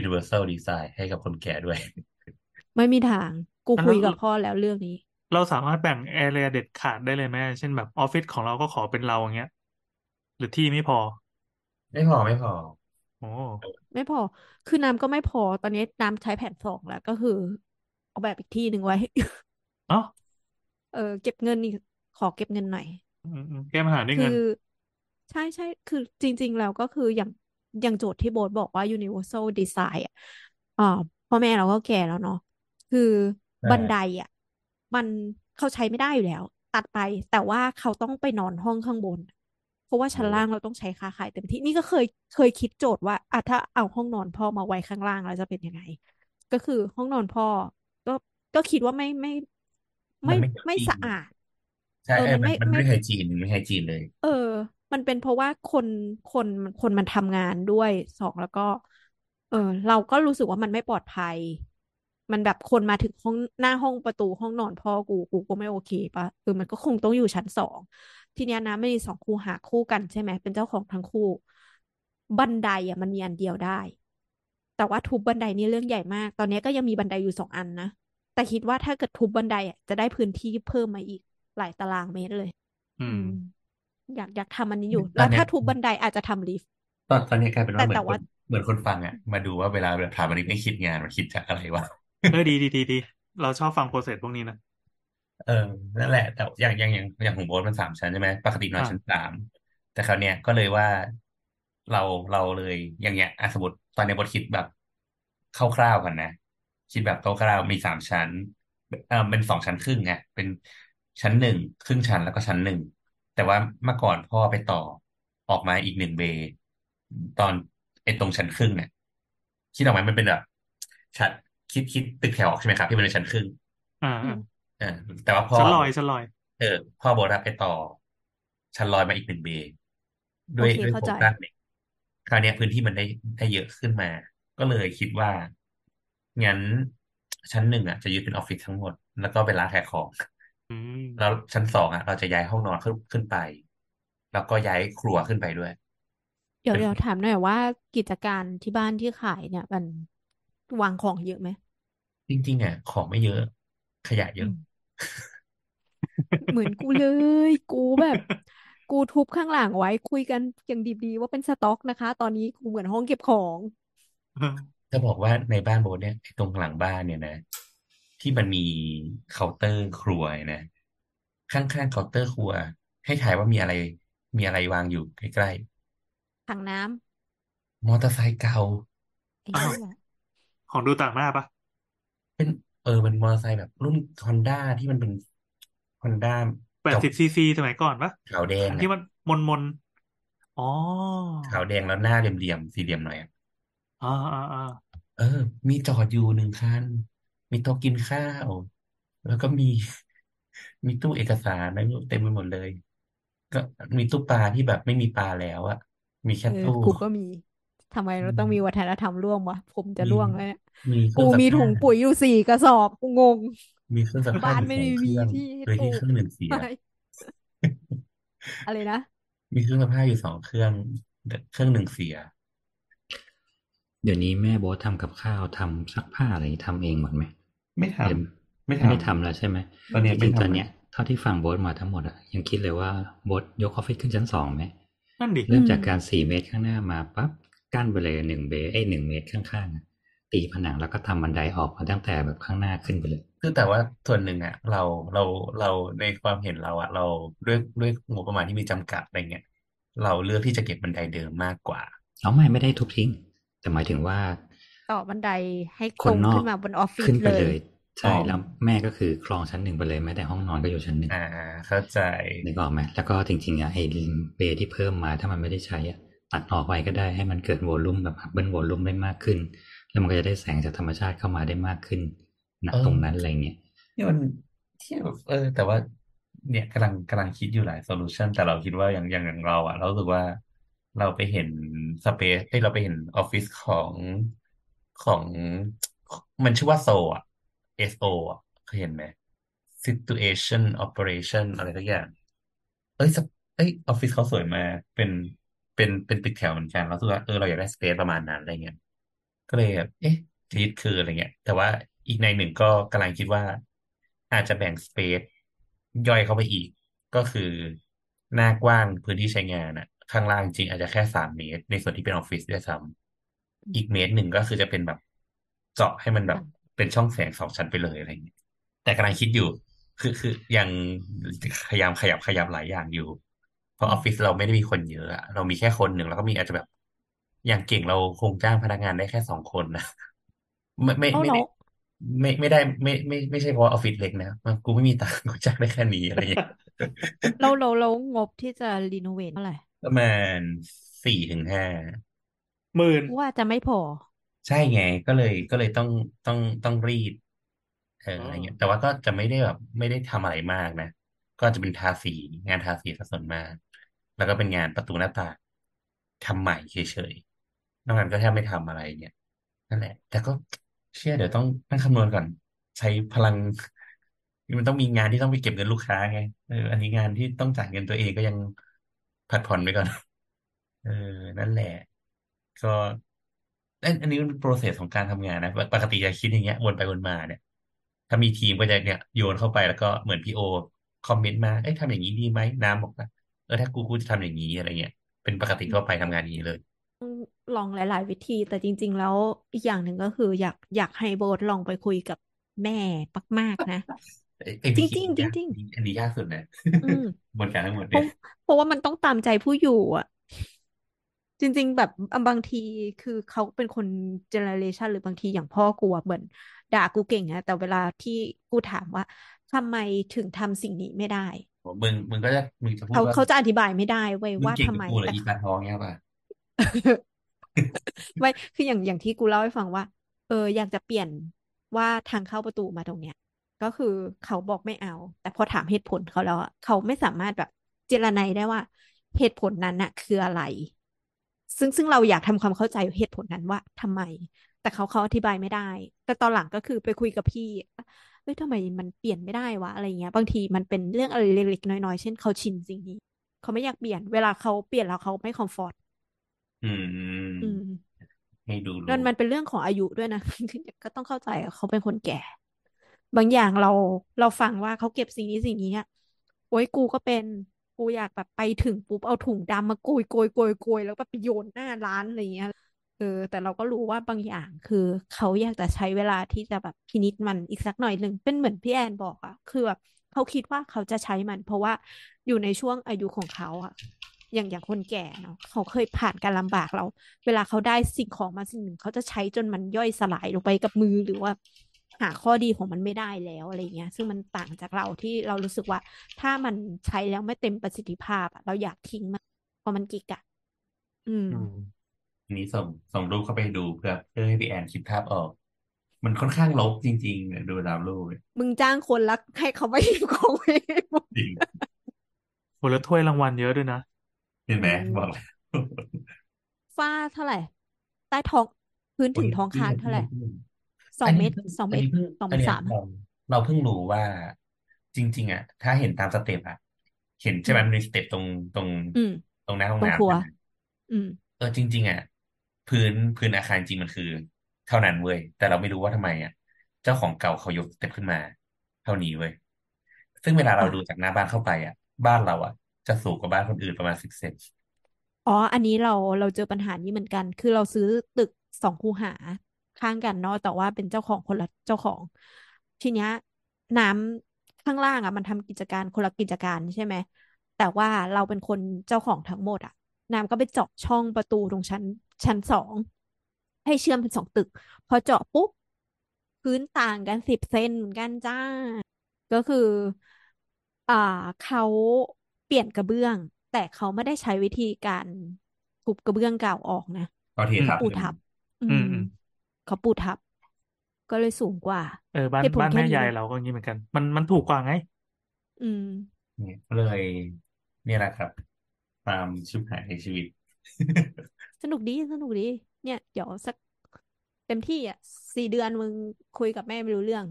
universal design ให้กับคนแก่ด้วย ไม่มีทาง กูอันคุนั้ยนกับพ่อแล้วเรื่องนี้ เราสามารถแบ่งแอเรียเด็ดขาดได้เลยไหมเช่นแบบออฟฟิศของเราก็ขอเป็นเราอย่างเงี้ย หรือที่ไม่พอ ไม่พอไม่พอ โอ้ไม่พอ คือน้ำก็ไม่พอ ตอนนี้น้ำใช้แผนสองแล้วก็คือออกแบบอีกที่หนึ่งไว้ เอ้าเออเก็บเงินอีกขอเก็บเงินหน่อย อืมอืมแก้ปัญหาด้วยคือเงิน ใช่ใช่คือจริง ๆ แล้วก็คืออย่างอย่างโจทย์ที่โบ๊ทบอกว่า Universal Design อ่ะอ่าพ่อแม่เราก็แก่แล้วเนาะคือใช่บันไดอ่ะ มันเขาใช้ไม่ได้อยู่แล้ว ตัดไปแต่ว่าเขาต้องไปนอนห้องข้างบน เพราะว่าชั้นโอ้ล่างเราต้องใช้ค้าขายเต็มที่นี่ก็เคยเคยคิดโจทย์ว่าอ่ะถ้าเอาห้องนอนพ่อมาไว้ข้างล่างแล้วจะเป็นยังไง ก็คือห้องนอนพ่อ ก็ก็คิดว่าไม่ไม่มัไม่นไม่เฮลไม่ตี้สะอาด ใช่เออ เออมันมันไม่มันไม่ ไม่ไฮจีนมันไม่ไฮจีนเลย เออ มันเป็นเพราะว่าคนคนคนมันทำงานด้วยสองแล้วก็ เออ เราก็รู้สึกว่ามันไม่ปลอดภัย มันแบบคนมาถึงห้องหน้าห้องประตูห้องนอนพ่อกูกูก็ไม่โอเคปะเออมันก็คงต้องอยู่ชั้นสองทีเนี้ยนะไม่มีสองคูหาคู่กันใช่ไหมเป็นเจ้าของทั้งคู่ บันไดอ่ะมันมีอันเดียวได้ แต่ว่าทุบบันไดนี่เรื่องใหญ่มาก ตอนเนี้ยก็ยังมีบันไดอยู่สองอันนะแต่คิดว่าถ้าเกิดทุบบันไดอ่ะจะได้พื้นที่เพิ่มมาอีกหลายตารางเมตรเลย อือืม ม อยากอยากทำอันนี้อยู่ ตอแล้นวเนี้ยถ้าทุบบันไดอาจจะทำลิฟต์ตอนตอนเนี้ยกลายเป็นแต่ว่าเหมือแต่นคว่านเหมือนคนฟังอ่ะมาดูว่าเวลาแบบถามอันนี้ไม่คิดงานมันคิดจากอะไรวะ เออดีดีดีดีเราชอบฟังโปรเซสพวกนี้นะ เออ นั่นแหละ แต่อย่างอย่างอย่างอย่างของโบ๊ทมันสามชั้นใช่ไหมปกตินอนอ่ะ ชั้นสามแต่คราวเนี้ยก็เลยว่าเราเราเลยอย่างเงี้ยอ่ะสมมติตอนเนี้ยโบ๊ทคิดแบบคร่าวๆกันนะ คิดแบบคร่าวๆมีสามชั้นเออเป็นสองชั้นครึ่งไงเป็นชั้นหนึ่งครึ่งชั้นแล้วก็ชั้นหนึ่งแต่ว่าเมื่อก่อนพ่อไปต่อออกมาอีกหนึ่งเบย์ตอนไอ้ตรงชั้นครึ่งเนี่ยคิดออกไหมมันเป็นแบบชั้นคิดคิดตึกแถวออกใช่ไหมครับที่มันเป็นชั้นครึ่ง อ่าอือ่ามเออแต่ว่าพ่อฉันลอโบยฉันลอย เออ พ่อโบรับไปต่อ ชั้นลอยมาอีกหนึ่งเบย์โอด้วยเคด้วยเข้าโครใจ งสร้างเหล็กคราวเนี้ยพื้นที่มันได้ได้เยอะขึ้นมา ก็เลยคิดว่า งั้น ชั้นหนึ่งอ่ะจะยึดเป็นออฟฟิศทั้งหมด แล้วก็เป็นร้านขายของ อืมแล้วชั้นสองอ่ะเราจะย้ายห้องนอนขึ้นขึ้นไป แล้วก็ย้ายครัวขึ้นไปด้วย เดี๋ยวเป็นเดี๋ยวถามหน่อยว่ากิจการที่บ้านที่ขายเนี่ย มันวางของเยอะไหมจริงๆอ่ะของไม่เยอะ ขยะเยอือะ ม เหมือนกูเลย กูแบบ กูทุบข้างหลังไว้คุยกันอย่างดีๆว่าเป็นสต็อกนะคะ ตอนนี้กูเหมือนห้องเก็บของ จะบอกว่าในบ้านโบทเนี่ยไอ้ตรงหลังบ้านเนี่ยนะ ที่มันมีเคาน์เตอร์ครัวเนี่ยนะ ข้างๆเคาน์เตอร์ครัว ให้ถ่ายว่ามีอะไร มีอะไรวางอยู่ใกล้ถังน้ๆ มอเตอร์ไซค์เก่า ำไอ้อ้าวเหี้ยของดูต่างหน้าปะเป็น เออมันมอเตอร์ไซค์แบบรุ่นฮอนด้าที่มันเป็นฮอนด้าแปดเก่าสิบซีซีสมัยก่อนปะขาวแดงอันที่อ่ะมันมนมนอ๋อขาวแดงแล้วหน้าเหลี่ยมๆสี่เหลี่ยมหน่อยอ่ะ อ่าอ่าอ่าเออ มีจอดอยู่หนึ่งคัน มีโต๊ะกินข้าว แล้วก็มี มีตู้เอกสารนะเต็มไปหมดเลย ก็มีตู้ปลาที่แบบไม่มีปลาแล้วอะมีแค่เออ ตู้กูก็มีทำไมอืเราต้อมงมีวัฒนธรรมร่วมวะ ผมจะมีร่วงแล้วเนี่ยมีเคกูรื่องซักมีถุผ้า งปุ๋ยอยู่สี่กระสอบกูงง มีเครื่องซักผ้าบ้าอนยู่ไม่สอได้งเคมีรื่อง ที่โดยปลูที่เคกรื่องหนึ่งเสีย ไม่อะไรนะ มีเครื่องซักผ้าอยู่สองเครื่อง เครื่องหนึ่งเสีย เดี๋ยวนี้แม่โบ๊ททำกับข้าวทำซักผ้าอะไรทำเองหมดไหมไม่ทำเดี๋ยวไม่ทำไม่ได้ทำแล้วใช่ไหมตอนนี้จไม่ริง ๆ ทำตอนแล้วเนี้ยเท่าที่ฟังโบ๊ทมาทั้งหมดอะยังคิดเลยว่าโบ๊ทยกออฟฟิศขึ้นชั้นสองไหมนั่นดิ อืเริ่มม จากการสี่เมตรข้างหน้ามาปั๊บกั้นไปเลยหนึ่งเบไอ้ยหนึ่งเมตรข้างๆอะตีผนังแล้วก็ทำบันไดออกมาตั้งแต่แบบข้างหน้าขึ้นไปเลย คือแต่ว่าส่วนหนึ่งอะเราเราเราในความเห็นเราอะเราด้วยด้วยงบประมาณที่มีจำกัดอะไรเงี้ยเราเลือกที่จะเก็บบันไดเดิมมากกว่า เอาไม่ไม่ได้ทุบทิ้ง แต่หมายถึงว่า ต่อบันไดให้คตรนงนอขึ้กนมาบนออฟฟิศขึ้นไปเลเลย ย อ๋อ ใช่แล้วแม่ก็คือคลองชั้นหนึ่งไปเลยแม้แต่ห้องนอนก็อยู่ชั้นหนึ่งอ่า เข้าใจ นึกออกไหมแล้วก็จริงๆอ่ะไอ้เบที่เพิ่มมาถ้ามันไม่ได้ใช้อ่ะตัดออกไปก็ได้ให้มันเกิดโวลูมแบบเบิ้ลโวลูมได้มากขึ้น แล้วมันก็จะได้แสงจากธรรมชาติเข้ามาได้มากขึ้นณเออตรงนั้นอะไรเงี้ยเนี่ยมันเที่ยแบบเออ แต่ว่าเนี่ยกำลังกำลังคิดอยู่หลายโซลูชันแต่เราคิดว่าอย่างอย่างอย่างเราอะเรารู้สึกว่า เราไปเห็นสเปซเอ้ยเราไปเห็นออฟฟิศของของมันชื่อว่าโซอ่ะ เอส โอ อ่ะเคยเห็นไหม Situation Operation อะไรสักอย่าง เอ้ยสเเอ้ยออฟฟิศเขาสวยมากเป็นเป็นเป็นตึกแถวเหมือนกันเราสึกว่าเออเราอยากได้สเปซประมาณนั้นอะไรเงี้ยก็เลยแบบเอ๊ะทีนี้คืออะไรเงี้ย แต่ว่าอีกในหนึ่งก็กำลังคิดว่า อาจจะแบ่งสเปซย่อยเข้าไปอีก ก็คือหน้ากว้างพื้นที่ใช้งานอะข้างล่างจริงอาจจะแค่สามเมตร ในส่วนที่เป็นออฟฟิศด้วยซ้ำอีกเมตรหนึ่งก็คือจะเป็นแบบเจาะให้มันแบบเป็นช่องแสงสองชั้นไปเลยอะไรอย่างเงี้ยแต่กำลังคิดอยู่ คือคือยังพยายามขยับขยับหลายอย่างอยู่ เพราะออฟฟิศเราไม่ได้มีคนเยอะอะเรามีแค่คนหนึ่งแล้วก็มีอาจจะแบบ อย่างเก่งเราคงจ้างพนักงานได้แค่สองคนนะ ไม่ไม่เอ้าไม่แล้ได้วไม่ไม่ได้ไม่ไม่ไม่ใช่เพราะว่าออฟฟิศเล็กนะมันกูไม่มีตังค์กูจ้างได้แค่นี้อะไรอย่างเงี้ย เราเราเรางบที่จะรีโนเวทเท่าไหร่ประมาณสี่ถึงห้า หมื่นว่าจะไม่พอ ใช่ไงก็เลยก็เลยต้องต้องต้องรีดเอออ๋ออะไรเงี้ยแต่ว่าก็จะไม่ได้แบบไม่ได้ทำอะไรมากนะ ก็จะเป็นทาสีงานทาสีสัดส่วนมาก แล้วก็เป็นงานประตูหน้าต่างทำใหม่เฉยๆนอกนั้นก็แทบไม่ทำอะไรเนี่ยนั่นแหละ แต่ก็เชื่อเดี๋ยวต้องนั่งคำนวณก่อน ใช้พลัง มันต้องมีงานที่ต้องไปเก็บเงินลูกค้าไงเอออันนี้งานที่ต้องจ่ายเงินตัวเองก็ยังผัดผ่อนไปก่อน เออ นั่นแหละ ก็เอยอันนี้มันเป็นโปรเซสของการทำงานนะปกปกติจะคิดอย่างเงี้ยวนไปวนมาเนี่ย ถ้ามีทีมก็จะเนี่ยโยนเข้าไปแล้วก็เหมือนพี่โอคอมเมนต์มาเอ้ยทำอย่างนี้ดีไหมน้ำบอกว่าเออถ้ากูกูจะทำอย่างนี้อะไรเงี้ยเป็นปกติก็ไปทำงานอย่างนี้เลย ลองหลาย ๆ วิธี แต่จริง ๆ แล้วอีกอย่างหนึ่งก็คืออยากอยากให้โบสลองไปคุยกับแม่มากๆนะ ไอ้ไอ้จวิธีริง นี้ๆ จยากริง อันนี้อันนี้ยากสุดนะ ๆ อืม บนการทั้งหมดเพเนี่ยราะเพราะว่ามันต้องตามใจผู้อยู่อ่ะ จริง ๆ แบบบางทีคือเขาเป็นคนเจเนอเรชันหรือบางทีอย่างพ่อกูอะเหมือนด่ากูเก่งนะแต่เวลาที่กูถามว่าทำไมถึงทำสิ่งนี้ไม่ได้ ผมมึงมึงก็จะมึงจะพูดเขาว่าเขาจะอธิบายไม่ได้เว้ยมึงว่าเก่งทำกับไมกูเหรอแต่ อีปลาทองเงี้ยป่ะ ไม่คืออย่างอย่างที่กูเล่าให้ฟังว่า เอออยากจะเปลี่ยนว่าทางเข้าประตูมาตรงเนี้ย ก็คือเขาบอกไม่เอา แต่พอถามเหตุผลเขาแล้วอะเขาไม่สามารถแบบเจรไนได้ว่าเหตุผลนั้นน่ะคืออะไร ซึ่งซึ่งเราอยากทำความเข้าใจเหตุผลนั้นว่าทำไม แต่เขาเขาอธิบายไม่ได้ แต่ตอนหลังก็คือไปคุยกับพี่เอ้ยทำไมมันเปลี่ยนไม่ได้วะอะไรเงี้ย บางทีมันเป็นเรื่องอะไรเล็กๆน้อยๆเช่นเขาชินสิ่งนี้เขาไม่อยากเปลี่ยน เวลาเขาเปลี่ยนแล้วเขาไม่คอมฟอร์ตอือืม ม ให้ดูนั่นรู้มันเป็นเรื่องของอายุด้วยนะ ก็ต้องเข้าใจอะเขาเป็นคนแก่ บางอย่างเราเราฟังว่าเขาเก็บสิ่งนี้สิ่งนี้เนี่ยโอ้ยกูก็เป็นกูอยากแบบไปถึงปุ๊บเอาถุงดำมาโกยโกยโกยโกยแล้วก็ไปโยนหน้าร้านอะไรอย่างเงี้ยเออ แต่เราก็รู้ว่าบางอย่างคือเขาอยากจะใช้เวลาที่จะแบบพินิจมันอีกสักหน่อยหนึ่งเป็นเหมือนพี่แอนบอกอะคือแบบเขาคิดว่าเขาจะใช้มัน เพราะว่าอยู่ในช่วงอายุของเขาอะอย่างอย่างคนแก่เนาะเขาเคยผ่านการลำบากเรา เวลาเขาได้สิ่งของมาสิ่งหนึ่งเขาจะใช้จนมันย่อยสลายลงไปกับมือหรือว่า หาข้อดีของมันไม่ได้แล้วอะไรเงี้ย ซึ่งมันต่างจากเราที่เรารู้สึกว่า ถ้ามันใช้แล้วไม่เต็มประสิทธิภาพอะเราอยากทิ้งมันเพราะมันกิกอะอืม อืม อันนี้ส่งส่งรูปเข้าไปดูเพื่อเพื่อให้พี่แอนคิดภาพออก มันค่อนข้างรกจริงๆเนี่ยดูตามรูปเนี่ยมึงจ้างคนรักให้เขาไปหยิบของเองให้หมดจริงโหแล้วถ้วยรางวัลเยอะด้วยนะ เห็นอืไหมมบอกแล้วฝ้าเท่าไหร่ ใต้ท้องพื้นโอ้ถึงยท้องเพิ่งคานเท่าไหเพิ่ร่งเพิ่ง สออันงนี้เมตรเพิ่งสองอันเมตนี้รเพิ่งสองอัเมนตรเนี้ยสามเราเราเพิ่งรู้ว่าจริง ๆ อ่ะ ถ้าเห็นตามสเต็ปอ่ะ เห็นใช่อืไหมม มันมีสเต็ปตรงตรงอืม ตรงหน้าห้องตรงคน้ำรัว ใช่ไหมอืม เออจริง ๆ อ่ะ พื้นพื้นอาคารจริงมันคือ เท่านั้นเว้ยแต่เราไม่รู้ว่าทำไมอ่ะ เจ้าของเก่าเขายกสเต็ปขึ้นมา เท่านี้เว้ยซึ่งเวลาเราอ่ะ ดูจากหน้าบ้านเข้าไปอ่ะ บ้านเราอ่ะ จะสูงกว่าบ้านคนอื่นประมาณสิบเซนอ๋อ อันนี้เราเราเจอปัญหานี้เหมือนกัน คือเราซื้อตึกสองคูหาข้างกันเนาะ แต่ว่าเป็นเจ้าของคนละเจ้าของ ทีเนี้ยน้ำข้างล่างอ่ะมันทำกิจการคนละกิจการใช่ไหม แต่ว่าเราเป็นคนเจ้าของทั้งหมดอ่ะ น้ำก็ไปเจาะช่องประตูตรงชั้นชั้นสองให้เชื่อมเป็นสองตึก พอเจาะปุ๊บพื้นต่างกันสิบเซนเหมือนกันจ้า ก็คือ อ่าเขาเปลี่ยนกระเบื้อง แต่เขาไม่ได้ใช้วิธีการทุบกระเบื้องเก่าออกนะเขาเทอืม เขาทับปูใช่ไหมทับ อือืมม อืม เขาปูทับ ก็เลยสูงกว่าเออบ้าเหนตุผลบ้านแค่แม่นี้ยาเลยย เราก็อย่างนี้เหมือนกัน มันมันถูกกว่าไง อืม เนี่ยก็เลยเนี่ยแหละครับ ตามชิบหายในชีวิต สนุกดีสนุกดี เนี่ยเดี๋ยวสักเต็มที่อ่ะสี่เดือนมึงคุยกับแม่ไม่รู้เรื่อง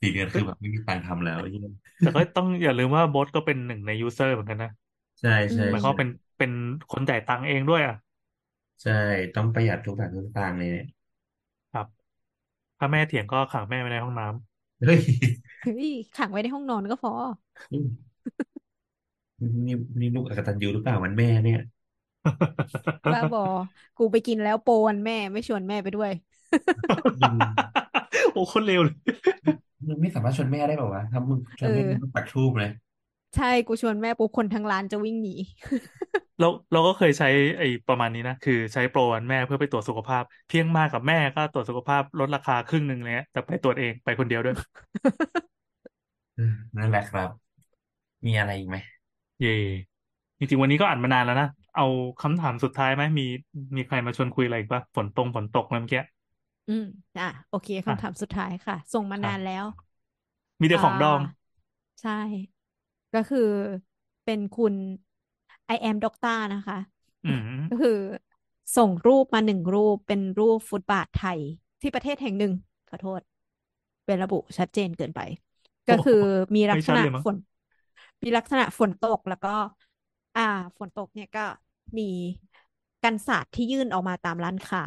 สี่เดือนคือแบบไม่มีตังค์ทำแล้วไอ้เหี้ยแต่ก็ต้องอย่าลืมว่าโบทก็เป็นหนึ่งในยูเซอร์เหมือนกันนะใช่อืใช่หมายความใช่ว่าเป็นเป็นคนจ่ายตังค์เองด้วยอ่ะใช่ต้องประหยัดทุกบาททุกสตางค์เลยเนี่ยครับ ถ้าแม่เถียงก็ขังแม่ไว้ในห้องน้ำเฮ้ยเฮ้ยขังไว้ในห้องนอนก็พอ นี่นี่นี่ลูกอกตัญญูหรือเปล่ามันแม่เนี่ย บ้าบอ กูไปกินแล้วโปวันแม่ไม่ชวนแม่ไปด้วย อืมโอ้โหคนเลวเลย มึงไม่สามารถชวนแม่ได้เปล่าวะถ้ามึงชเอวนแม่อ มึงต้องปักธูปเลยใช่กูชวนแม่ปุ๊บคนทั้งร้านจะวิ่งหนี เราเราก็เคยใช้ไอ้ประมาณนี้นะ คือใช้โปรวันแม่เพื่อไปตรวจสุขภาพ เพียงมากับแม่ก็ตรวจสุขภาพลดราคาครึ่งหนึ่งเลยนะแต่ไปตรวจเองไปคนเดียวด้วย อืมนั่นแหละครับ มีอะไรอีกไหมเย่จริงๆวันนี้ก็อ่านมานานแล้วนะ เอาคำถามสุดท้ายไหมมีมีใครมาชวนคุยอะไรอีกปะฝนตรงฝนตกเมื่อกี้อืมอ่ะโอเคอ่ะคำถามสุดท้ายค่ะ ส่งมาครันาบ นแล้ว มีแต่อ่า ของดอง ใช่ ก็คือเป็นคุณ I am Doctor นะคะ อืมก็คือส่งรูปมาหนึ่งรูปเป็นรูปฟุตบาทไทยที่ประเทศแห่งหนึ่ง ขอโทษ เป็นระบุชัดเจนเกินไป ก็โอ้โหคือมีลัไม่กษชัดณะเลยมั้งฝน มีลักษณะฝนตกแล้วก็ อ่า ฝนตกเนี่ยก็มีกันสาดที่ยื่นออกมาตามร้านค้า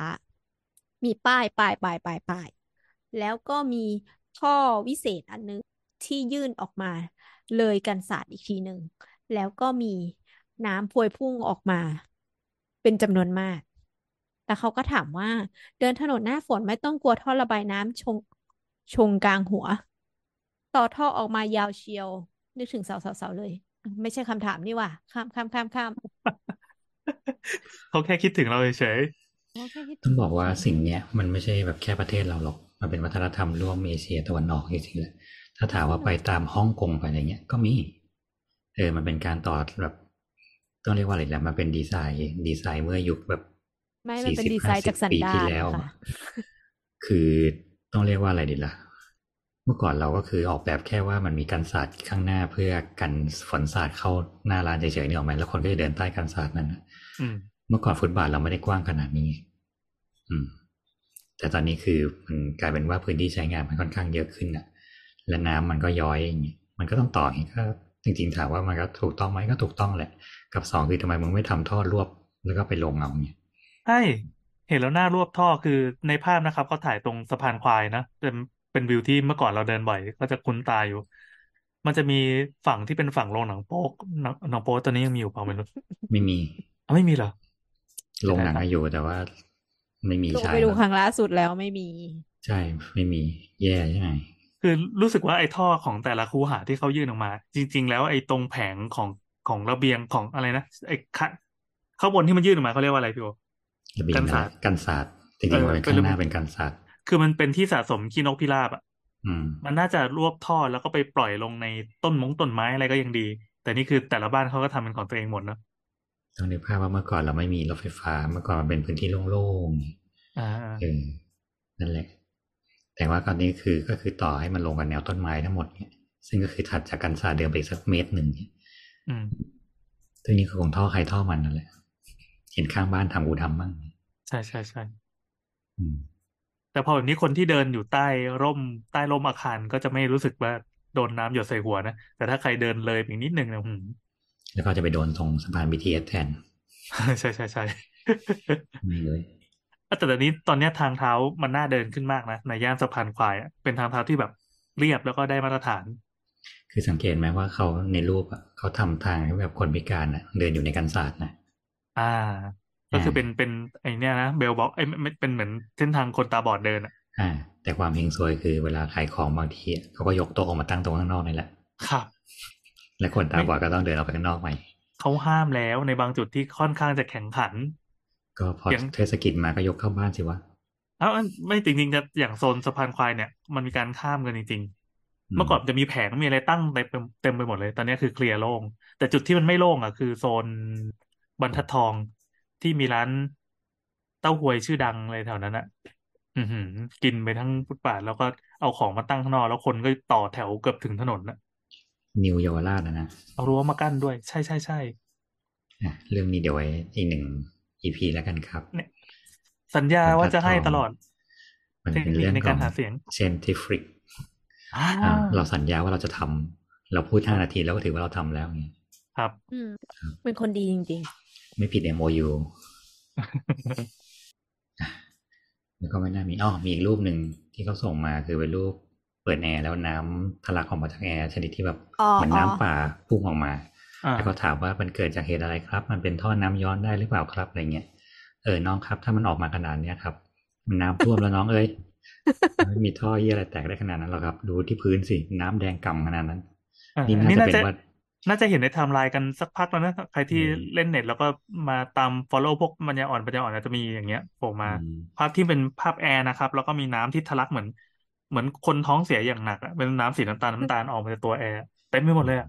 มีป้ายป้ายป้ายป้ายป้าย แล้วก็มีท่อวิเศษอันนึงที่ยื่นออกมา เลยกันสาดอีกทีหนึ่ง แล้วก็มีน้ำพวยพุ่งออกมา เป็นจำนวนมาก แล้วเขาก็ถามว่า เดินถนนหน้าฝนไม่ต้องกลัวท่อระบายน้ำชงชงกลางหัว ต่อท่อออกมายาวเชียว นึกถึงเสาเสาเสาเลย ไม่ใช่คำถามนี่หว่า ข้ามข้ามข้ามข้ามเขาแค่คิดถึงเราเฉยโอเคคิดต้อถึงงบอกว่าเฉยสิ่งเนี้ยมันไม่ใช่แบบแค่ประเทศเราหรอก มันเป็นวัฒนธรรมร่วมเอเชียตะวันออกจริงๆแหละถ้าๆถามใช่ว่าไปตามฮ่องกงไปอะไรเงี้ยก็มีเออมันเป็นการต่อแบบต้องเรียกว่าอะไรแหละมันเป็นดีไซน์ดีไซน์เมื่อยุคแบบไม่มันสี่เป็นสิบดีไซห้าน์สิจาบกสันปีดาที่นแล้วค่ะ อะคือต้องเรียกว่าอะไรดีล่ะ เมื่อก่อนเราก็คือออกแบบแค่ว่ามันมีกันสาดข้างหน้าเพื่อกันฝนสาดเข้าหน้าร้านเฉยๆนี่ออกไหมแล้วคนก็จะเดินใต้กันสาดนั้นนะๆอืม เมื่อก่อนฟุตบาทเราไม่ได้กว้างขนาดนี้ อืม แต่ตอนนี้คือมันกลายเป็นว่าพื้นที่ใช้งานมันค่อนข้างเยอะขึ้นอ่ะ และน้ำมันก็ย้อยอย่างเงี้ยมันก็ต้องต่ออย่างเงี้ยก็จริงๆถามว่ามันก็ถูกต้องไหมก็ถูกต้องแหละ กับสองคือทำไมมึงไม่ทำท่อรวบแล้วก็ไปลงเอาเงี้ยใช่เห็นแล้วน่ารวบท่อคือในภาพนะครับเขาถ่ายตรงสะพานควายนะเป็นเป็นวิวที่เมื่อก่อนเราเดินบ่อย ก็จะคุ้นตาอยู่ มันจะมีฝั่งที่เป็นฝั่งโรงหนังโป๊กหนังหนังโป๊ตอนนี้ยังมีอยู่เปล่าไม่รู้ไม่มีอ้าวไม่มีเหรอโรเสียงดายหนังจังอะอยู่แต่ว่าไม่มีลงฉาไปยดูแล้ว ครั้งล่าสุดแล้วไม่มี ใช่ไม่มีแย่ใช่ไหมคือรู้สึกว่าไอ้ท่อของแต่ละคูหาที่เขายื่นออกมา จริง ๆ แล้วไอ้ตรงแผงของของระเบียงของอะไรนะไอ้ขะข้างบนที่มันยื่นออกมาเขาเรียกว่าอะไรพี่โอระเบียกังนอะไรศาสตร์กันศาสตร์จเออริงๆมันเป็นเป็นข้างระหเบีน้ายง เป็นกันศาสตร์คือมันเป็นที่สะสมขี้นกพิราบอ่ะ อืม มันน่าจะรวบท่อแล้วก็ไปปล่อยลงในต้นมงต้นไม้อะไรก็ยังดี แต่นี่คือแต่ละบ้านเขาก็ทำเป็นของตัวเองหมดเนอะต้องนึกภาพว่าเมื่อก่อนเราไม่มีรถไฟฟ้าเมื่อก่อนมันเป็นพื้นที่โล่งอ่าๆเออนั่นแหละ แต่ว่าตอนนี้คือก็คือต่อให้มันลงกับแนวต้นไม้ทั้งหมดเนี่ยซึ่งก็คือถัดจากกันศาสตร์เดิมไปอีกสักเมตรหนึ่งเนี่ยอืม ซึ่งนี่คือของท่อใครท่อมันนั่นแหละ เห็นข้างบ้านทำกูทำบ้างใช่ใช่ใช่อืม แต่พอแบบนี้คนที่เดินอยู่ใต้ร่มใต้ร่มอาคารก็จะไม่รู้สึกว่าโดนน้ำหยดใส่หัวนะ แต่ถ้าใครเดินเลยอีกนิดนึงเนี่ยอืม แล้วก็จะไปโดนตรงสะพาน บี ที เอส แทน ใช่ใช่ใช่ ไม่เลย แต่ตอนนี้ตอนเนี้ยทางเท้ามันน่าเดินขึ้นมากนะในย่านสะพานควายอะเป็นทางเท้าที่แบบเรียบแล้วก็ได้มาตรฐาน คือสังเกตไหมว่าเขาในรูปอะเขาทำทางให้แบบคนพิการนะเดินอยู่ในกันศาสตร์นะอ่า ก็อ่า คือเป็นเป็นไอเนี้ยนะเบลบ็อกไอยไม่ไม่เป็นเหมือนเส้นทางคนตาบอดเดินอ่ะ อ่า แต่ความเฮงซวยคือเวลาขายของบางทีอะเขาก็ยกโต๊ะออกมาตั้งตรงข้างนอกนี่แหละ ครับและคนตาไม่บอดก็ต้องเดินออกไปข้างนอกใหม่ เขาห้ามแล้วในบางจุดที่ค่อนข้างจะแข็งขัน ก็พออย่างเทศกิจมาก็ยกเข้าบ้านสิวะ เอ้าไม่จริงๆจะอย่างโซนสะพานควายเนี่ย มันมีการข้ามกันจริงๆ อืเมื่อม ก่อนจะมีแผงมีอะไรตั้งเต็มเต็มไปหมดเลย ตอนนี้คือเคลียร์โล่ง แต่จุดที่มันไม่โล่งอ่ะคือโซนบรรทัดทองที่มีร้านเต้าหวยชื่อดังเลยแถวนั้นอ่ะ อือหือ กินไปทั้งฟุตบาทแล้วก็เอาของมาตั้งข้างนอกแล้วคนก็ต่อแถวเกือบถึงถนนน่ะนิวเยาวราชนะนะเอารั้วมากั้นด้วย ใช่ใช่ใช่ เรื่องนี้เดี๋ยวไว้อีกหนึ่ง อี พี แล้วกันครับสัญญาว่าจะให้ตลอดเทคนิคในการหาเสียง scientific เราสัญญาว่าเราจะทำเราพูดห้านาทีแล้วก็ถือว่าเราทำแล้วไงครับเป็นคนดีจริงๆไม่ผิด เอ็ม โอ ยู แล้วก็ไม่น่ามีอ้อมีอีกรูปหนึ่งที่เขาส่งมาคือเป็นรูปเปิดแอร์แล้วน้ำทะลักออกมาจากแอร์ชนิดที่แบบเหมือนน้ำป่าพุ่งออกมาแล้วก็ถามว่ามันเกิดจากเหตุอะไรครับมันเป็นท่อน้ำย้อนได้หรือเปล่าครับอะไรเงี้ยเออน้องครับถ้ามันออกมาขนาดนี้ครับมันน้ำท่วมแล้วน้องเอ้ยไม่มีท่อเยี่ยอะไรแตกได้ขนาดนั้นหรอกครับดูที่พื้นสิน้ำแดงก่ำขนาดนั้นนี่น่าจะเป็นว่าน่าจะเห็นในไทม์ไลน์กันสักพักแล้วนะใครที่เล่นเน็ตแล้วก็มาตาม follow พวกปัญญาอ่อนปัญญาอ่อนจะมีอย่างเงี้ยโผล่มาภาพที่เป็นภาพแอร์นะครับแล้วก็มีน้ำที่ทะลักเหมือนเหมือนคนท้องเสียอย่างหนักอ่ะเป็นน้ำสีน้ำตาลน้ำตาลออกมาจากตัวแอร์เต็มไปหมดเลยอ่ะ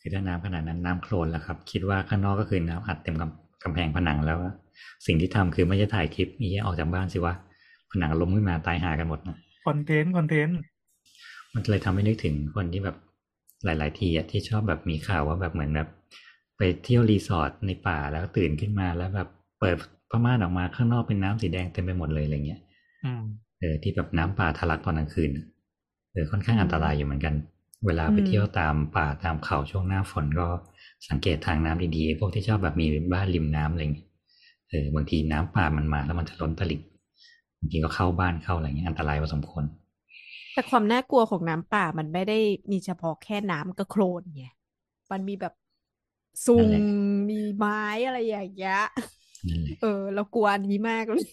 คือถ้าน้ำขนาดนั้นน้ำโคลนแล้วครับคิดว่าข้างนอกก็คือน้ำอัดเต็มกำกำแพงผนังแล้วสิ่งที่ทำคือไม่ใช่ถ่ายคลิปนี่ออกจากบ้านสิวะผนังล้มขึ้นมาตายหากันหมดนะคอนเทนต์คอนเทนต์มันเลยทำให้นึกถึงคนที่แบบหลายๆทีอ่ะที่ชอบแบบมีข่าวว่าแบบเหมือนแบบไปเที่ยวรีสอร์ทในป่าแล้วตื่นขึ้นมาแล้วแบบเปิดผ้าม่านออกมาข้างนอกเป็นน้ำสีแดงเต็มไปหมดเลยอะไรเงี้ยเออที่แบบน้ำป่าทะลักตอนกลางคืนเออค่อนข้างอันตรายอยู่เหมือนกันเวลาไปเที่ยวตามป่าตามเขาช่วงหน้าฝนก็สังเกตทางน้ำดีๆพวกที่ชอบแบบมีบ้านริมน้ำอะไรเงี้ยเออบางทีน้ำป่ามันมาแล้วมันจะล้นตลิ่งบางทีก็เข้าบ้านเข้าอะไรเงี้ยอันตรายพอสมควรแต่ความน่ากลัวของน้ำป่ามันไม่ได้มีเฉพาะแค่น้ำกระโคลนไงมันมีแบบซุงมีไม้อะไรอย่างเงี้ยเออเรากลัวอันนี้มากเลย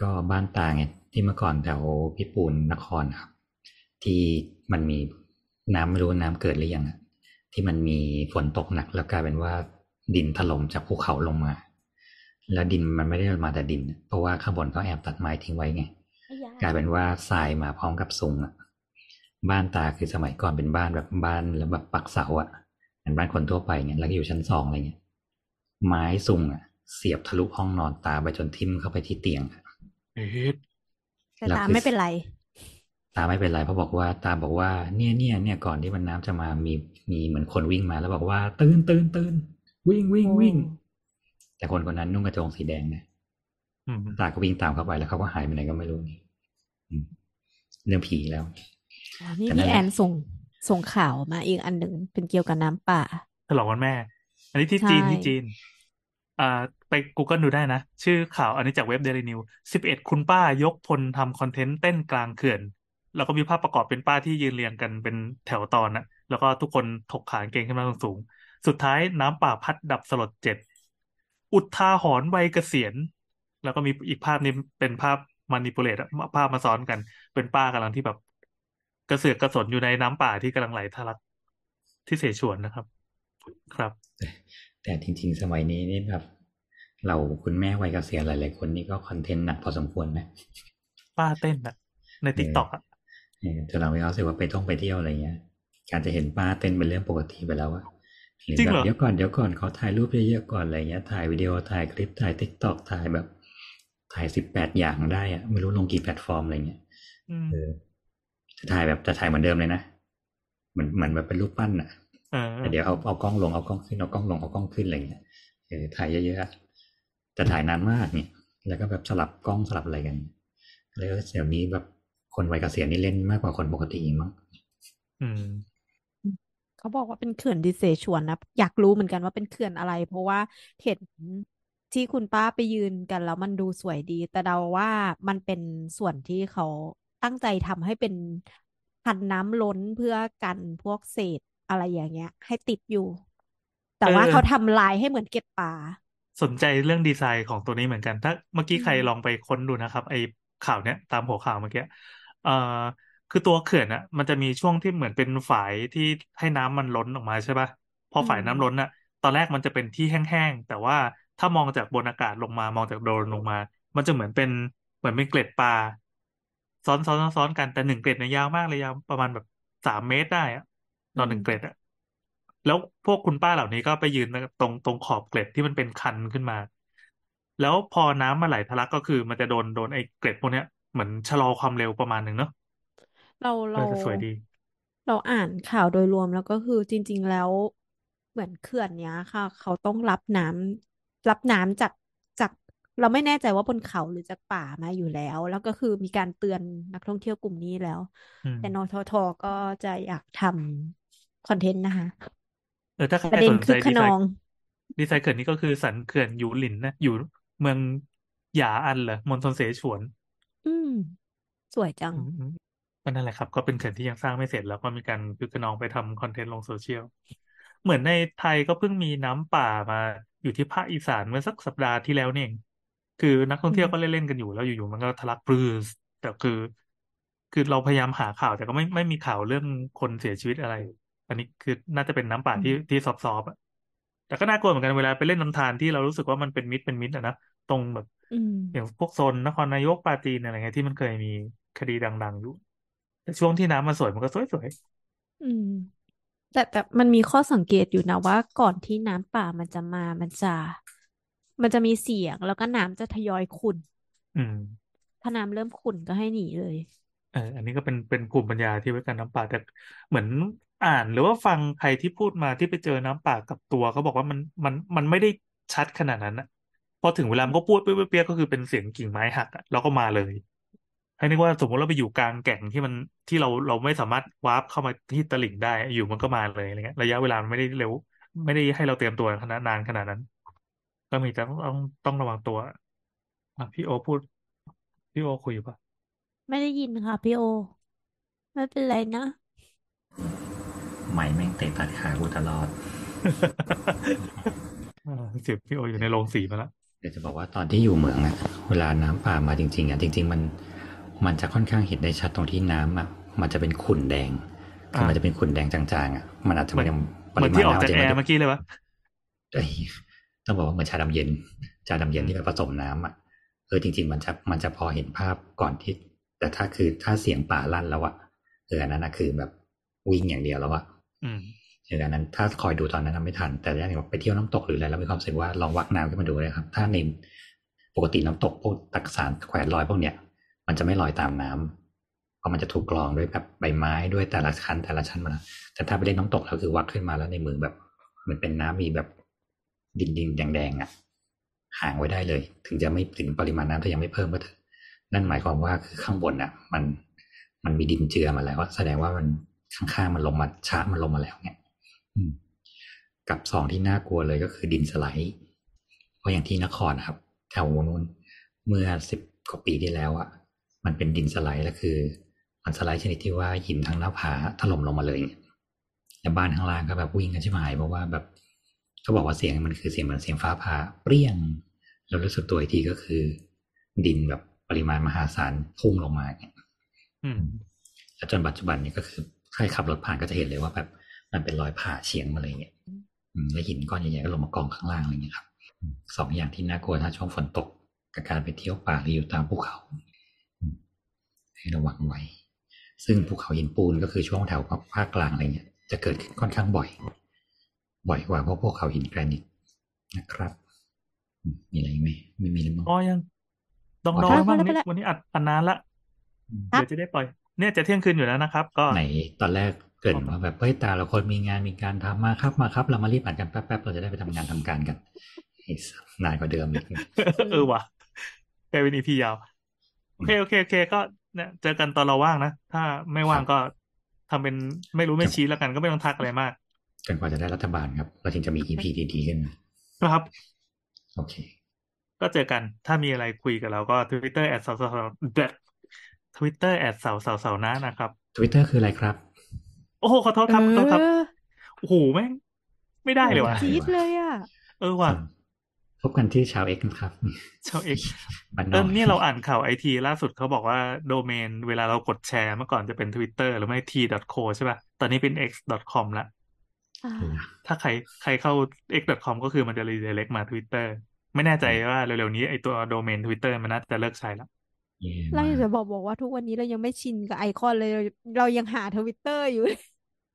ก็บ้านตาไงที่เมื่อก่อนแถวพิปูลนครครับที่มันมีน้ำไม่รู้น้ำเกิดหรือยังที่มันมีฝนตกหนักแล้วกลายเป็นว่าดินถล่มจากภูเขาลงมาแล้วดินมันไม่ได้มาแต่ดินเพราะว่าข้างบนเขาแอบตัดไม้ทิ้งไว้ไงกลายเป็นว่าทรายมาพร้อมกับซุงอ่ะบ้านตาคือสมัยก่อนเป็นบ้านแบบบ้านแล้วแบบปักเสาอ่ะเหมือนบ้านคนทั่วไปเงี้ยแล้วก็อยู่ชั้นสองอะไรเงี้ยไม้ซุงอ่ะเสียบทะลุห้องนอนตาไปจนทิ่มเข้าไปที่เตียงเอ๊ะแต่ตาไม่เป็นไรตาไม่เป็นไรเพราะบอกว่าตาบอกว่าเนี่ยเนี่ยเนี่ยก่อนที่มันน้ำจะมามีมีเหมือนคนวิ่งมาแล้วบอกว่าตื่นตื่นตื่นวิ่งวิ่งวิ่งแต่คนคนนั้นนุ่งกระโจงสีแดงนะตาก็วิ่งตามเข้าไปแล้วเขาก็หายไปไหนก็ไม่รู้นี่เรื่องผีแล้วนี่พี่แอนส่งส่งข่าวมาอีกอันหนึ่งเป็นเกี่ยวกับน้ำป่าฉลองวันแม่อันนี้ที่จีนที่จีนอ่าไป Google ดูได้นะชื่อข่าวอันนี้จากเว็บ Daily News สิบเอ็ดคุณป้ายกพลทำคอนเทนต์เต้นกลางเขื่อนแล้วก็มีภาพประกอบเป็นป้าที่ยืนเรียงกันเป็นแถวตอนน่ะแล้วก็ทุกคนถกขานเก่งขึ้นมาสูงๆสุดท้ายน้ำป่าพัดดับสลดเจ็ดอุทาหรณ์วัยเกษียณแล้วก็มีอีกภาพนี้เป็นภาพmanipulate ภาพมาซ้อนกันเป็นป้ากำลังที่แบบกระเสือกกระสนอยู่ในน้ำป่าที่กำลังไหลทะลักที่เสฉวนนะครับครับแต่จริงๆสมัยนี้นี่แบบเราคุณแม่วัยเกษียณหลายๆคนนี่ก็คอนเทนต์หนักพอสมควรนะป้าเต้นแบบใน TikTok อ่ะจนเราไม่รู้สึกว่าไปท่องไปเที่ยวอะไรเงี้ยการจะเห็นป้าเต้นเป็นเรื่องปกติไปแล้วอะจริงเหรอเดี๋ยวก่อนเดี๋ยวก่อนเขาถ่ายรูปเยอะๆก่อนอะไรเงี้ยถ่ายวิดีโอถ่ายคลิปถ่าย TikTok ถ่ายแบบถ่ายสิบแปดอย่างได้อะไม่รู้ลงกี่แพลตฟอร์มอะไรเงี้ยเออจะถ่ายแบบจะถ่ายเหมือนเดิมเลยนะเหมือนเหมือนแบบเป็นรูปปั้นอ่ะแต่เดี๋ยวเอาเอากล้องลงเอากล้องขึ้นเอากล้องลงเอากล้องขึ้นอะไรเงี้ยเออถ่ายเยอะๆแต่ถ่ายนานมากเนี่ยแล้วก็แบบสลับกล้องสลับอะไรกันแล้วเดี๋ยวนี้แบบคนวัยเกษียณนี่เล่นมากกว่าคนปกติอีกมั้งอืมเขาบอกว่าเป็นเขื่อนดิเสฉวนนะอยากรู้เหมือนกันว่าเป็นเขื่อนอะไรเพราะว่าเห็นที่คุณป้าไปยืนกันแล้วมันดูสวยดีแต่เดาว่ามันเป็นส่วนที่เขาตั้งใจทำให้เป็นคันน้ำล้นเพื่อกันพวกเศษอะไรอย่างเงี้ยให้ติดอยู่แต่ว่าเขาทำลายให้เหมือนเก็บป่าสนใจเรื่องดีไซน์ของตัวนี้เหมือนกันถ้าเมื่อกี้ใครลองไปค้นดูนะครับไอ้ข่าวเนี้ยตามหัวข่าวเมื่อกี้เอ่อคือตัวเขื่อนอ่ะมันจะมีช่วงที่เหมือนเป็นฝายที่ให้น้ำมันล้นออกมาใช่ป่ะพอฝายน้ำล้นอ่ะตอนแรกมันจะเป็นที่แห้งๆแต่ว่าถ้ามองจากบนอากาศลงมามองจากโดรนลงมามันจะเหมือนเป็นเหมือนเป็นเกล็ดปลาซ้อนๆซ้อนๆกันแต่หนึ่งเกล็ดเนี่ยยาวมากเลยยาวประมาณแบบสามเมตรได้อ่ะตอนหนึ่งเกล็ดอ่ะแล้วพวกคุณป้าเหล่านี้ก็ไปยืนตรงตรงขอบเกล็ดที่มันเป็นคันขึ้นมาแล้วพอน้ำมาไหลทะลักก็คือมันจะโดนโดนไอ้เกล็ดพวกเนี้ยเหมือนชะลอความเร็วประมาณนึงเนาะเราเราสวยดีเราอ่านข่าวโดยรวมแล้วก็คือจริงๆแล้ว เหมือนเขื่อนเนี้ยค่ะ เขาต้องรับน้ำรับน้ำจากจากเราไม่แน่ใจว่าบนเขาหรือจากป่ามาอยู่แล้ว แล้วก็คือมีการเตือนนักท่องเที่ยวกลุ่มนี้แล้ว อืม แต่นททก็จะอยากทำคอนเทนต์นะคะ เออถ้าใคปรระเด็สนนคืใจอขดีนไซอน์ง ดีไซน์เขื่อนนี้ก็คือสันเขื่อนหยูหลินนะอยู่เมืองหยาอันเหรอมณฑลเสฉวนอืม สวยจัง อืมอืมก็นั่นแหละครับ ก็เป็นเขื่อนที่ยังสร้างไม่เสร็จแล้วก็มีการคึกคะนองไปทำคอนเทนต์ลงโซเชียล เหมือนในไทยก็เพิ่งมีน้ำป่ามาอยู่ที่ภาคอีสานเมื่อสักสัปดาห์ที่แล้วเนี่ยเองคือนักท่องอืเที่ยวม ก็เล่นๆกันอยู่แล้วอยู่ๆมันก็ทะลักปรือแต่คือ คือเราพยายามหาข่าวแต่ก็ไม่ไม่มีข่าวเรื่องคนเสียชีวิตอะไร อันนี้คือน่าจะเป็นน้ำป่าอืที่ม ที่ซอฟๆอ่ะแต่ก็น่ากลัวเหมือนกันเวลาไปเล่นน้ำทานที่เรารู้สึกว่ามันเป็นมิตรเป็นมิตรอ่ะนะตรงแบบ อืม อย่างพวกโซนนครนายกปราจีนอะไรเงี้ยที่มันเคยมีคดีดัง ๆ อยู่ แต่ช่วงที่น้ำมันสวยมันก็สวยอืม แต่แต่มันมีข้อสังเกตอยู่นะว่าก่อนที่น้ำป่ามันจะมา มันจะ มันจะมีเสียง แล้วก็น้ำจะทยอยขุ่น ๆอืม ถ้าน้ำเริ่มขุ่นก็ให้หนีเลย เอออันนี้ก็เป็นเป็นภูมิปัญญาที่ไว้กันน้ำป่าแต่เหมือนอ่านหรือว่าฟังใครที่พูดมาที่ไปเจอน้ำป่ากับตัวเขาบอกว่ามันมันมันไม่ได้ชัดขนาดนั้นนะพอถึงเวลามันก็พูดเปี้ยเปี้ยๆก็คือเป็นเสียงกิ่งไม้หักอะแล้วก็มาเลย ให้นึกว่าสมมติเราไปอยู่กลางแก่งที่มันที่เราเราไม่สามารถวาร์ปเข้ามาที่ตลิ่งได้อยู่มันก็มาเลยอะไรเงี้ยระยะเวลามันไม่ได้เร็ว ไม่ได้ให้เราเตรียมตัวขนาดนานขนาดนั้น ก็มีแต่ต้องต้องระวังตัวอ่ะพี่โอพูดพี่โอคุยอยู่ปะ ไม่ได้ยินค่ะพี่โอ ไม่เป็นไรนะ ไหมแม่งเตะตัดขากูตลอด อ่าเสียงพี่โออยู่ในโรงสีมาแล้ว เดี๋ยวจะบอกว่าตอนที่อยู่เหมืองอะเวลาน้ำป่ามาจริงๆอะจริง ๆ มันมันจะค่อนข้างเห็นได้ชัดตรงที่น้ำอะมันจะเป็นขุ่นแดง อ่า คือมันจะเป็นขุ่นแดงจางๆอะมันอาจจะเหมืมัอนนยังปเหมือรินมาที่ณออกน้ำอาจจากจะแอยังไม่ร์ได้เมื่อกี้เลยวะเอ้ยต้องบอกว่าเหมือนชาดำเย็น ชาดำเย็นที่ไปผสมน้ำอะเออจริง ๆ มันจะมันจะพอเห็นภาพก่อนที่ แต่ถ้าคือถ้าเสียงป่าลั่นแล้วอะเอออันนั้นอะคือแบบวิ่งอย่างเดียวแล้วอะอืม เอออันนั้นถ้าคอยดูตอนนั้นอะไม่ทัน แต่ถ้าอย่างไปเที่ยวน้ำตกหรืออะไรแล้วมีความรู้สึกว่าลองวักน้ำขึ้นมาดูเลยครับ ถ้าในปกติน้ำตกพวกตักสารแขวนลอยพวกเนี้ย มันจะไม่ลอยตามน้ำเพราะมันจะถูกกรองด้วยแบบใบไม้ด้วยแต่ละชั้นแต่ละชั้นมานะแต่ถ้าไปเล่นน้ำตกแล้วคือวักขึ้นมาแล้วในมือแบบ มันเป็นน้ำมีแบบดินดินแดงแดงๆอ่ะห่างไว้ได้เลย ถึงจะไม่ถึงปริมาณน้ำถ้ายังไม่เพิ่มก็เถอะนั่นหมายความว่าคือข้างบนอ่ะ มันมันมีดินเจือมาแล้วอะแสดงว่ามันข้างๆมันลงมาชาร์จมันลงมาแล้วเนี่ยอืม กับสองที่น่ากลัวเลยก็คือดินสไลด์เพราะอย่างที่นครนะครับแถวนู้นเมื่อสิบกว่าปีที่แล้วอ่ะ มันเป็นดินสไลด์แล้วคือ มันสไลด์ชนิดที่ว่าหินทั้งหน้าผาถล่มลงมาเลยแล้วบ้านข้างล่างก็แบบวิ่งกันชิบหายเพราะว่าแบบเขาบอกว่าเสียงมันคือเสียงเหมือนเสียงฟ้าผ่าเปรี้ยง แล้วรู้สึกตัวอีกทีก็คือ ดินแบบปริมาณมหาศาลพุ่งลงมาเนี่ยอืม แล้วจนปัจจุบันเนี่ยก็คือใครขับรถผ่านก็จะเห็นเลยว่าแบบมันเป็นรอยผ่าเฉียงมาเลยเนี่ยอืมแล้วหินก้อนใหญ่ๆก็ลงมากองข้างล่างอะไรอย่างเงี้ยครับอืมสองอย่างที่น่ากลัวถ้าช่วงฝนตกกับการไปเที่ยวป่าหรืออยู่ตามภูเขาอืม ให้ระวังไว้ ซึ่งภูเขาหินปูนก็คือช่วงแถวภาคกลางอะไรเงี้ย จะเกิดขึ้นค่อนข้างบ่อย บ่อยกว่าพวกภูเขาหินแกรนิตนะครับอืมมีอะไรอีกไหมไม่มีแล้วมั้งพอยังดอพงอดอได้งฮะพอบ้างแล้วไปนี่ละวันนี้อัดอัดนานละ อืม ครัเดี๋ยบ วจะได้ปล่อย เนี่ยจะเที่ยงคืนอยู่แล้วนะครับ ก็ไหนตอนแรกเกรินว่าแบบเฮ้ยตาเราคนมีงานมีการทำมาครับมาครับ เรามารีบอ่านกันแป๊บๆเราจะได้ไปทำงานทำการกันไอ้สัสนานกว่าเดิมอีกเนี่ยอืเอม อว่ะกลายเป็นอีพียาว โออืเคมโอเคโอเค ก็เนี่ยเจอกันตอนเราว่างนะ ถ้าไม่คว่ารังบก็ทำเป็นไม่รู้จไม่นชี้แล้วกันก็ไม่ต้องทักอะไรมาก จนกว่าจะได้รัฐบาลครับ เราถึงจะมี อี พี ดีๆขึ้นมาครับ โอเค ก็เจอกัน ถ้ามีอะไรคุยกับเราก็ Twitter แอดสาวสาวเด็ด Twitter แอดสาวสาวสาวนะนะครับ Twitter คืออะไรครับ โอ้โหขอโทษเอครับขอโทษครับ อ โอ้โหแม่งไม่ได้โหเลยดว่ะ จี๊ดว่ะเลยอ่ะ เออว่ะ อืมพบกันที่ชาวเอ็กนะครับ ชาวเอก บ้านเอนออก เนี่ยเราอ่านข่าวไอทีล่าสุดเขาบอกว่าโดเมนเวลาเรากดแชร์เมื่อก่อนจะเป็น Twitter หรือไม่ ที ดอท ซี โอ ใช่ป่ะ ตอนนี้เป็น เอ็กซ์ ดอท คอม ละ อ่า ถ้าใครใครเข้า เอ็กซ์ ดอท คอม ก็คือมันจะ redirect มา Twitter ไม่แน่ใจว่าเร็วๆนี้ไอตัวโดเมน Twitter มันน่าจะเลิกใช้ละ เย่เราอมายากจะบอกบอกว่าทุกวันนี้เรายังไม่ชินกับไอคอนเลย เราเรายังหาทวิตเตอร์อยู่เลย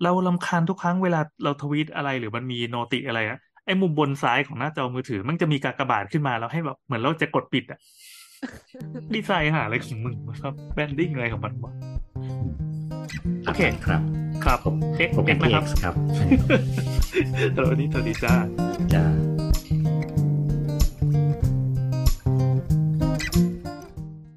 เรารำคาญทุกครั้งเวลาเราทวีตอะไรหรือมันมีโนติอะไรอะไอ้มุมบนซ้ายของหน้าจอมือถือ มันจะมีกากบาทขึ้นมาแล้วให้แบบเหมือนเราจะกดปิดอะดีไซน์หาอะไรของมึงวะครับแบนดิ้งอะไรของมันวะโอตามเค นั้นครับ ครับเช็คผมเช็คนะครับครับสวัสดีสวัสดีจ้าจ้า